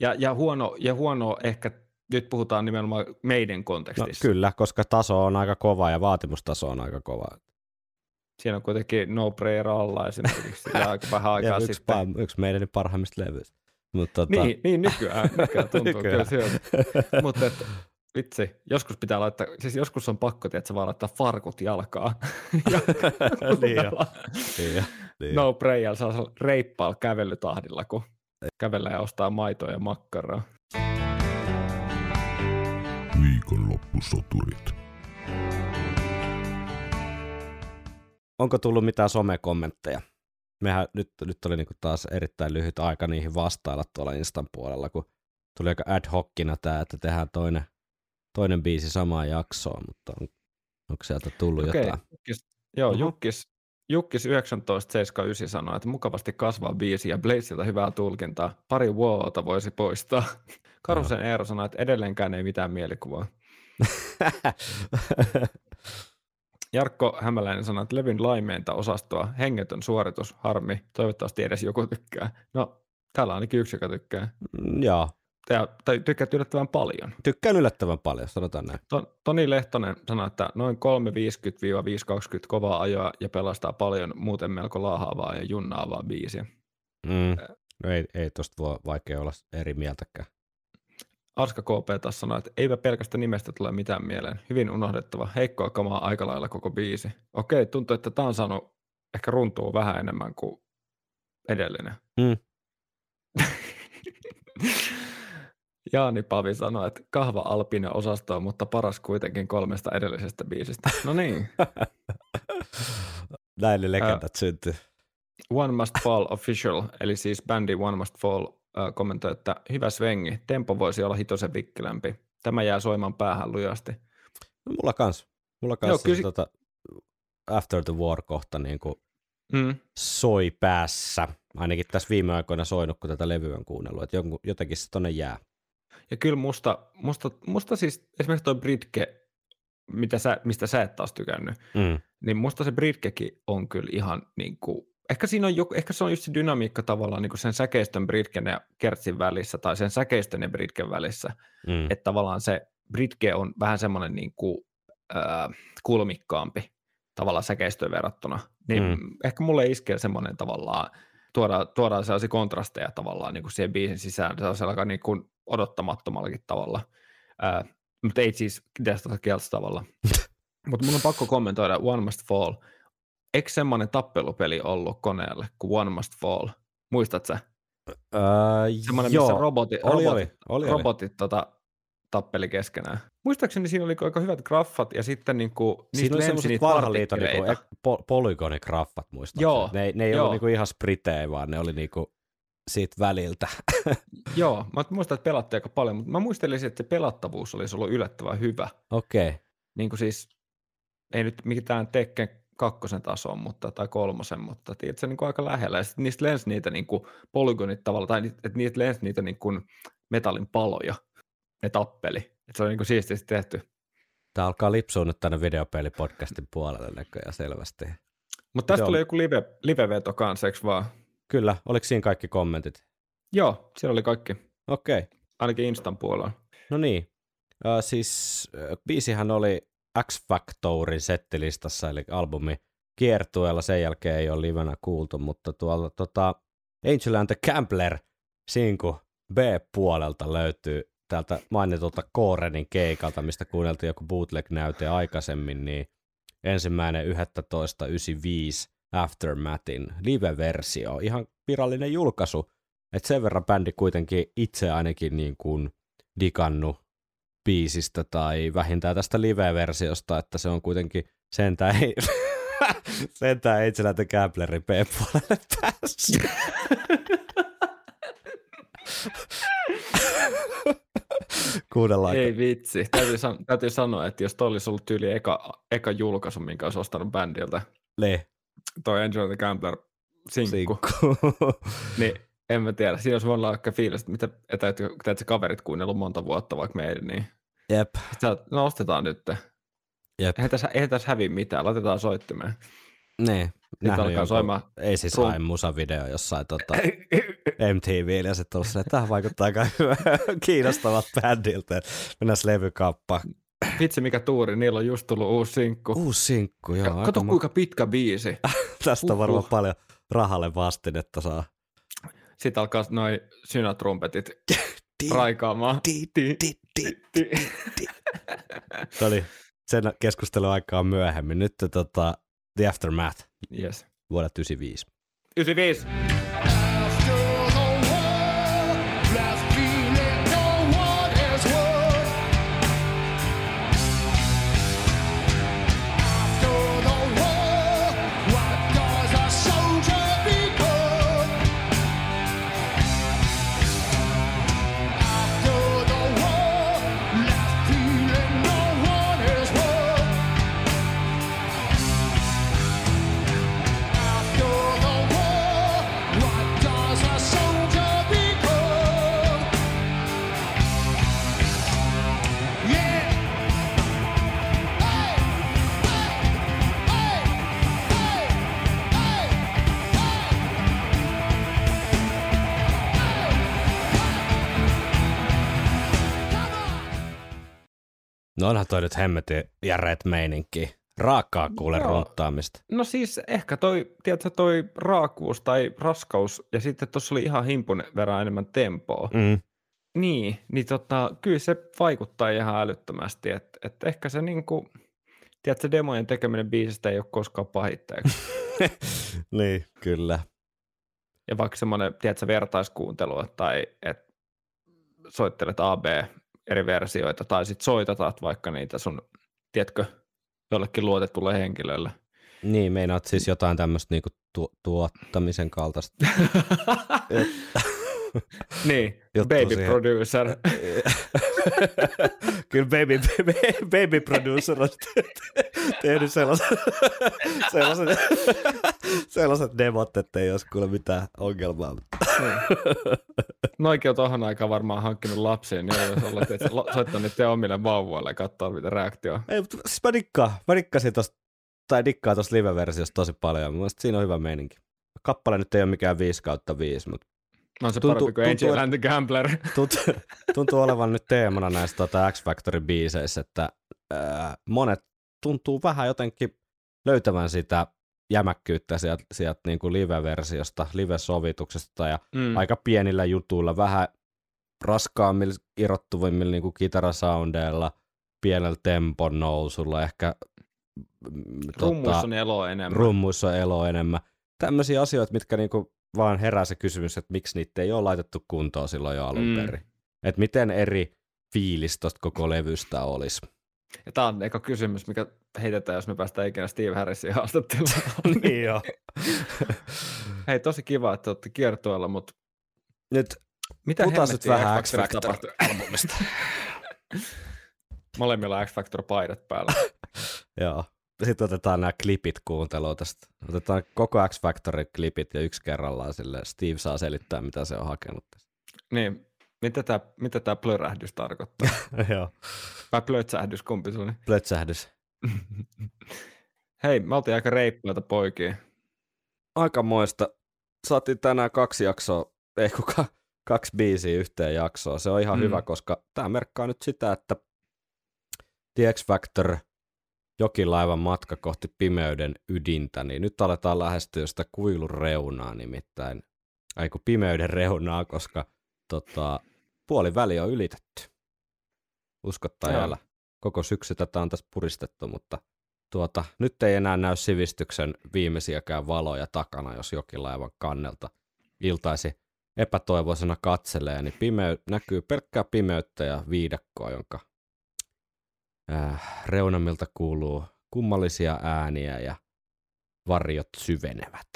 ja, ja, huono, ja huono ehkä, nyt puhutaan nimenomaan meidän kontekstissa. No, kyllä, koska taso on aika kova ja vaatimustaso on aika kova. Siinä on kuitenkin No Prayer alla esimerkiksi aika vähän aikaa ja yksi sitten. Pa- yksi meidän parhaimmista levyistä. Mutta tota... niin, niin, nykyään, nykyään tuntuu nykyään. Kyllä sieltä. Mutta et, vitsi, joskus pitää laittaa, siis joskus on pakko, että sä vaan laittaa farkut jalkaa. niin jo, niin jo, niin No Prayer saa reippaalla kävelytahdilla, kun kävellään ja ostaa maitoa ja makkaraa. Viikonloppusoturit. Onko tullut mitään somekommentteja? Mehän nyt, nyt oli niinku taas erittäin lyhyt aika niihin vastailla tuolla Instan puolella, kun tuli aika ad hocina tämä, että tehdään toinen, toinen biisi samaan jaksoon, mutta on, onko sieltä tullut okay. jotain? Jukkis, joo, uh-huh. Jukkis, Jukkis yhdeksäntoista seitsemänkymmentäyhdeksän sanoi, että mukavasti kasvaa biisi ja Blazeilta hyvää tulkintaa. Pari wow-ota voisi poistaa. Karusen Eero sanoi, että edelleenkään ei mitään mielikuvaa. Jarkko Hämäläinen sanoi, että levyn laimeinta osastoa, hengetön suoritus, harmi, toivottavasti edes joku tykkää. No, täällä ainakin yksi, joka tykkää. Mm, joo. Tää, tai tykkäät yllättävän paljon. Tykkään yllättävän paljon, sanotaan näin. To, Toni Lehtonen sanoi, että noin kolme viisikymmentä viisi kaksikymmentä kovaa ajoa ja pelastaa paljon muuten melko laahaavaa ja junnaavaa biisiä. Mm. No ei, ei tosta voi vaikea olla eri mieltäkään. Arska K P taas sanoi, että eipä pelkästä nimestä tule mitään mieleen. Hyvin unohdettava, heikkoa kamaa aika lailla koko biisi. Okei, tuntuu, että tämä on saanut ehkä runtua vähän enemmän kuin edellinen. Mm. Jaani Pavi sanoi, että kahva alpina osastoa, mutta paras kuitenkin kolmesta edellisestä biisistä. No niin. Näin ne legendat syntyy. One Must Fall Official, eli siis bändi One Must Fall kommentoi, että hyvä svengi, tempo voisi olla hitosen vikkelämpi. Tämä jää soimaan päähän lujasti. No, mulla kans. Mulla kans. Joo, kyllä, tota... After the War kohta niin kuin mm. soi päässä. Ainakin tässä viime aikoina soinut, kun tätä levyä on kuunnellut, että jotenkin se tonne jää. Ja kyllä musta, musta, musta siis esimerkiksi toi Britke, mitä sä, mistä sä et taas tykännyt, mm. niin musta se Britkekin on kyllä ihan niin kuin, ehkä, siinä on joku, ehkä se on just se dynamiikka tavallaan niin kuin sen säkeistön Britken ja Kertsin välissä tai sen säkeistön ja Britken välissä, mm. että tavallaan se Britke on vähän semmoinen niin kuin, äh, kulmikkaampi tavallaan säkeistöön verrattuna, niin mm. ehkä mulle iskee semmoinen tavallaan, tuodaan, tuodaan sellaisia kontrasteja tavallaan niin kuin siihen biisin sisään, se on sellainen niin kuin odottamattomallakin tavalla, äh, mutta ei siis tästä kieltä tavalla. Mutta mun on pakko kommentoida One Must Fall. Eikö semmoinen tappelupeli ollut koneelle kuin One Must Fall? Muistatko sä? Öö, semmoinen, missä roboti, oli, robot, oli, oli, robotit oli. Tota, tappeli keskenään. Muistaakseni siinä oli aika hyvät graffat ja sitten niinku, niistä lensi niitä partikkileita. Niinku, polygonigraffat muistaakseni. Ne, ne ei joo. ollut niinku ihan spritejä, vaan ne oli niinku siitä väliltä. Joo, mä muistan, että pelattiin aika paljon, mutta mä muistelisin, että se pelattavuus olisi ollut yllättävän hyvä. Okei. Okay. Niin kuin siis, ei nyt mitään Tekken kakkosen tason mutta, tai kolmosen, mutta tiedätkö, niin kuin aika lähellä. Ja sitten niistä lensi niitä niin kuin polygonit tavalla, tai niitä, että niitä lensi niitä niin kuin metallin paloja, ne tappeli. Että se oli niin kuin siististi tehty. Tämä alkaa lipsua nyt tänne videopelipodcastin puolelle näköjään selvästi. Mutta tästä oli joku live, live-veto kanssa, eikö vaan? Kyllä, oliko siinä kaikki kommentit? Joo, siellä oli kaikki. Okei. Okay. Ainakin Instan puolella. No niin, äh, siis äh, biisihän oli X Factorin settilistassa, eli albumi kiertueella, sen jälkeen ei ole livenä kuultu, mutta tuolla tota, Angel and the Gambler sinku B-puolelta löytyy täältä mainitulta Korenin keikalta, mistä kuunneltiin joku bootleg-näyte aikaisemmin, niin ensimmäinen yksitoista yhdeksänkymmentäviisi Aftermathin live-versio, ihan virallinen julkaisu, että sen verran bändi kuitenkin itse ainakin niin kuin digannut biisistä tai vähintään tästä live-versiosta, että se on kuitenkin sentään ei sentään ei seläntä Gamblerin B-puolelle päässyt. Kuunnellaan. Ei vitsi, täytyy, san- täytyy sanoa, että jos toi olisi ollut tyyli eka, eka julkaisu, minkä olisi ostanut bändiltä. Le. Toi Angel and the Gambler sinkku. Niin en mä tiedä. Siinä olisi voinut olla ehkä fiilis, että täytyy kaverit kuunnellut monta vuotta vaikka meidän. Niin. Jep. Sitä, no ostetaan nyt. Jep. Eihän tässä, eihän tässä häviä mitään. Laitetaan soittimeen. Niin. Nähnyt alkaa joku, soimaan. Ei siis Trump. Hain musavideo jossain tota, M T V ja sitten tuossa, että tämä vaikuttaa aika kiinnostavat bändiltä. Mennään levykauppaan. Vitsi mikä tuuri, niillä on just tullut uusi sinkku. Uusi sinkku, joo. Kato, kato kuinka pitkä biisi. Tästä uh-huh. on varmaan paljon rahalle vastinetta saa. Sitten alkaa noi synätrumpetit raikaamaan. Se oli sen keskustelun aikaa myöhemmin. Nyt tota, The Aftermath, yes. Vuodet yhdeksänkymmentäviisi. yhdeksänkymmentäviisi! No onhan toi nyt hemmetin järeet meininki. Raakaa kuule no, runttaamista. No siis ehkä toi, tiedätkö, toi raakuus tai raskaus, ja sitten tuossa oli ihan himpun verran enemmän tempoa. Mm. Niin, niin tota, kyllä se vaikuttaa ihan älyttömästi, että et ehkä se niinku, tiedätkö, demojen tekeminen biisistä ei ole koskaan pahinta. Niin, kyllä. Ja vaikka semmoinen, tiedätkö, vertaiskuuntelu, tai että soittelet A B eri versioita, tai sitten soitataat vaikka niitä sun, tiedätkö, jollekin luotetulle henkilölle. Niin, meinaat siis jotain tämmöistä niinku tu- tuottamisen kaltaista. Niin, baby siihen. Producer. Kyllä baby, baby, baby producer on tehnyt sellaiset, sellaiset, sellaiset demot, ettei jos kuule mitään ongelmaa. Noikin on tohon aikaan varmaan hankkinut lapsia, niin jos olet että soittaa nyt teidän omille vauvoille ja katsoa mitä reaktioa. Ei, mutta siis mä dikkaan, mä dikkasin tosta, tai dikkaan tosta live-versiosta tosi paljon. Mielestäni siinä on hyvä meininki. Kappale nyt ei ole mikään viisi kautta viisi, mutta on se tuntuu, parempi kuin Angel and the Gambler. Tuntuu, tuntuu olevan nyt teemana näissä tuota X Factorin biiseissä, että ää, monet tuntuu vähän jotenkin löytävän sitä jämäkkyyttä sieltä sielt niinku live-versiosta, live-sovituksesta ja mm. aika pienillä jutuilla, vähän raskaammilla, irrottuvimmilla niinku kitarasoundeilla, pienellä tempon nousulla, ehkä rummuissa tota, elo enemmän. Rummuissa elo enemmän. Tämmöisiä asioita, mitkä niinku vaan herää se kysymys, että miksi niitä ei ole laitettu kuntoon silloin jo alun perin. Mm. Että miten eri fiilis tosta koko levystä olisi. Ja tämä on eka kysymys, mikä heitetään, jos me päästään ikinä Steve Harrisin haastatteluun. Niin joo. Hei, tosi kiva, että olette kiertueella, mutta nyt putasut vähän X Factor-albumista. Molemmilla X Factor-paidat päällä. Joo. Sitten otetaan nämä klipit kuuntelua tästä. Otetaan koko X Factorin klipit ja yksi kerrallaan sille Steve saa selittää, mitä se on hakenut. Niin, mitä tämä, mitä tämä plörähdys tarkoittaa? Joo. Vai plötsähdys, kumpi se oli? Plötsähdys. Hei, me oltiin aika reippaita poikia. Aikamoista. Saatiin tänään kaksi jaksoa, ei kukaan, kaksi biisiä yhteen jaksoa. Se on ihan mm. hyvä, koska tämä merkkaa nyt sitä, että The X Factor jokinlaivan matka kohti pimeyden ydintä, niin nyt aletaan lähestyä sitä kuilun reunaa nimittäin. Aiku pimeyden reunaa, koska tota, puoliväli on ylitetty. Uskottajalla. Koko syksy tätä on tässä puristettu, mutta tuota, nyt ei enää näy sivistyksen viimeisiäkään valoja takana, jos jokinlaivan kannelta iltaisi epätoivoisena katselee, niin pimey- näkyy pelkkää pimeyttä ja viidakkoa, jonka Äh, reunamilta kuuluu kummallisia ääniä ja varjot syvenevät.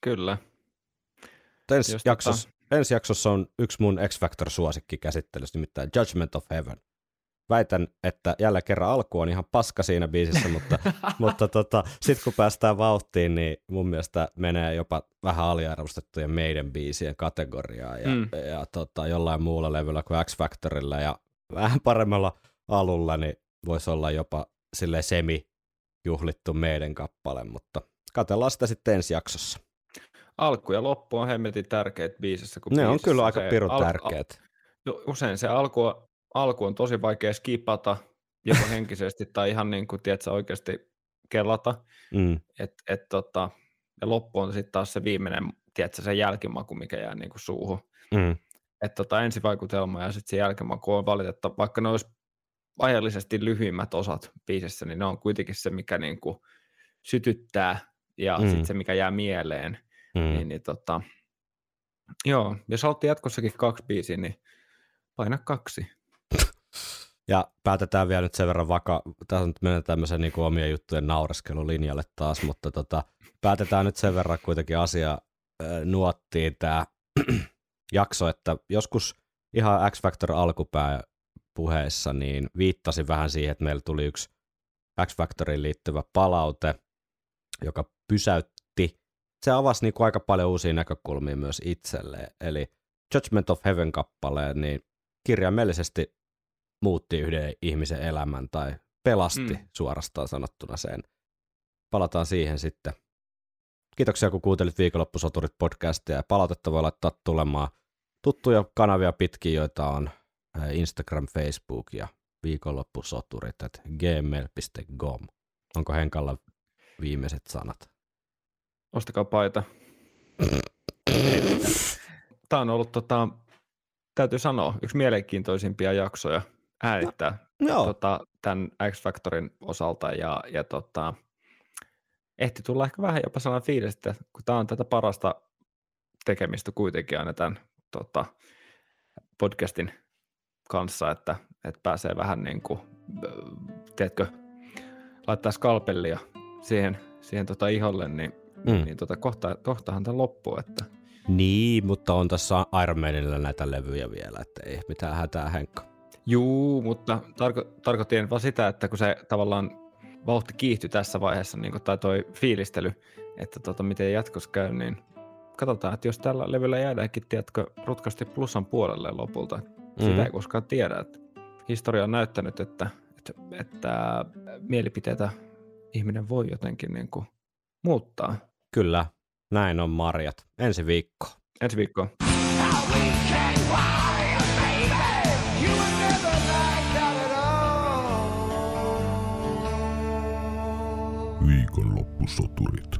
Kyllä. Ensi jaksossa, ensi jaksossa on yksi mun X Factor-suosikki käsittelyssä, nimittäin Judgment of Heaven. Väitän, että jälleen kerran alku on ihan paska siinä biisissä, mutta, mutta tota, sitten kun päästään vauhtiin, niin mun mielestä menee jopa vähän aliarvostettujen meidän biisien kategoriaan ja, mm. ja tota, jollain muulla levyllä kuin X Factorilla ja vähän paremmalla alulla, niin voisi olla jopa silleen semi-juhlittu meidän kappale, mutta katsellaan sitä sitten ensi jaksossa. Alku ja loppu on hemmetin tärkeät biisissä. Kun ne biisissä on kyllä aika pirun al- tärkeät. Al- usein se alku on, alku on tosi vaikea skipata, joko henkisesti tai ihan niin kuin, tiedätkö, oikeasti kelata. Mm. Et, et tota, ja loppu on sitten taas se viimeinen, tiedätkö, se jälkimaku, mikä jää niin kuin suuhun. Mm. Et tota, ensivaikutelma ja sitten se jälkimaku on valitettava, vaikka ne olisi ajallisesti lyhyimmät osat biisissä, niin ne on kuitenkin se, mikä niinku sytyttää ja mm. sitten se, mikä jää mieleen. Mm. Niin, niin tota, joo, jos haluatte jatkossakin kaksi biisiä, niin paina kaksi. Ja päätetään vielä nyt sen verran vaka... Tässä nyt mennään tämmöisen niin kuin omien juttujen naureskelulinjalle taas, mutta tota, päätetään nyt sen verran kuitenkin asia äh, nuottiin tämä jakso, että joskus ihan X Factor alkupää puheessa, niin viittasin vähän siihen, että meillä tuli yksi X Factoriin liittyvä palaute, joka pysäytti. Se avasi niin kuin aika paljon uusia näkökulmia myös itselleen. Eli Judgment of Heaven-kappaleen niin kirjaimellisesti muutti yhden ihmisen elämän tai pelasti mm. suorastaan sanottuna sen. Palataan siihen sitten. Kiitoksia, kun kuuntelit Viikonloppusoturit-podcastia ja palautetta voi laittaa tulemaan tuttuja kanavia pitkin, joita on Instagram, Facebook ja viikonloppusoturit, että gmail piste com. Onko Henkalla viimeiset sanat? Ostakaa paita. Tämä on ollut, tota, täytyy sanoa, yksi mielenkiintoisimpia jaksoja äänittää no, tota, tämän X Factorin osalta ja, ja tota, ehti tulla ehkä vähän jopa sanan fiilistä, kun tämä on tätä parasta tekemistä kuitenkin aina tämän tota, podcastin kanssa, että, että pääsee vähän niin kuin, tiedätkö, laittaa skalpellia siihen, siihen tota iholle, niin, mm. niin tota kohta, kohtahan tämä loppuu, että Niin, mutta on tässä Iron Maidenillä näitä levyjä vielä, että ei mitään hätää, Henkka. Juu, mutta tarko- tarkoitin vaan sitä, että kun se tavallaan vauhti kiihtyi tässä vaiheessa, niin tai toi fiilistely, että tota, miten jatkossa käy, niin katsotaan, että jos tällä levyllä jäädäänkin, tiedätkö, rutkasti plussan puolelle lopulta. Mm-hmm. Sitä ei koskaan tiedä. Että historia on näyttänyt, että, että, että mielipiteitä ihminen voi jotenkin niin kuin muuttaa. Kyllä. Näin on, marjat. Ensi viikko. Ensi viikko. Viikonloppusoturit.